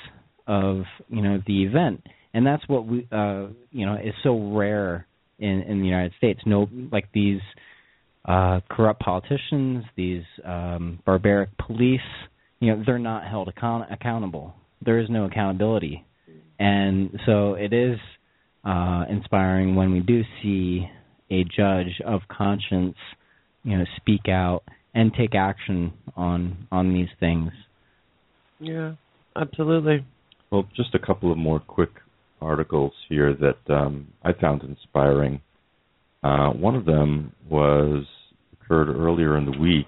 of, you know, the event, and that's what we, uh, you know, is so rare in, in the United States. No, like these uh, corrupt politicians, these um, barbaric police, you know, they're not held account- accountable. There is no accountability. And so it is uh, inspiring when we do see a judge of conscience, you know, speak out and take action on on these things. Yeah, absolutely. Well, just a couple of more quick articles here that um, I found inspiring. Uh, one of them was occurred earlier in the week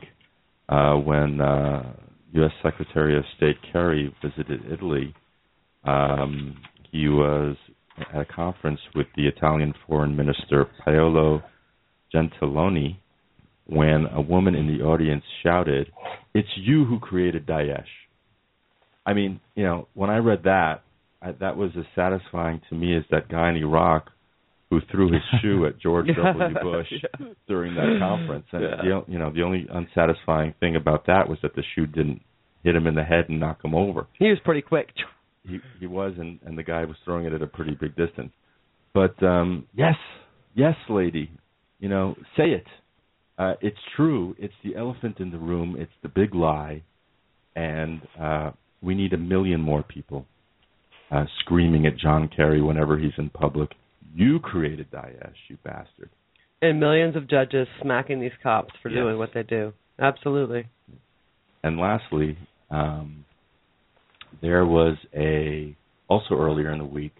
uh, when uh, U S Secretary of State Kerry visited Italy. Um, he was at a conference with the Italian Foreign Minister Paolo Gentiloni when a woman in the audience shouted, "It's you who created Daesh." I mean, you know, when I read that, I, that was as satisfying to me as that guy in Iraq who threw his shoe at George W. Bush yeah. during that conference. And, yeah. the, you know, the only unsatisfying thing about that was that the shoe didn't hit him in the head and knock him over. He was pretty quick. He, he was, and, and the guy was throwing it at a pretty big distance. But, um, yes, yes, lady, you know, say it. Uh, it's true. It's the elephant in the room. It's the big lie. And uh, we need a million more people uh, screaming at John Kerry whenever he's in public. You created Daesh, you bastard. And millions of judges smacking these cops for yes. doing what they do. Absolutely. And lastly, um, there was a, also earlier in the week,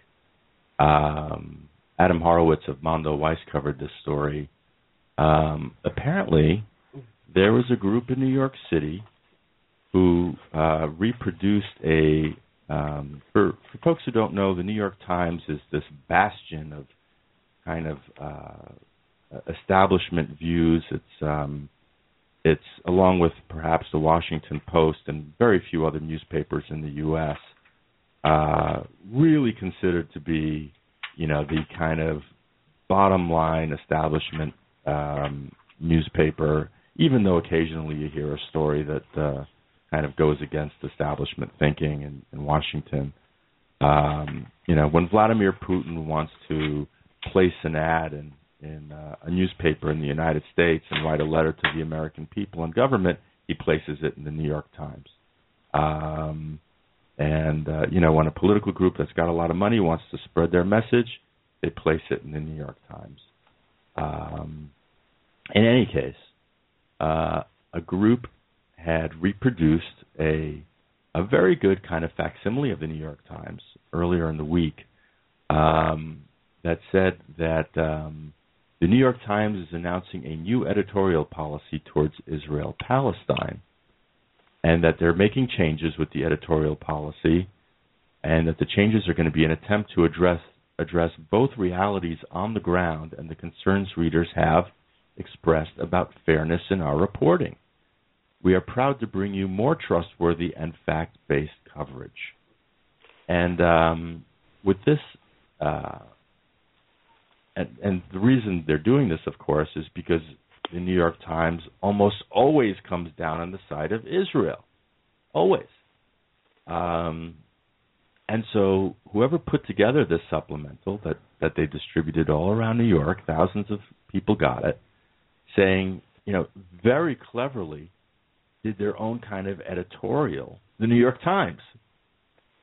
um, Adam Horowitz of Mondo Weiss covered this story. Um, apparently, there was a group in New York City who uh, reproduced a, um, for, for folks who don't know, the New York Times is this bastion of kind of uh, establishment views. It's um, it's along with perhaps the Washington Post and very few other newspapers in the U S, uh, really considered to be, you know, the kind of bottom line establishment Um, newspaper, even though occasionally you hear a story that uh, kind of goes against establishment thinking in, in Washington. Um, you know, when Vladimir Putin wants to place an ad in, in uh, a newspaper in the United States and write a letter to the American people and government, he places it in the New York Times. Um, and, uh, you know, when a political group that's got a lot of money wants to spread their message, they place it in the New York Times. Um, in any case, uh, a group had reproduced a a very good kind of facsimile of the New York Times earlier in the week um, that said that um, the New York Times is announcing a new editorial policy towards Israel-Palestine, and that they're making changes with the editorial policy, and that the changes are going to be an attempt to address address both realities on the ground and the concerns readers have expressed about fairness in our reporting. We are proud to bring you more trustworthy and fact-based coverage. And um, with this, uh, and, and the reason they're doing this, of course, is because the New York Times almost always comes down on the side of Israel. Always. Um And so whoever put together this supplemental that, that they distributed all around New York, thousands of people got it, saying, you know, very cleverly did their own kind of editorial, the New York Times.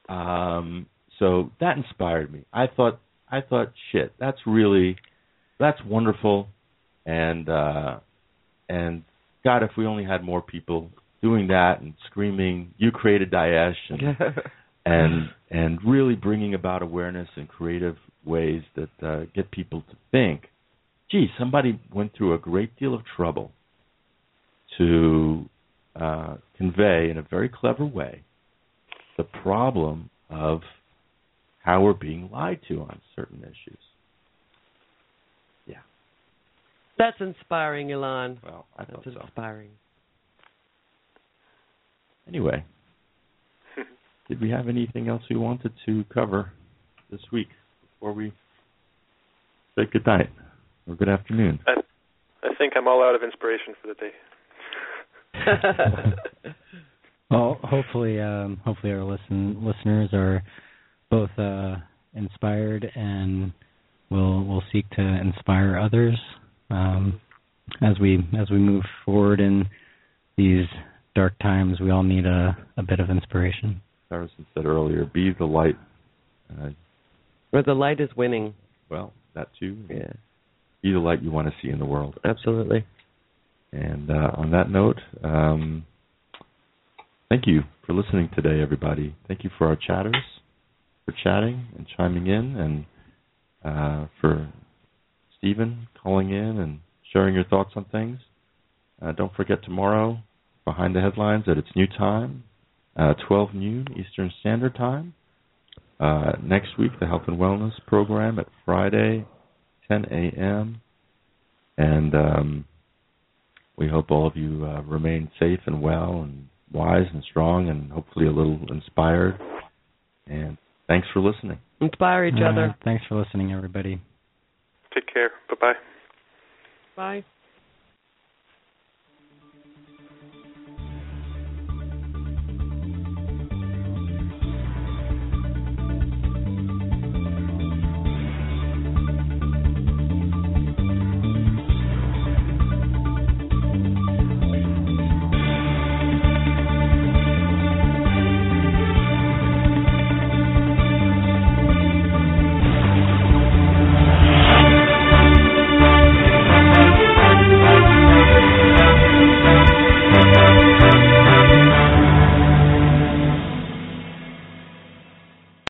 Um, so that inspired me. I thought, I thought, shit, that's really, that's wonderful. And, uh, and God, if we only had more people doing that and screaming, you created Daesh and And and really bringing about awareness in creative ways that uh, get people to think, gee, somebody went through a great deal of trouble to uh, convey in a very clever way the problem of how we're being lied to on certain issues. Yeah. That's inspiring, Elon. Well, I thought so. That's inspiring. Anyway. Did we have anything else we wanted to cover this week before we say good night or good afternoon? I, I think I'm all out of inspiration for the day. Well, hopefully, um, hopefully our listen, listeners are both uh, inspired and will will will seek to inspire others um, as we as we move forward in these dark times. We all need a, a bit of inspiration. Harrison said earlier, "Be the light." Uh, well, the light is winning. Well, that too. Yeah. Be the light you want to see in the world. Absolutely. And uh, on that note, um, thank you for listening today, everybody. Thank you for our chatters for chatting and chiming in, and uh, for Stephen calling in and sharing your thoughts on things. Uh, don't forget tomorrow, Behind the Headlines, at its new time, uh, twelve noon Eastern Standard Time. Uh, next week, the Health and Wellness Program at Friday, ten a.m. And um, we hope all of you uh, remain safe and well and wise and strong and hopefully a little inspired. And thanks for listening. Inspire each other. Uh, thanks for listening, everybody. Take care. Bye-bye. Bye.